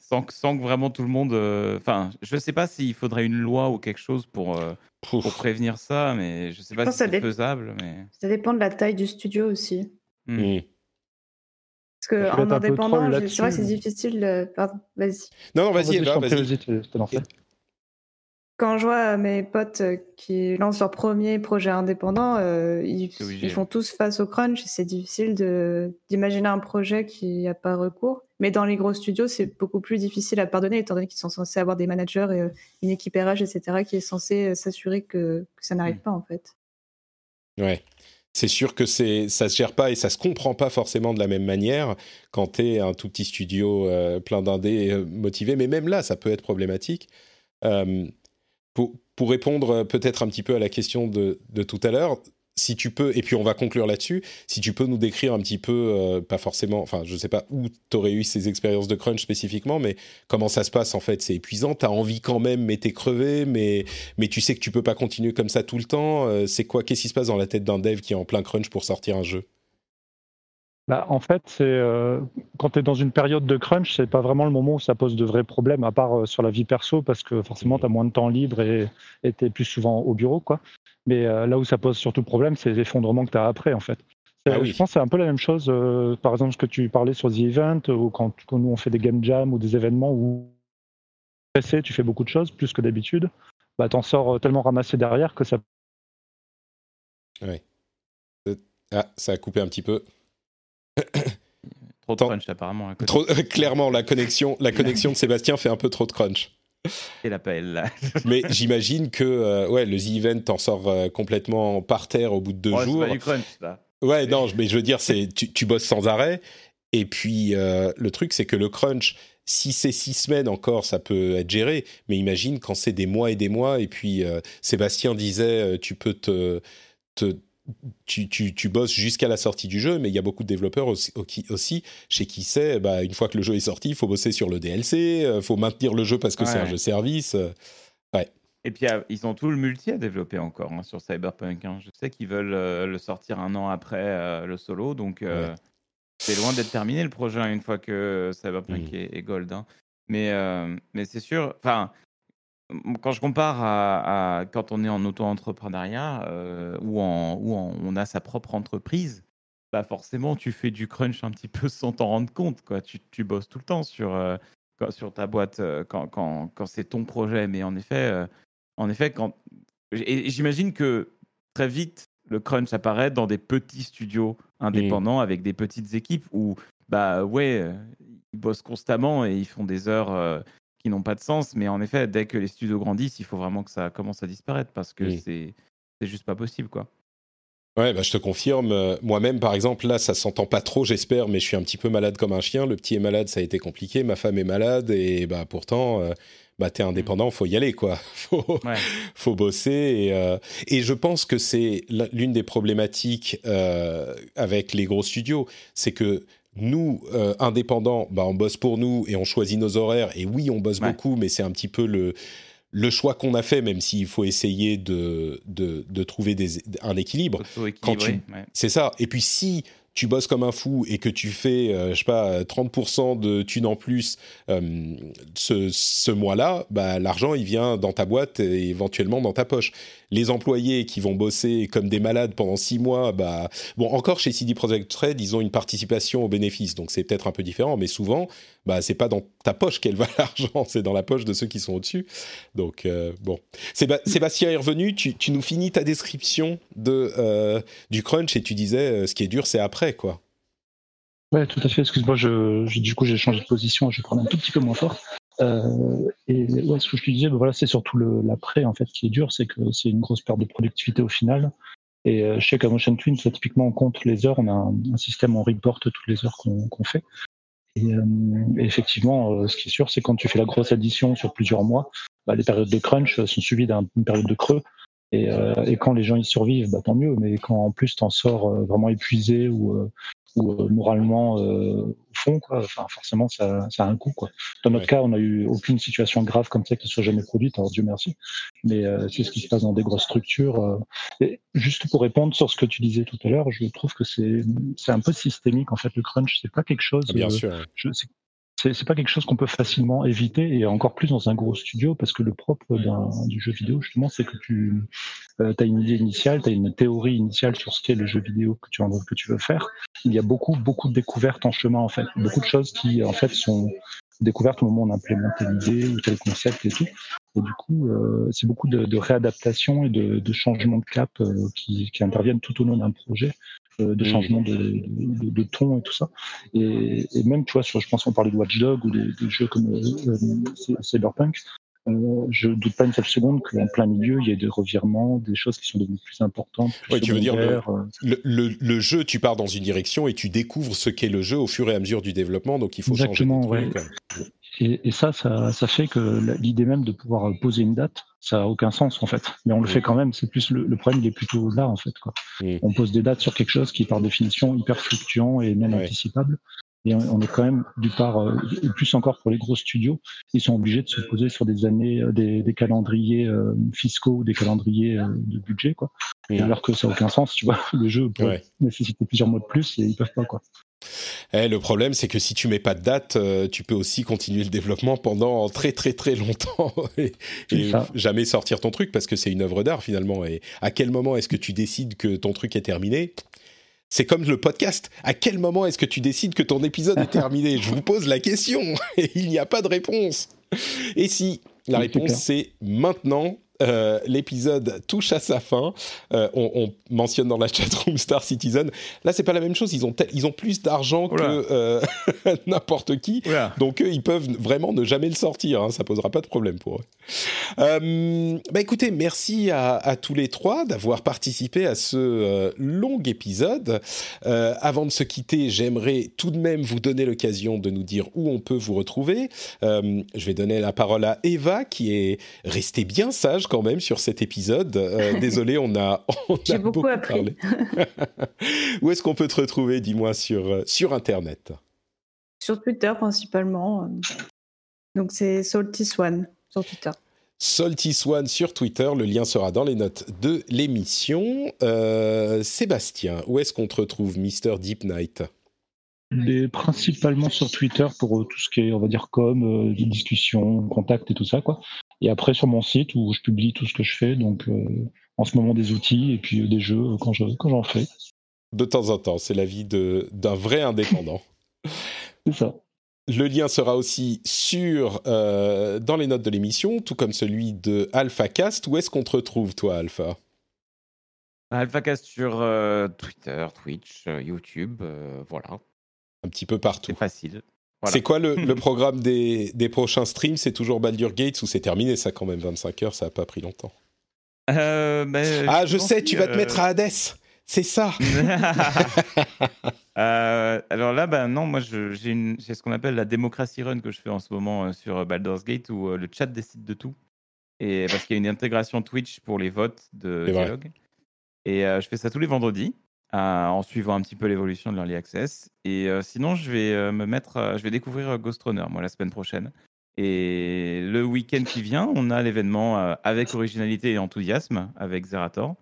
sans, sans que vraiment tout le monde... Enfin, euh, je sais pas s'il faudrait une loi ou quelque chose pour, euh, pour prévenir ça, mais je sais pas je si c'est dé- faisable. Mais... Ça dépend de la taille du studio aussi. Mmh. Mmh. Parce qu'en indépendant, c'est vrai que c'est difficile. Euh, pardon, vas-y. Non, non vas-y, Eva, vas-y. vas-y tu, je te l'en fais. Quand je vois mes potes qui lancent leur premier projet indépendant, euh, ils, ils font tous face au crunch. C'est difficile de, d'imaginer un projet qui n'a pas recours. Mais dans les gros studios, c'est beaucoup plus difficile à pardonner, étant donné qu'ils sont censés avoir des managers et euh, une équipe R H, et cetera, qui est censée s'assurer que, que ça n'arrive mmh. pas, en fait. Ouais. C'est sûr que c'est, ça ne se gère pas et ça ne se comprend pas forcément de la même manière quand tu es un tout petit studio euh, plein d'indés euh, motivés. Mais même là, ça peut être problématique. Euh, pour, pour répondre peut-être un petit peu à la question de, de tout à l'heure, si tu peux, et puis on va conclure là-dessus, si tu peux nous décrire un petit peu, euh, pas forcément, enfin je ne sais pas où tu aurais eu ces expériences de crunch spécifiquement, mais comment ça se passe en fait, c'est épuisant, tu as envie quand même, mais tu es crevé, mais, mais tu sais que tu ne peux pas continuer comme ça tout le temps. Euh, c'est quoi, qu'est-ce qui se passe dans la tête d'un dev qui est en plein crunch pour sortir un jeu ? Bah, en fait, c'est, euh, quand tu es dans une période de crunch, c'est pas vraiment le moment où ça pose de vrais problèmes, à part euh, sur la vie perso, parce que forcément, tu as moins de temps libre et tu es plus souvent au bureau, quoi. Mais euh, là où ça pose surtout problème, c'est les effondrements que tu as après, en fait. Ah oui. Je pense que c'est un peu la même chose, euh, par exemple, ce que tu parlais sur ZEvent, ou quand, quand nous on fait des game jams ou des événements où tu fais beaucoup de choses, plus que d'habitude, bah, tu en sors tellement ramassé derrière que ça... Oui. Ah, ça a coupé un petit peu. Trop de crunch, apparemment. Trop, euh, clairement, la connexion, la connexion de Sébastien fait un peu trop de crunch. Et l'appel, là. Mais j'imagine que euh, ouais, le ZEvent t'en sort euh, complètement par terre au bout de deux ouais, jours. C'est pas du crunch, ça. Ouais, non, mais je veux dire, c'est, tu, tu bosses sans arrêt. Et puis, euh, le truc, c'est que le crunch, si c'est six semaines encore, ça peut être géré. Mais imagine quand c'est des mois et des mois. Et puis, euh, Sébastien disait, euh, tu peux te... te Tu, tu, tu bosses jusqu'à la sortie du jeu, mais il y a beaucoup de développeurs aussi, aussi chez qui c'est, bah, une fois que le jeu est sorti, il faut bosser sur le D L C, il faut maintenir le jeu parce que ouais. c'est un jeu service. Ouais. Et puis, ils ont tout le multi à développer encore hein, sur Cyberpunk. Hein. Je sais qu'ils veulent euh, le sortir un an après euh, le solo, donc euh, ouais. c'est loin d'être terminé le projet une fois que Cyberpunk mmh. est, est gold. Hein. Mais, euh, mais c'est sûr... Enfin, quand je compare à, à quand on est en auto-entrepreneuriat euh, ou, en, ou en, on a sa propre entreprise, bah forcément tu fais du crunch un petit peu sans t'en rendre compte, quoi. Tu, tu bosses tout le temps sur, euh, sur ta boîte euh, quand, quand, quand c'est ton projet. Mais en effet, euh, en effet quand... Et j'imagine que très vite, le crunch apparaît dans des petits studios indépendants mmh. avec des petites équipes où bah, ouais, ils bossent constamment et ils font des heures... Euh, qui n'ont pas de sens, mais en effet, dès que les studios grandissent, il faut vraiment que ça commence à disparaître parce que oui. c'est, c'est juste pas possible, quoi. Ouais, bah je te confirme. Euh, moi-même, par exemple, là, ça s'entend pas trop, j'espère, mais je suis un petit peu malade comme un chien. Le petit est malade, ça a été compliqué. Ma femme est malade et bah pourtant, euh, bah t'es indépendant, faut y aller, quoi. faut, ouais. faut bosser. Et, euh, et je pense que c'est l'une des problématiques euh, avec les gros studios, c'est que nous, euh, indépendants, bah, on bosse pour nous et on choisit nos horaires. Et oui, on bosse ouais. beaucoup, mais c'est un petit peu le, le choix qu'on a fait, même s'il faut essayer de, de, de trouver des, un équilibre. Quand tu, ouais. C'est ça. Et puis si tu bosses comme un fou et que tu fais, euh, je sais pas, trente pour cent de thunes en plus euh, ce, ce mois-là, bah, l'argent, il vient dans ta boîte et éventuellement dans ta poche. Les employés qui vont bosser comme des malades pendant six mois, bah, bon, encore chez C D Projekt Red, ils ont une participation aux bénéfices, donc c'est peut-être un peu différent, mais souvent, bah, c'est pas dans ta poche qu'elle va l'argent, c'est dans la poche de ceux qui sont au-dessus. Donc, euh, bon. Séba- Sébastien est revenu, tu, tu nous finis ta description de, euh, du crunch et tu disais, euh, ce qui est dur, c'est après. Quoi. Ouais, tout à fait. Excuse-moi, je, je, du coup, j'ai changé de position. Je vais prendre un tout petit peu moins fort. Euh, et ouais, ce que je te disais, ben voilà, c'est surtout le, l'après en fait qui est dur, c'est que c'est une grosse perte de productivité au final. Et euh, chez Motion Twin, ça, typiquement, on compte les heures. On a un, un système, on report toutes les heures qu'on, qu'on fait. Et, euh, et effectivement, euh, ce qui est sûr, c'est quand tu fais la grosse addition sur plusieurs mois, bah, les périodes de crunch sont suivies d'une d'un, période de creux. Et, euh, et quand les gens y survivent, bah, tant mieux. Mais quand en plus t'en sors euh, vraiment épuisé ou, euh, ou euh, moralement euh, au fond, quoi. Enfin, forcément, ça, ça a un coût, quoi. Dans notre ouais. cas, on n'a eu aucune situation grave comme ça qui soit jamais produite, alors Dieu merci. Mais euh, c'est ce qui se passe dans des grosses structures. Euh. Et juste pour répondre sur ce que tu disais tout à l'heure, je trouve que c'est c'est un peu systémique. En fait, le crunch, c'est pas quelque chose. Bien euh, sûr. Ouais. Je, c'est, C'est, c'est pas quelque chose qu'on peut facilement éviter, et encore plus dans un gros studio, parce que le propre d'un, du jeu vidéo, justement, c'est que tu euh, as une idée initiale, tu as une théorie initiale sur ce qu'est le jeu vidéo que tu, que tu veux faire. Il y a beaucoup, beaucoup de découvertes en chemin, en fait. Beaucoup de choses qui, en fait, sont découvertes au moment où on implémente l'idée ou tel concept et tout. Et du coup, euh, c'est beaucoup de, de réadaptation et de, de changement de cap euh, qui, qui interviennent tout au long d'un projet. De changement de, de, de ton et tout ça. Et, et même, tu vois, sur, je pense qu'on parlait de Watch Dogs ou des, des jeux comme euh, Cyberpunk, euh, je ne doute pas une seule seconde qu'en plein milieu, il y ait des revirements, des choses qui sont devenues plus importantes. Plus ouais, tu veux dire, le, le, le, le jeu, tu pars dans une direction et tu découvres ce qu'est le jeu au fur et à mesure du développement, donc il faut exactement, changer de truc. Ouais. Et, et ça, ça, ça fait que l'idée même de pouvoir poser une date, ça n'a aucun sens, en fait. Mais on le oui. fait quand même. C'est plus le, le problème, il est plutôt là, en fait, quoi. Oui. On pose des dates sur quelque chose qui est par définition hyper fluctuant et non oui. anticipable. Et on, on est quand même, du part, euh, et plus encore pour les gros studios, ils sont obligés de se poser sur des années, euh, des, des calendriers euh, fiscaux, des calendriers euh, de budget, quoi. Oui. Alors que ça n'a aucun sens, tu vois. Le jeu peut oui. nécessiter plusieurs mois de plus et ils ne peuvent pas, quoi. Eh, le problème, c'est que si tu mets pas de date, euh, tu peux aussi continuer le développement pendant très très très longtemps et, et jamais sortir ton truc, parce que c'est une œuvre d'art finalement. Et à quel moment est-ce que tu décides que ton truc est terminé ? C'est comme le podcast. À quel moment est-ce que tu décides que ton épisode est terminé ? Je vous pose la question et il n'y a pas de réponse. Et si la réponse, c'est maintenant. Euh, l'épisode touche à sa fin. Euh, on, on mentionne dans la chatroom Star Citizen. Là, c'est pas la même chose. Ils ont, te- ils ont plus d'argent Oula. que euh, n'importe qui. Oula. Donc, eux, ils peuvent vraiment ne jamais le sortir. Hein. Ça posera pas de problème pour eux. Euh, bah, écoutez, merci à, à tous les trois d'avoir participé à ce euh, long épisode. Euh, avant de se quitter, j'aimerais tout de même vous donner l'occasion de nous dire où on peut vous retrouver. Euh, je vais donner la parole à Eva, qui est restée bien sage quand même sur cet épisode. Euh, désolé, on a, on J'ai a beaucoup, beaucoup appris. Parlé. Où est-ce qu'on peut te retrouver, dis-moi, sur, sur Internet ? Sur Twitter, principalement. Donc, c'est Salty Swan sur Twitter. Salty Swan sur Twitter. Le lien sera dans les notes de l'émission. Euh, Sébastien, où est-ce qu'on te retrouve, Mister Deep Night ? Et principalement sur Twitter pour euh, tout ce qui est, on va dire, com, euh, discussion, contact et tout ça, quoi. Et après, sur mon site où je publie tout ce que je fais, donc euh, en ce moment des outils et puis euh, des jeux quand, je, quand j'en fais. De temps en temps, c'est la vie de, d'un vrai indépendant. C'est ça. Le lien sera aussi sur, euh, dans les notes de l'émission, tout comme celui de AlphaCast. Où est-ce qu'on te retrouve, toi, Alpha ? AlphaCast sur euh, Twitter, Twitch, euh, YouTube, euh, voilà. Un petit peu partout. C'est facile. Voilà. C'est quoi le, le programme des, des prochains streams ? C'est toujours Baldur's Gate ou c'est terminé ça quand même ? vingt-cinq heures, ça n'a pas pris longtemps. Euh, bah, ah, je, je sais, tu euh... vas te mettre à Hades. C'est ça. euh, alors là, ben bah, non, moi je, j'ai, une, j'ai ce qu'on appelle la démocratie run que je fais en ce moment euh, sur Baldur's Gate où euh, le chat décide de tout. Et, parce qu'il y a une intégration Twitch pour les votes de c'est dialogue. Vrai. Et euh, je fais ça tous les vendredis. Euh, en suivant un petit peu l'évolution de l'Early Access. Et euh, sinon, je vais euh, me mettre, euh, je vais découvrir euh, Ghost Runner, moi, la semaine prochaine. Et le week-end qui vient, on a l'événement euh, avec originalité et enthousiasme avec Zerator.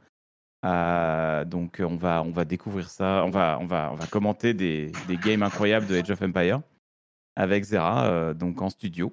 Euh, donc, on va, on va découvrir ça. On va, on va, on va commenter des, des games incroyables de Age of Empire avec Zera, euh, donc en studio.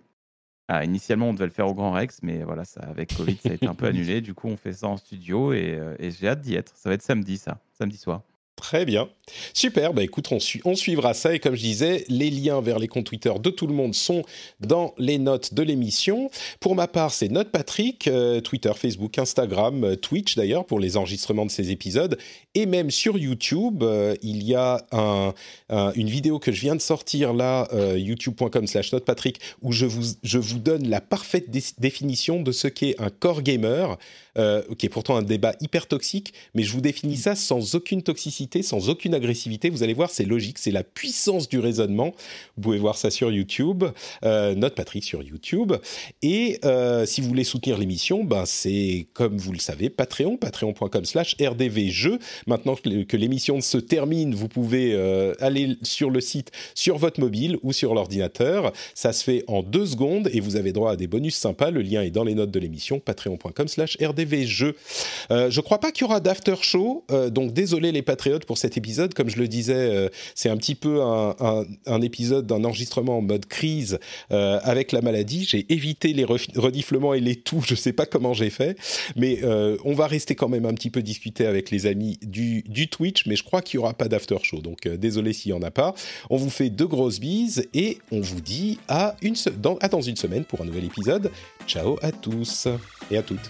Ah, initialement, on devait le faire au Grand Rex, mais voilà, ça, avec Covid, ça a été un peu annulé. Du coup, on fait ça en studio et, et j'ai hâte d'y être. Ça va être samedi, ça, samedi soir. Très bien. Super. Bah, écoute, on, su- on suivra ça. Et comme je disais, les liens vers les comptes Twitter de tout le monde sont dans les notes de l'émission. Pour ma part, c'est NotePatrick, euh, Twitter, Facebook, Instagram, euh, Twitch d'ailleurs, pour les enregistrements de ces épisodes. Et même sur YouTube, euh, il y a un, un, une vidéo que je viens de sortir là, euh, youtube.com slash NotePatrick, où je vous, je vous donne la parfaite dé- définition de ce qu'est un core gamer, euh, qui est pourtant un débat hyper toxique, mais je vous définis ça sans aucune toxicité. agressivité, sans aucune agressivité. Vous allez voir, c'est logique, c'est la puissance du raisonnement. Vous pouvez voir ça sur YouTube, euh, notre Patrick sur YouTube. Et euh, si vous voulez soutenir l'émission, ben c'est, comme vous le savez, Patreon, patreon point com slash R D V jeux. Maintenant que l'émission se termine, vous pouvez euh, aller sur le site, sur votre mobile ou sur l'ordinateur. Ça se fait en deux secondes et vous avez droit à des bonus sympas. Le lien est dans les notes de l'émission, patreon point com slash R D V jeux. Euh, je crois pas qu'il y aura d'after show, euh, donc désolé les patriotes pour cet épisode. Comme je le disais, euh, c'est un petit peu un, un, un épisode d'un enregistrement en mode crise euh, avec la maladie. J'ai évité les ref- reniflements et les toux, je sais pas comment j'ai fait, mais euh, on va rester quand même un petit peu discuter avec les amis du, du Twitch, mais je crois qu'il y aura pas d'after show, donc euh, désolé s'il y en a pas. On vous fait deux grosses bises et on vous dit à, une se- dans, à dans une semaine pour un nouvel épisode. Ciao à tous et à toutes.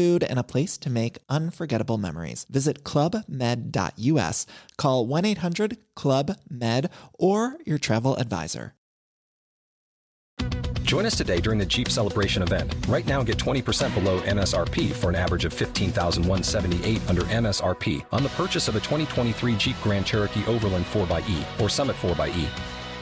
food, and a place to make unforgettable memories. Visit club med dot U S, call one eight hundred club med, or your travel advisor. Join us today during the Jeep Celebration event. Right now, get twenty percent below M S R P for an average of fifteen thousand one hundred seventy-eight dollars under M S R P on the purchase of a twenty twenty-three Jeep Grand Cherokee Overland four by E or Summit four by E.